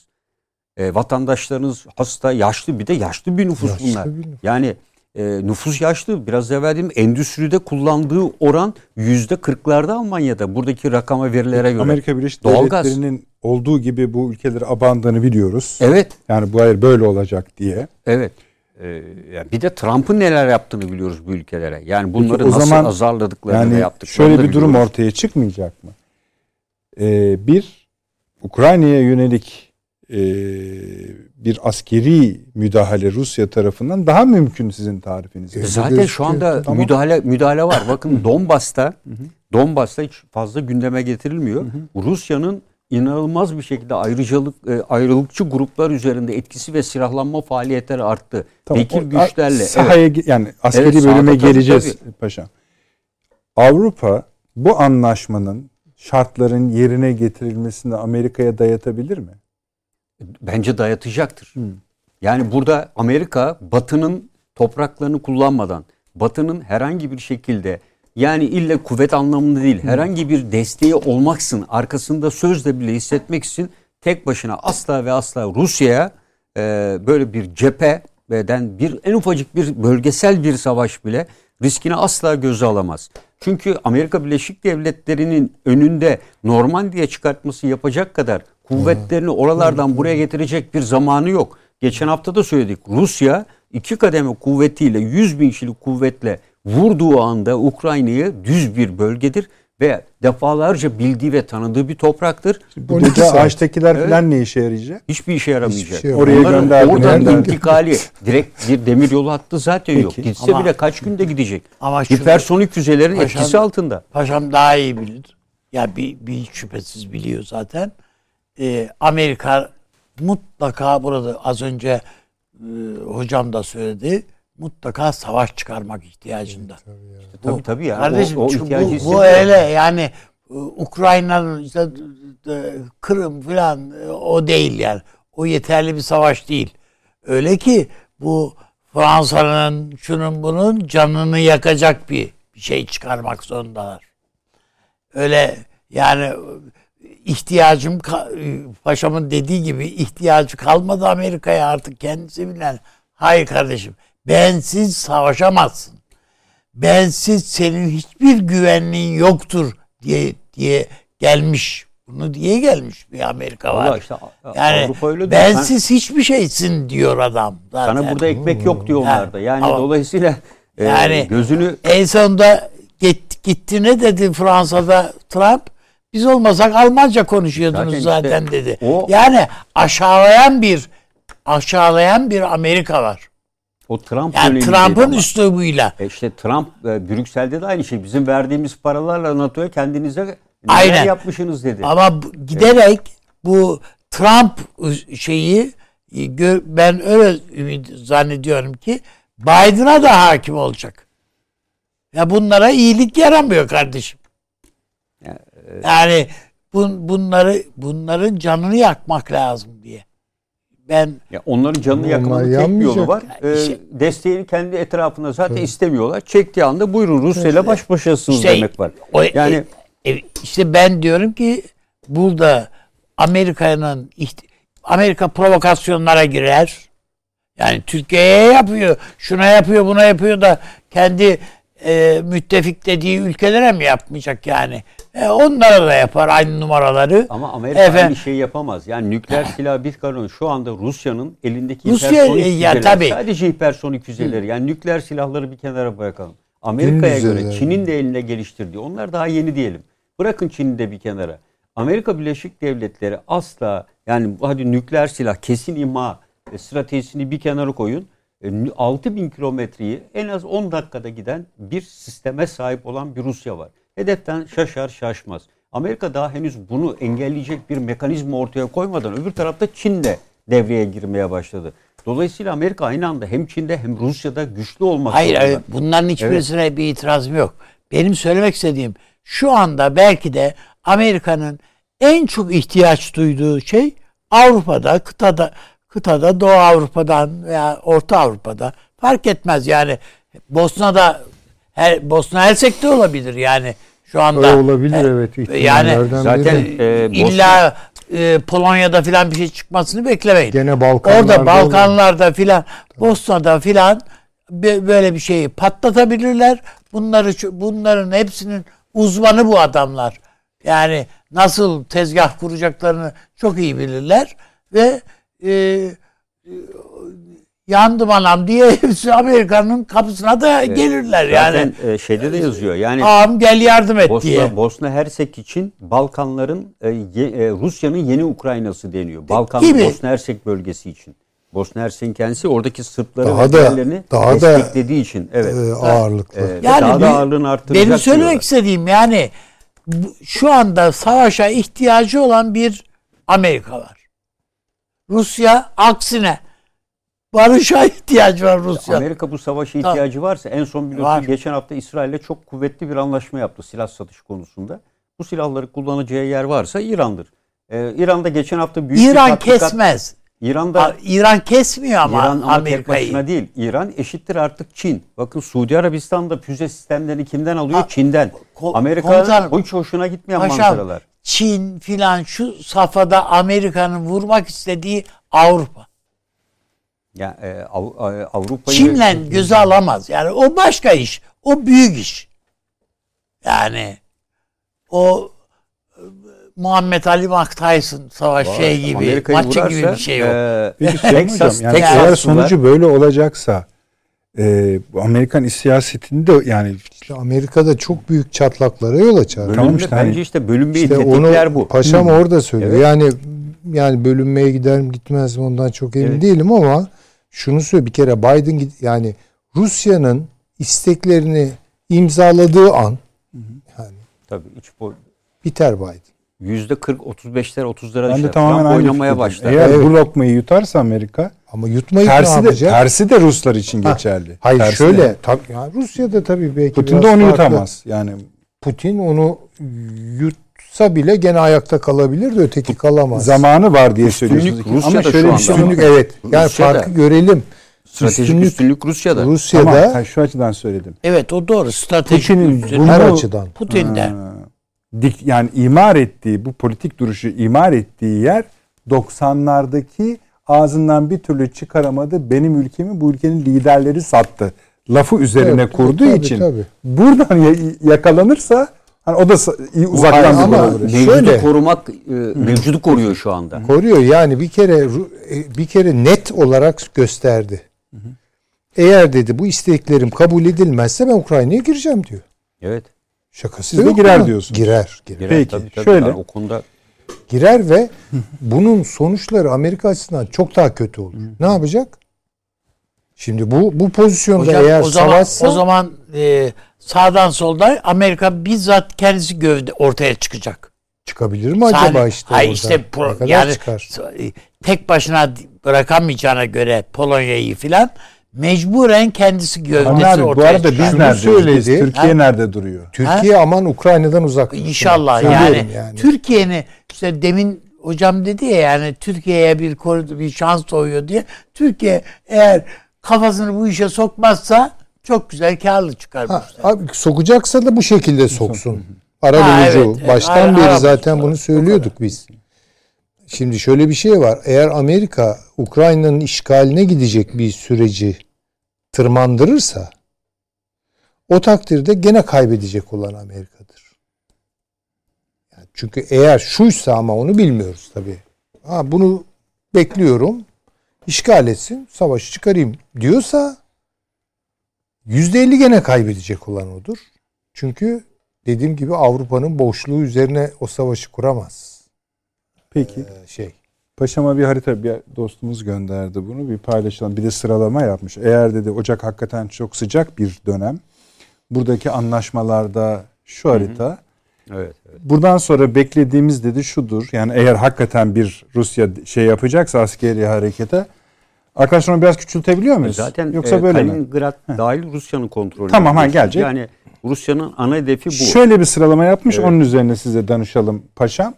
E, vatandaşlarınız hasta, yaşlı bir de yaşlı bir nüfus yaşlı bunlar. Bir nüfus. Yani e, nüfus yaşlı. Biraz evvel dedim endüstride kullandığı oran yüzde kırklarda Almanya'da. Buradaki rakama verilere göre. Amerika Birleşik Devletleri'nin olduğu gibi bu ülkeleri abandığını biliyoruz. Evet. Yani bu hayır böyle olacak diye. Evet. Ee, yani bir de Trump'ın neler yaptığını biliyoruz bu ülkelere. Yani bunları nasıl zaman, azarladıklarını yani ve yaptıklarını şöyle bir biliyoruz. Durum ortaya çıkmayacak mı? Ee, bir, Ukrayna'ya yönelik e, bir askeri müdahale Rusya tarafından daha mümkün sizin tarifinizde. E, zaten Gözüküyor. Şu anda tamam. müdahale müdahale var. Bakın Donbas'ta, Donbas'ta hiç fazla gündeme getirilmiyor. Rusya'nın inanılmaz bir şekilde ayrıcalık, ayrılıkçı gruplar üzerinde etkisi ve silahlanma faaliyetleri arttı. Tamam, Vekil güçlerle. Sahaya, evet. Yani askeri evet, bölüme geleceğiz tabii. Paşam. Avrupa bu anlaşmanın, şartların yerine getirilmesini Amerika'ya dayatabilir mi? Bence dayatacaktır. Hmm. Yani burada Amerika Batı'nın topraklarını kullanmadan, Batı'nın herhangi bir şekilde, yani illa kuvvet anlamında değil, herhangi bir desteği olmaksın, arkasında sözle bile hissetmek için tek başına asla ve asla Rusya'ya e, böyle bir cepheden bir en ufacık bir bölgesel bir savaş bile riskini asla göze alamaz. Çünkü Amerika Birleşik Devletleri'nin önünde Normandiya çıkartması yapacak kadar kuvvetlerini oralardan buraya getirecek bir zamanı yok. Geçen hafta da söyledik. Rusya iki kademe kuvvetiyle, yüz bin kişilik kuvvetle vurduğu anda Ukrayna'yı düz bir bölgedir ve defalarca bildiği ve tanıdığı bir topraktır. Burada ağaçtakiler evet. falan ne işe yarayacak? Hiçbir işe yaramayacak. Şey Oraya oradan intikali direkt bir demiryolu hattı zaten Peki. yok. Gitse ama, bile kaç günde gidecek? Hipersonik füzelerin etkisi paşam, altında. Paşam daha iyi bilir. Ya bir, bir şüphesiz biliyor zaten. Ee, Amerika mutlaka burada az önce e, hocam da söyledi. Mutlaka savaş çıkarmak ihtiyacında. İşte tabii bu, tabii ya. Kardeşim o, o bu, bu öyle yani Ukrayna'nın işte Kırım falan o değil yani. O yeterli bir savaş değil. Öyle ki bu Fransa'nın şunun bunun canını yakacak bir şey çıkarmak zorundalar. Öyle yani ihtiyacım paşamın dediği gibi ihtiyacı kalmadı Amerika'ya artık kendisi bilen. Hayır kardeşim. Bensiz savaşamazsın. Bensiz senin hiçbir güvenliğin yoktur diye diye gelmiş. Bunu diye gelmiş bir Amerika var. Işte, yani bensiz ben... hiçbir şeysin diyor adam. Zaten. Sana burada ekmek hmm. yok diyor onlarda. Yani, yani dolayısıyla e, yani, gözünü... En sonunda gitti, gitti ne dedi Fransa'da Trump? Biz olmasak Almanca konuşuyordunuz zaten, zaten işte, dedi. O... Yani aşağılayan bir aşağılayan bir Amerika var. O Trump yani Trump'ın üslubuyla. E işte Trump e, Brüksel'de de aynı şey. Bizim verdiğimiz paralarla NATO'ya kendinize neler yapmışsınız dedi. Ama bu, giderek evet. bu Trump şeyi ben öyle zannediyorum ki Biden'a da hakim olacak. Ya bunlara iyilik yaramıyor kardeşim. Yani, e, yani bun, bunları bunların canını yakmak lazım diye. Ben, ya onların canını yakmanın tek bir yolu var. Ee, şey, desteğini kendi etrafında zaten evet. istemiyorlar. Çektiği anda buyurun Rusya'yla baş başasınız işte, demek var. O, yani e, işte ben diyorum ki burada Amerika'nın Amerika provokasyonlara girer. Yani Türkiye'ye yapıyor, şuna yapıyor, buna yapıyor da kendi e, müttefik dediği ülkelere mi yapmayacak yani? E onlara da yapar aynı numaraları. Ama Amerika Efendim, aynı şeyi yapamaz. Yani nükleer silah bir karın şu anda Rusya'nın elindeki Rusya, hipersonik füzeleri. Sadece hipersonik füzeleri. Yani nükleer silahları bir kenara bırakalım. Amerika'ya Dün göre Çin'in de elinde geliştirdiği. Onlar daha yeni diyelim. Bırakın Çin'i de bir kenara. Amerika Birleşik Devletleri asla yani hadi nükleer silah kesin imha e, stratejisini bir kenara koyun. altı bin kilometreyi en az on dakikada giden bir sisteme sahip olan bir Rusya var. Hedeften şaşar şaşmaz. Amerika daha henüz bunu engelleyecek bir mekanizma ortaya koymadan öbür tarafta Çin de devreye girmeye başladı. Dolayısıyla Amerika aynı anda hem Çin'de hem Rusya'da güçlü olmak Hayır, zorunda. Hayır bunların hiçbirisine evet. bir itirazım yok. Benim söylemek istediğim şu anda belki de Amerika'nın en çok ihtiyaç duyduğu şey Avrupa'da, kıtada, kıtada Doğu Avrupa'dan veya Orta Avrupa'da fark etmez. Yani Bosna'da Her, Bosna Hersek'te olabilir yani şu anda. Öyle olabilir e, evet. Yani zaten e, illa e, Polonya'da filan bir şey çıkmasını beklemeyin. Gene Balkanlarda Orada Balkanlarda filan, Bosna'da filan böyle bir şeyi patlatabilirler. Bunları bunların hepsinin uzmanı bu adamlar. Yani nasıl tezgah kuracaklarını çok iyi bilirler ve e, e, yandım anam diye hepsi Amerika'nın kapısına da gelirler e, zaten yani. Şeyde de yazıyor yani. Ağam gel yardım et Bosna, diye. Bosna Hersek için Balkanların e, e, Rusya'nın yeni Ukrayna'sı deniyor. Balkan Gibi. Bosna Hersek bölgesi için. Bosna Hersek'in kendisi oradaki Sırpların askerlerini desteklediği için. Evet. E, ağırlıklı. E, yani daha da ağırlığını artıracak. Benim söylemek istediğim yani şu anda savaşa ihtiyacı olan bir Amerika var. Rusya aksine barışa ihtiyacı var Rusya. Amerika bu savaşa ihtiyacı tamam. varsa en son biliyorsun geçen hafta İsrail'le çok kuvvetli bir anlaşma yaptı silah satışı konusunda. Bu silahları kullanacağı yer varsa İran'dır. Ee, İran'da geçen hafta büyük İran bir tatbikat... kesmez. İran'da A, İran kesmiyor ama İran Amerika'yı. değil. İran eşittir artık Çin. Bakın Suudi Arabistan'da füze sistemlerini kimden alıyor? A, Çin'den. Ko, Amerika hiç hoşuna gitmeyen paşam, manzaralar. Çin filan şu safhada Amerika'nın vurmak istediği Avrupa. Ya yani, e, Av, Avrupa'yı Çin'le göze alamaz. Yani o başka iş. O büyük iş. Yani o Muhammed Ali Maktays'ın savaş Vay, şey gibi, maçı gibi bir şey yok. E, Peki Texas, yani Texas eğer sonucu var. böyle olacaksa e, Amerikan siyasetini de yani işte Amerika'da çok büyük çatlaklara yol açar. Bölünme, tamam işte, bence hani, işte bölünmeyi işte tetikler bu. Paşam Hı. orada söylüyor. Evet. Yani yani bölünmeye gider mi gitmez mi ondan çok emin evet. değilim ama şunu söylüyor bir kere Biden yani Rusya'nın isteklerini imzaladığı an yani tabii iç bol biter Biden. yüzde kırk otuz beşler otuzlara ben düşer. De tamamen aynı oynamaya başlar. Eğer evet. bu lokmayı yutarsa Amerika ama yutmayı tersi de, tersi de Ruslar için ha. geçerli. Hayır tersi şöyle tabii yani Rusya'da tabii belki Putin de onu yutamaz. Yani Putin onu yutsa bile gene ayakta kalabilir de öteki kalamaz. Zamanı var diye söylüyorsunuz. Ama şöyle bir üstünlük evet. Yani Rusya'da. Farkı görelim. Stratejik üstünlük, üstünlük Rusya'da. Rusya'da tamam, ha, şu açıdan söyledim. Evet o doğru. Stratejik Putin'in her açıdan. Putin'den. Ha. Dik, yani imar ettiği, bu politik duruşu imar ettiği yer doksanlardaki ağzından bir türlü çıkaramadı. Benim ülkemi bu ülkenin liderleri sattı. Lafı üzerine evet, kurduğu tabii, için. Tabii. Buradan yakalanırsa hani o da uzaktan ama ama mevcudu korumak e, mevcudu koruyor şu anda. Koruyor yani bir kere bir kere net olarak gösterdi. Hı hı. Eğer dedi bu isteklerim kabul edilmezse ben Ukrayna'ya gireceğim diyor. Evet. Şakası yok girer mu? Diyorsunuz. Girer. girer. Peki tabii, tabii. şöyle. Yani o konuda... Girer ve bunun sonuçları Amerika açısından çok daha kötü olur. Hı. Ne yapacak? Şimdi bu bu pozisyonda Hocam, eğer o zaman, savaşsa... O zaman e, sağdan soldan Amerika bizzat kendisi gövde ortaya çıkacak. Çıkabilir mi acaba Sani, işte? Hayır işte pro, yani çıkar? Tek başına bırakamayacağına göre Polonya'yı filan mecburen kendisi gövdesi abi, ortaya bu arada çıkar. Biz nerede söyledi? Türkiye ha? nerede duruyor? Türkiye ha? aman Ukrayna'dan uzak. İnşallah yani, yani. Türkiye'nin işte demin hocam dedi ya yani Türkiye'ye bir koridor, bir şans doğuyor diye. Türkiye eğer kafasını bu işe sokmazsa çok güzel karlı çıkar bu işten. Abi sokacaksa da bu şekilde soksun. Ara bulucu. Evet, baştan evet, beri ara, zaten ara, bunu söylüyorduk biz. Şimdi şöyle bir şey var. Eğer Amerika Ukrayna'nın işgaline gidecek bir süreci tırmandırırsa o takdirde gene kaybedecek olan Amerika'dır. Yani çünkü eğer şuysa ama onu bilmiyoruz tabii. Ha, bunu bekliyorum. İşgal etsin, savaşı çıkarayım diyorsa yüzde elli gene kaybedecek olan odur. Çünkü dediğim gibi Avrupa'nın boşluğu üzerine o savaşı kuramaz. Peki. Şey. Paşama bir harita bir dostumuz gönderdi bunu. Bir paylaşılan bir de sıralama yapmış. Eğer dedi Ocak hakikaten çok sıcak bir dönem. Buradaki anlaşmalarda şu harita. Hı hı. Evet, evet. Buradan sonra beklediğimiz dedi şudur. Yani eğer hakikaten bir Rusya şey yapacaksa askeri harekete. Arkadaşlar onu biraz küçültebiliyor muyuz? Zaten Yoksa e, böyle Kaliningrad mi? dahil Rusya'nın kontrolü. Tamam ha gelecek. Yani Rusya'nın ana hedefi bu. Şöyle bir sıralama yapmış. Evet. Onun üzerine size danışalım paşam.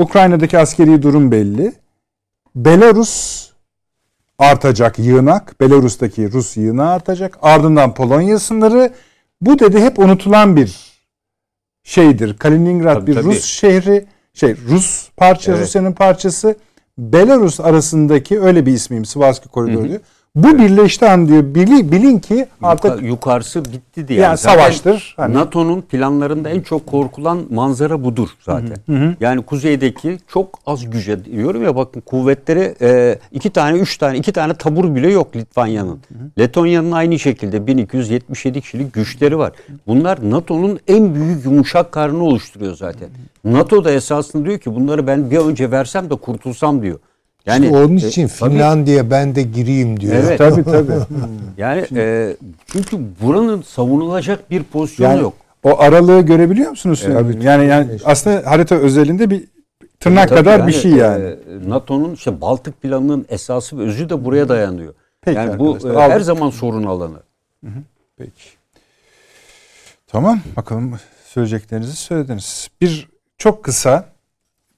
Ukrayna'daki askeri durum belli. Belarus artacak yığınak. Belarus'taki Rus yığınağı artacak. Ardından Polonya sınırı. Bu dedi hep unutulan bir şeydir. Kaliningrad tabii, bir tabii. Rus şehri. Şey Rus parça evet. Rusya'nın parçası. Belarus arasındaki öyle bir ismiyim. Sivaslı koridoru diyor. Bu evet. birleşti an diyor. Bilin, bilin ki artık yukarısı bitti diye. Yani, yani savaştır. Hani. NATO'nun planlarında en çok korkulan manzara budur zaten. Hı hı. Yani kuzeydeki çok az güce diyorum ya bakın kuvvetleri e, iki tane üç tane iki tane tabur bile yok Litvanya'nın. Hı hı. Letonya'nın aynı şekilde bin iki yüz yetmiş yedi kişilik güçleri var. Bunlar NATO'nun en büyük yumuşak karnını oluşturuyor zaten. Hı hı. NATO da esasında diyor ki bunları ben bir önce versem de kurtulsam diyor. Yani işte onun için e, Finlandiya tabii, ben de gireyim diyor. Evet tabii tabii. yani e, çünkü buranın savunulacak bir pozisyonu yani, yok. O aralığı görebiliyor musunuz? E, yani yani, yani aslında harita özelinde bir tırnak tabii, kadar yani, bir şey yani. E, NATO'nun işte Baltık planının esası ve özü de buraya dayanıyor. Peki yani bu e, her zaman sorun alanı. Hı hı. Peki. Tamam, bakalım söyleyeceklerinizi söylediniz. Bir çok kısa,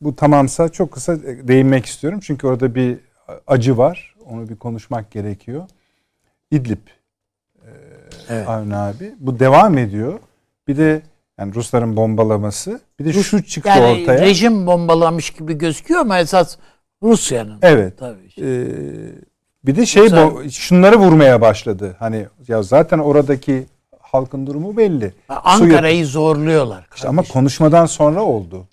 bu tamamsa çok kısa değinmek istiyorum. Çünkü orada bir acı var. Onu bir konuşmak gerekiyor. İdlib. Evet. Avni abi. Bu devam ediyor. Bir de yani Rusların bombalaması. Bir de Rus, şu çıktı yani ortaya. Yani rejim bombalamış gibi gözüküyor ama esas Rusya'nın. Evet. Tabii işte. ee, bir de şey bo- şunları vurmaya başladı. Hani ya zaten oradaki halkın durumu belli. Ankara'yı Suyu... zorluyorlar. İşte ama konuşmadan sonra oldu.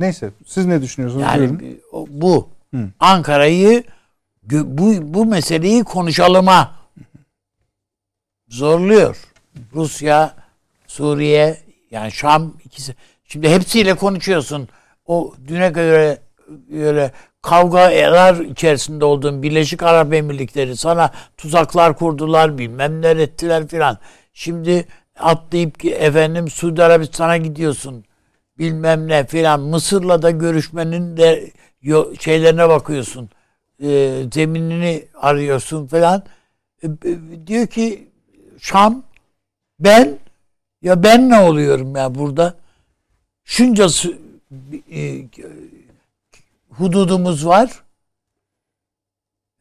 Neyse siz ne düşünüyorsunuz? Yani bu. Hı. Ankara'yı bu, bu meseleyi konuşalıma zorluyor. Rusya, Suriye, yani Şam ikisi. Şimdi hepsiyle konuşuyorsun. O düne göre öyle kavgalar içerisinde olduğun Birleşik Arap Emirlikleri sana tuzaklar kurdular, bilmem neler ettiler filan. Şimdi atlayıp ki efendim Suudi Arabistan'a gidiyorsun. Bilmem ne filan. Mısır'la da görüşmenin de şeylerine bakıyorsun. E, zeminini arıyorsun filan. E, diyor ki Şam, ben ya ben ne oluyorum ya burada? Şunca e, hududumuz var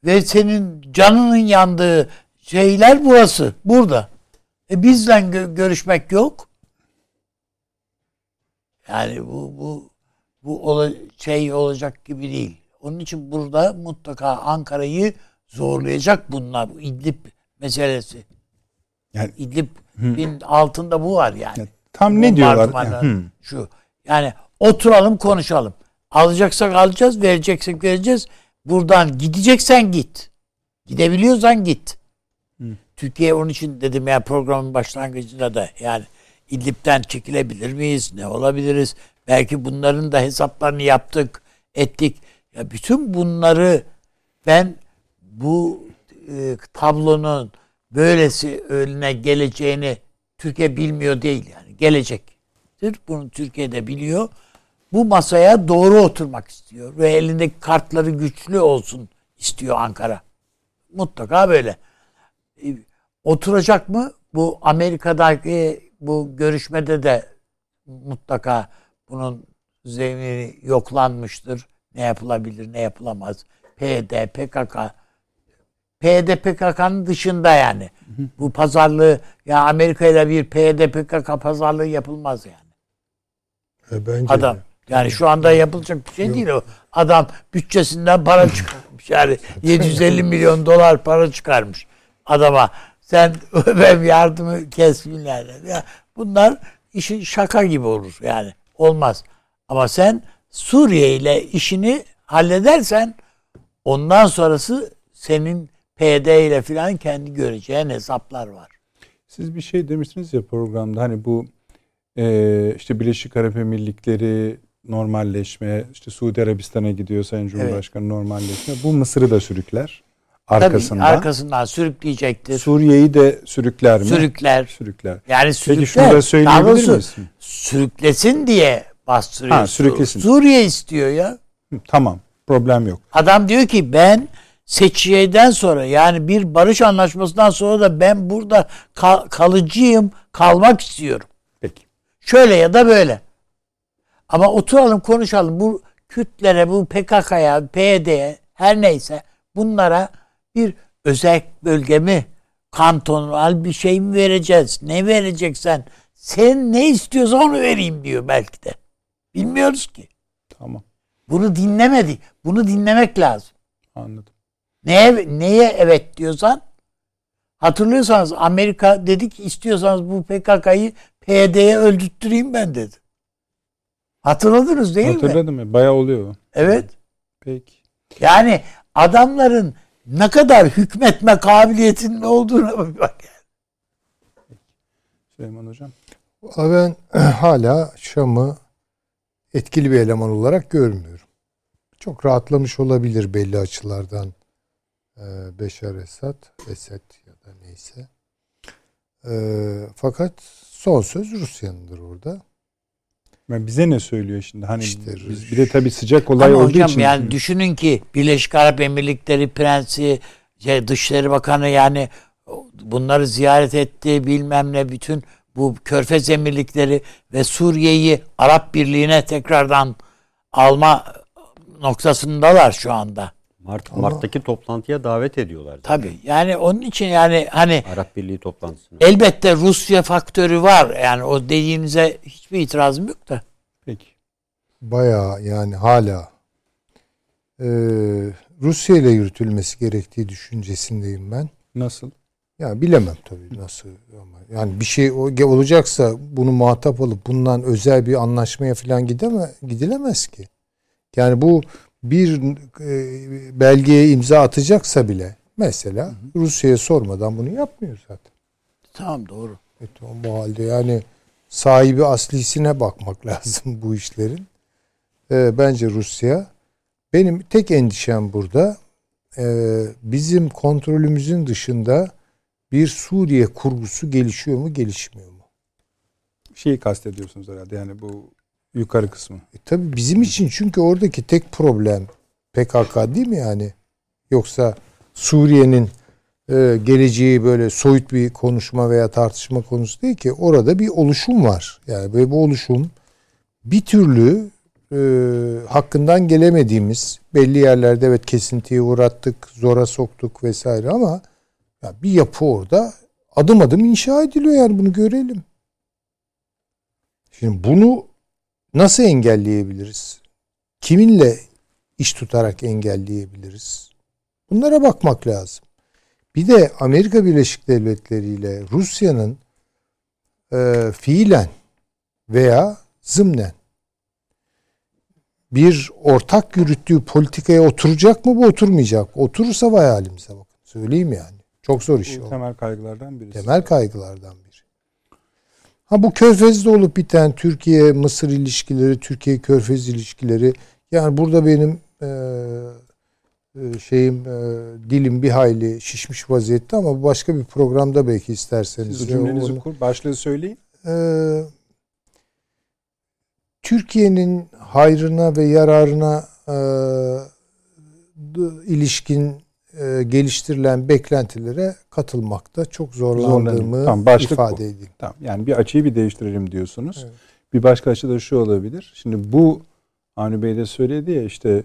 ve senin canının yandığı şeyler burası, burada. E bizle gö- görüşmek yok. Yani bu bu bu ola, şey olacak gibi değil. Onun için burada mutlaka Ankara'yı zorlayacak bunlar, bu İdlib meselesi. Yani İdlib'in altında bu var yani. Ya, tam bu ne diyorlar? Yani, şu. Yani oturalım konuşalım. Alacaksak alacağız, vereceksek vereceğiz. Buradan gideceksen git. Gidebiliyorsan git. Hı. Türkiye onun için dedim ya programın başlangıcında da yani İdlib'den çekilebilir miyiz? Ne olabiliriz? Belki bunların da hesaplarını yaptık, ettik. Ya bütün bunları ben bu e, tablonun böylesi önüne geleceğini Türkiye bilmiyor değil yani. Gelecektir. Bunu Türkiye'de biliyor. Bu masaya doğru oturmak istiyor. Ve elindeki kartları güçlü olsun istiyor Ankara. Mutlaka böyle. E, oturacak mı? Bu Amerika'daki bu görüşmede de mutlaka bunun zemini yoklanmıştır. Ne yapılabilir, ne yapılamaz. P D, P K K. P Y D, P K K'nın dışında yani. Hı hı. Bu pazarlığı, ya Amerika ile bir P Y D, P K K pazarlığı yapılmaz yani. E bence Adam, de. yani şu anda yapılacak bir şey Yok. değil o. Adam bütçesinden para çıkarmış. Yani yedi yüz elli milyon dolar para çıkarmış adama. Sen öbem yardımı kesminler. Ya bunlar işin şaka gibi olur yani. Olmaz. Ama sen Suriye ile işini halledersen ondan sonrası senin P D ile filan kendi göreceğin hesaplar var. Siz bir şey demiştiniz ya programda, hani bu e, işte Birleşik Arap Emirlikleri normalleşme, işte Suudi Arabistan'a gidiyor Sayın Cumhurbaşkanı, evet. normalleşme. Bu Mısır'ı da sürükler. Arkasından. Tabii arkasından sürükleyecektir. Suriye'yi de sürükler mi? Sürükler. Sürükler. Yani sürükler. Peki şunu da söyleyebilir miyiz? Sürüklesin diye bastırıyor. Ha, sürüklesin. Suriye istiyor ya. Hı, tamam. Problem yok. Adam diyor ki ben seçiyeden sonra yani bir barış anlaşmasından sonra da ben burada kal- kalıcıyım, kalmak istiyorum. Peki. Şöyle ya da böyle. Ama oturalım konuşalım. Bu Kürtlere, bu P K K'ya, P Y D'ye, her neyse bunlara bir özel bölge mi, kantonal bir şey mi vereceğiz? Ne vereceksen, sen ne istiyorsan onu vereyim diyor belki de. Bilmiyoruz ki. Tamam. Bunu dinlemedi. Bunu dinlemek lazım. Anladım. Neye, neye evet diyorsan, hatırlıyorsanız Amerika dedi ki istiyorsanız bu P K K'yı P Y D'ye öldürttüreyim ben dedi. Hatırladınız değil Hatırladım mi? Hatırladım ya, bayağı oluyor. Evet. Peki. Yani adamların ne kadar hükmetme kabiliyetinin olduğuna bak yani. Süleyman Hocam. Ben hala Şam'ı etkili bir eleman olarak görmüyorum. Çok rahatlamış olabilir belli açılardan Beşer Esad, Esed ya da neyse. E, fakat son söz Rusya'nındır orada. Yani bize ne söylüyor şimdi? Hani işte, biz, bir de tabii sıcak olay olduğu hocam, için. Yani düşünün ki Birleşik Arap Emirlikleri Prensi, Dışişleri Bakanı yani bunları ziyaret etti, bilmem ne, bütün bu Körfez Emirlikleri ve Suriye'yi Arap Birliği'ne tekrardan alma noktasındalar şu anda. Mart Ama, Mart'taki toplantıya davet ediyorlar. Tabii. Yani onun için yani hani Arap Birliği toplantısını. Elbette Rusya faktörü var. Yani o dediğinize hiçbir itirazım yok da. Peki. Bayağı yani hala ee, Rusya ile yürütülmesi gerektiği düşüncesindeyim ben. Nasıl? Yani bilemem tabii nasıl ama yani bir şey olacaksa bunu muhatap alıp bundan özel bir anlaşmaya falan gideme, gidilemez ki. Yani bu bir e, belgeye imza atacaksa bile mesela hı hı. Rusya'ya sormadan bunu yapmıyor zaten. Tamam, doğru. Evet, o halde yani sahibi aslisine bakmak lazım bu işlerin. E, bence Rusya, benim tek endişem burada e, bizim kontrolümüzün dışında bir Suriye kurgusu gelişiyor mu, gelişmiyor mu? Şeyi kastediyorsunuz herhalde yani bu yukarı kısmı. E tabii bizim için, çünkü oradaki tek problem P K K değil mi yani? Yoksa Suriye'nin e, geleceği böyle soyut bir konuşma veya tartışma konusu değil ki. Orada bir oluşum var. Yani böyle bu oluşum bir türlü e, hakkından gelemediğimiz, belli yerlerde evet kesintiye uğrattık, zora soktuk vesaire ama ya bir yapı orada adım adım inşa ediliyor yani, bunu görelim. Şimdi bunu nasıl engelleyebiliriz? Kiminle iş tutarak engelleyebiliriz? Bunlara bakmak lazım. Bir de Amerika Birleşik Devletleri ile Rusya'nın e, fiilen veya zımnen bir ortak yürüttüğü politikaya oturacak mı bu, oturmayacak mı? Oturursa vay halimize bakın. Söyleyeyim yani. Çok zor iş o. Temel kaygılardan birisi. Temel kaygılardan biri. Ha bu Körfez'de olup biten Türkiye-Mısır ilişkileri, Türkiye-Körfez ilişkileri, yani burada benim e, şeyim e, dilim bir hayli şişmiş vaziyette ama başka bir programda belki isterseniz. Siz cümlenizi onu, kur, başlığı söyleyin. E, Türkiye'nin hayrına ve yararına e, ilişkin E, geliştirilen beklentilere katılmakta çok zorlandığımı tamam, ifade edeyim. Tamam, yani bir açıyı bir değiştirelim diyorsunuz. Evet. Bir başka açı da şu olabilir. Şimdi bu Avni Bey de söyledi ya, işte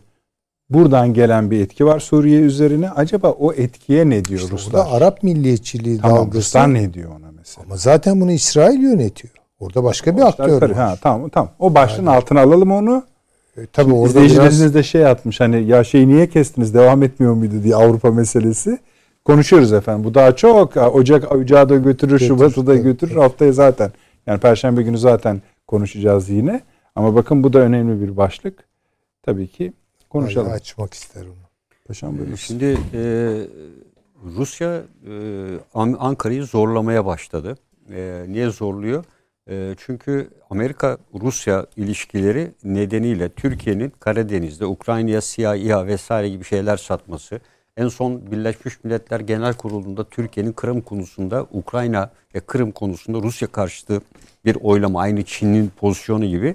buradan gelen bir etki var Suriye üzerine. Acaba o etkiye ne diyor işte Ruslar? Orada Arap milliyetçiliği tamam, dalgası. Ruslar ne diyor ona mesela? Ama zaten bunu İsrail yönetiyor. Orada başka o bir aktör var. Ha, tamam, tamam. O başlığın yani altına alalım onu. E, tabii orada izleyicileriniz de şey atmış, hani ya şey niye kestiniz, devam etmiyor muydu diye, Avrupa meselesi. Konuşuyoruz efendim. Bu daha çok Ocak ocağı da götürür, Şubat'ı da götürür. Haftaya zaten yani Perşembe günü zaten konuşacağız yine. Ama bakın bu da önemli bir başlık. Tabii ki konuşalım. Hayır, açmak isterim. Paşam buyurun. Şimdi e, Rusya e, Ankara'yı zorlamaya başladı. E, niye zorluyor? Çünkü Amerika-Rusya ilişkileri nedeniyle Türkiye'nin Karadeniz'de Ukrayna'ya siyah İHA vesaire gibi şeyler satması, en son Birleşmiş Milletler Genel Kurulu'nda Türkiye'nin Kırım konusunda, Ukrayna ve Kırım konusunda Rusya karşıtı bir oylama, aynı Çin'in pozisyonu gibi,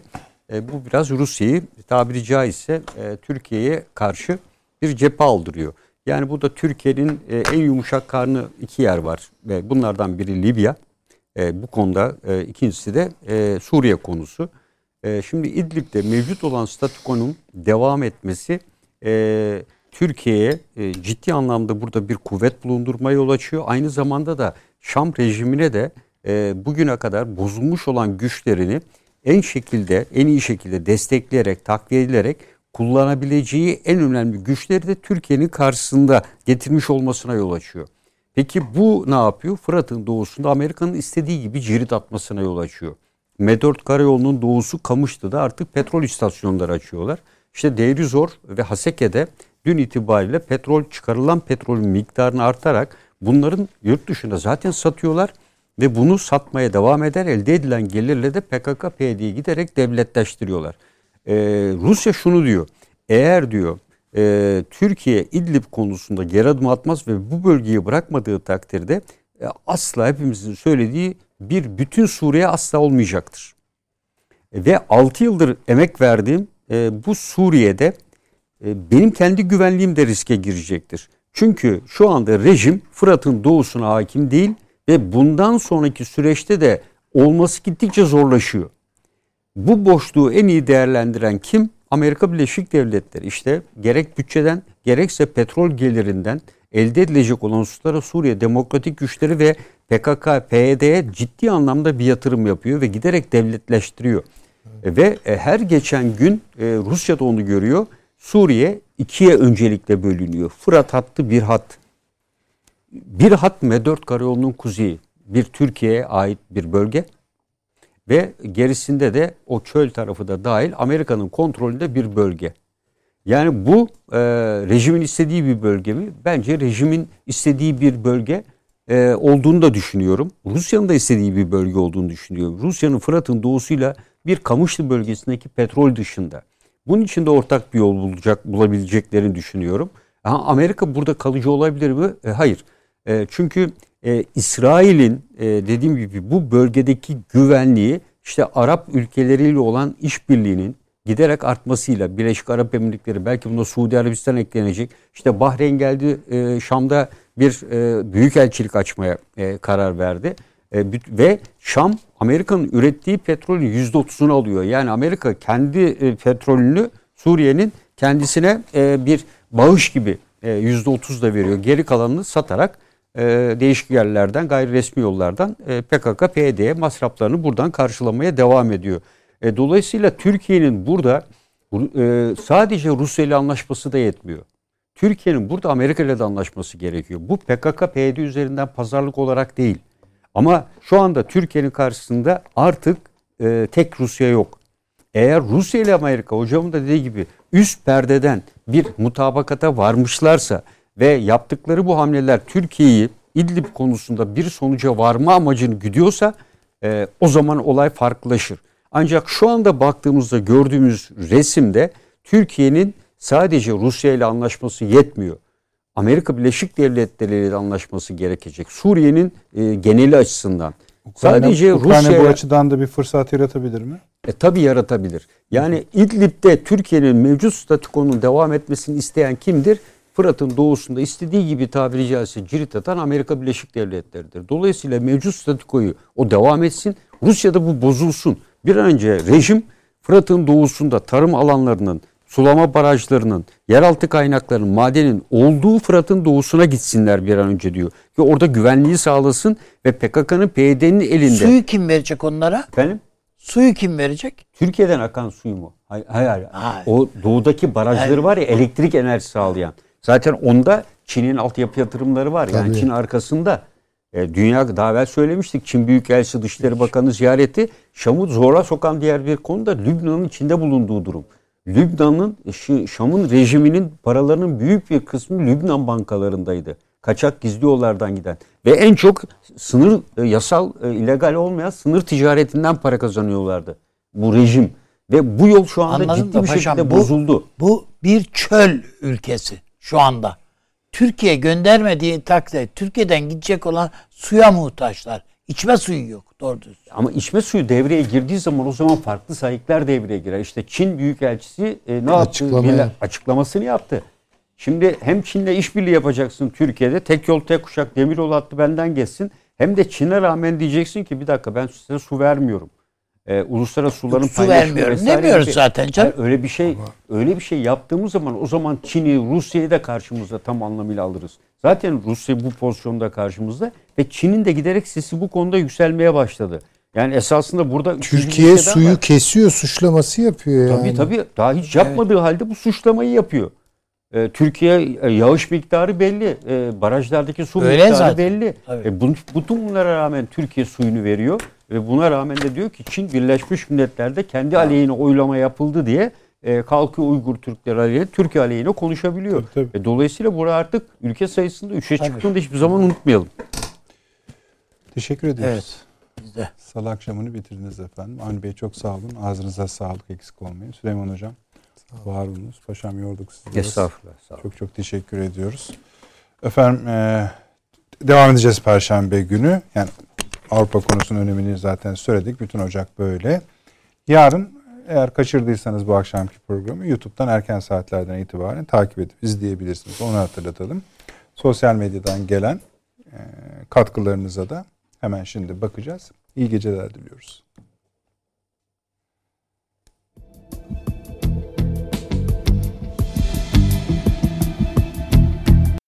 bu biraz Rusya'yı tabiri caizse Türkiye'ye karşı bir cephe aldırıyor. Yani bu da Türkiye'nin en yumuşak karnı iki yer var ve bunlardan biri Libya. E, bu konuda e, ikincisi de e, Suriye konusu. E, şimdi İdlib'de mevcut olan statükonun devam etmesi e, Türkiye'ye e, ciddi anlamda burada bir kuvvet bulundurmaya yol açıyor. Aynı zamanda da Şam rejimine de e, bugüne kadar bozulmuş olan güçlerini en şekilde, en iyi şekilde destekleyerek, takviye edilerek kullanabileceği en önemli güçleri de Türkiye'nin karşısında getirmiş olmasına yol açıyor. Peki bu ne yapıyor? Fırat'ın doğusunda Amerika'nın istediği gibi cirit atmasına yol açıyor. M dört karayolunun doğusu Kamışlı'da artık petrol istasyonları açıyorlar. İşte Deirizor ve Haseke'de dün itibariyle petrol, çıkarılan petrolün miktarını artarak bunların yurt dışında zaten satıyorlar ve bunu satmaya devam eder. Elde edilen gelirle de P K K-P Y D'ye giderek devletleştiriyorlar. Ee, Rusya şunu diyor, eğer diyor, Ee, Türkiye İdlib konusunda geri adım atmaz ve bu bölgeyi bırakmadığı takdirde e, asla hepimizin söylediği bir bütün Suriye asla olmayacaktır. Ve altı yıldır emek verdiğim e, bu Suriye'de e, benim kendi güvenliğim de riske girecektir. Çünkü şu anda rejim Fırat'ın doğusuna hakim değil ve bundan sonraki süreçte de olması gittikçe zorlaşıyor. Bu boşluğu en iyi değerlendiren kim? Amerika Birleşik Devletleri. İşte gerek bütçeden gerekse petrol gelirinden elde edilecek olan hususlara Suriye Demokratik Güçleri ve P K K, P Y D'ye ciddi anlamda bir yatırım yapıyor ve giderek devletleştiriyor. Evet. Ve her geçen gün Rusya da onu görüyor. Suriye ikiye öncelikle bölünüyor. Fırat hattı bir hat. Bir hat M dört karayolunun kuzeyi. Bir Türkiye'ye ait bir bölge. Ve gerisinde de o çöl tarafı da dahil Amerika'nın kontrolünde bir bölge. Yani bu e, rejimin istediği bir bölge mi? Bence rejimin istediği bir bölge e, olduğunu da düşünüyorum. Rusya'nın da istediği bir bölge olduğunu düşünüyorum. Rusya'nın Fırat'ın doğusuyla bir Kamışlı bölgesindeki petrol dışında. Bunun için de ortak bir yol bulacak, bulabileceklerini düşünüyorum. Ha, Amerika burada kalıcı olabilir mi? E, hayır. E, çünkü e, İsrail'in e, dediğim gibi bu bölgedeki güvenliği işte Arap ülkeleriyle olan işbirliğinin giderek artmasıyla Birleşik Arap Emirlikleri, belki buna Suudi Arabistan eklenecek. İşte Bahreyn geldi, e, Şam'da bir e, büyükelçilik açmaya e, karar verdi. E, ve Şam Amerika'nın ürettiği petrolün yüzde otuzunu alıyor. Yani Amerika kendi e, petrolünü Suriye'nin kendisine e, bir bağış gibi e, yüzde otuz da veriyor. Geri kalanını satarak e, değişik yerlerden, gayri resmi yollardan e, P K K, P Y D'ye masraflarını buradan karşılamaya devam ediyor. E, dolayısıyla Türkiye'nin burada e, sadece Rusya ile anlaşması da yetmiyor. Türkiye'nin burada Amerika ile de anlaşması gerekiyor. Bu P K K, P Y D üzerinden pazarlık olarak değil. Ama şu anda Türkiye'nin karşısında artık e, tek Rusya yok. Eğer Rusya ile Amerika, hocamın da dediği gibi üst perdeden bir mutabakata varmışlarsa ve yaptıkları bu hamleler Türkiye'yi İdlib konusunda bir sonuca varma amacını güdüyorsa e, o zaman olay farklılaşır. Ancak şu anda baktığımızda gördüğümüz resimde Türkiye'nin sadece Rusya ile anlaşması yetmiyor. Amerika Birleşik Devletleri ile anlaşması gerekecek. Suriye'nin e, geneli açısından. Ukrayna, sadece Ukrayna Rusya bu açıdan da bir fırsat yaratabilir mi? E, tabii yaratabilir. Yani İdlib'de Türkiye'nin mevcut statükonun devam etmesini isteyen kimdir? Fırat'ın doğusunda istediği gibi tabiri caizse cirit atan Amerika Birleşik Devletleri'dir. Dolayısıyla mevcut statükoyu o devam etsin. Rusya'da bu bozulsun. Bir an önce rejim Fırat'ın doğusunda tarım alanlarının, sulama barajlarının, yeraltı kaynaklarının, madenin olduğu Fırat'ın doğusuna gitsinler bir an önce diyor. Ve orada güvenliği sağlasın ve P K K'nın, P Y D'nin elinde. Suyu kim verecek onlara? Efendim? Suyu kim verecek? Türkiye'den akan suyu mu? Hayır. hayır. hayır. O doğudaki barajları var ya, elektrik enerjisi sağlayan. Zaten onda Çin'in altyapı yatırımları var. Yani Tabii. Çin arkasında. Dünya, daha evvel söylemiştik, Çin Büyükelçisi Dışişleri Bakanı ziyareti Şam'ı zora sokan diğer bir konu da Lübnan'ın içinde bulunduğu durum. Lübnan'ın, Şam'ın rejiminin paralarının büyük bir kısmı Lübnan bankalarındaydı. Kaçak gizli yollardan giden ve en çok sınır yasal, illegal olmayan sınır ticaretinden para kazanıyorlardı bu rejim. Ve bu yol şu anda Anladım ciddi bir paşam, şekilde bozuldu. Bu, bu bir çöl ülkesi şu anda. Türkiye göndermediği takdirde Türkiye'den gidecek olan suya muhtaçlar. İçme suyu yok doğru düz. Ama içme suyu devreye girdiği zaman o zaman farklı sahipler devreye girer. İşte Çin Büyükelçisi e, ne yaptı? Bile, açıklamasını yaptı. Şimdi hem Çin'le işbirliği yapacaksın Türkiye'de. Tek yol tek kuşak demiryolu hattı benden geçsin. Hem de Çin'e rağmen diyeceksin ki bir dakika ben size su vermiyorum. E, uluslararası suların su vermiyorum. Demiyoruz zaten canım. Yani öyle bir şey, öyle bir şey yaptığımız zaman o zaman Çin'i, Rusya'yı da karşımıza tam anlamıyla alırız. Zaten Rusya bu pozisyonda karşımızda ve Çin'in de giderek sesi bu konuda yükselmeye başladı. Yani esasında burada Türkiye suyu var. Kesiyor suçlaması yapıyor yani. Tabii tabii. Daha hiç yapmadığı evet. halde bu suçlamayı yapıyor. E, Türkiye e, yağış miktarı belli. E, barajlardaki su öyle miktarı zaten. Belli. E, bu, bütün bunlara rağmen Türkiye suyunu veriyor. Ve buna rağmen de diyor ki Çin Birleşmiş Milletler'de kendi aleyhine oylama yapıldı diye e, kalkıyor Uygur Türkleri aleyhine, Türkiye aleyhine konuşabiliyor. Tabii, tabii. E, dolayısıyla burada artık ülke sayısında üçe çıktığını da hiçbir zaman unutmayalım. Teşekkür ediyoruz. Evet, biz de. Salı akşamını bitirdiniz efendim. Avni Bey çok sağ olun. Ağzınıza sağlık, eksik olmayın. Süleyman Hocam, var olunuz. Paşam yorduk sizi. Estağfurullah. Sağ olun. Çok çok teşekkür ediyoruz. Efendim e, devam edeceğiz Perşembe günü. Yani Avrupa konusunun önemini zaten söyledik. Bütün Ocak böyle. Yarın eğer kaçırdıysanız bu akşamki programı YouTube'dan erken saatlerden itibaren takip edip izleyebilirsiniz. Onu hatırlatalım. Sosyal medyadan gelen katkılarınıza da hemen şimdi bakacağız. İyi geceler diliyoruz.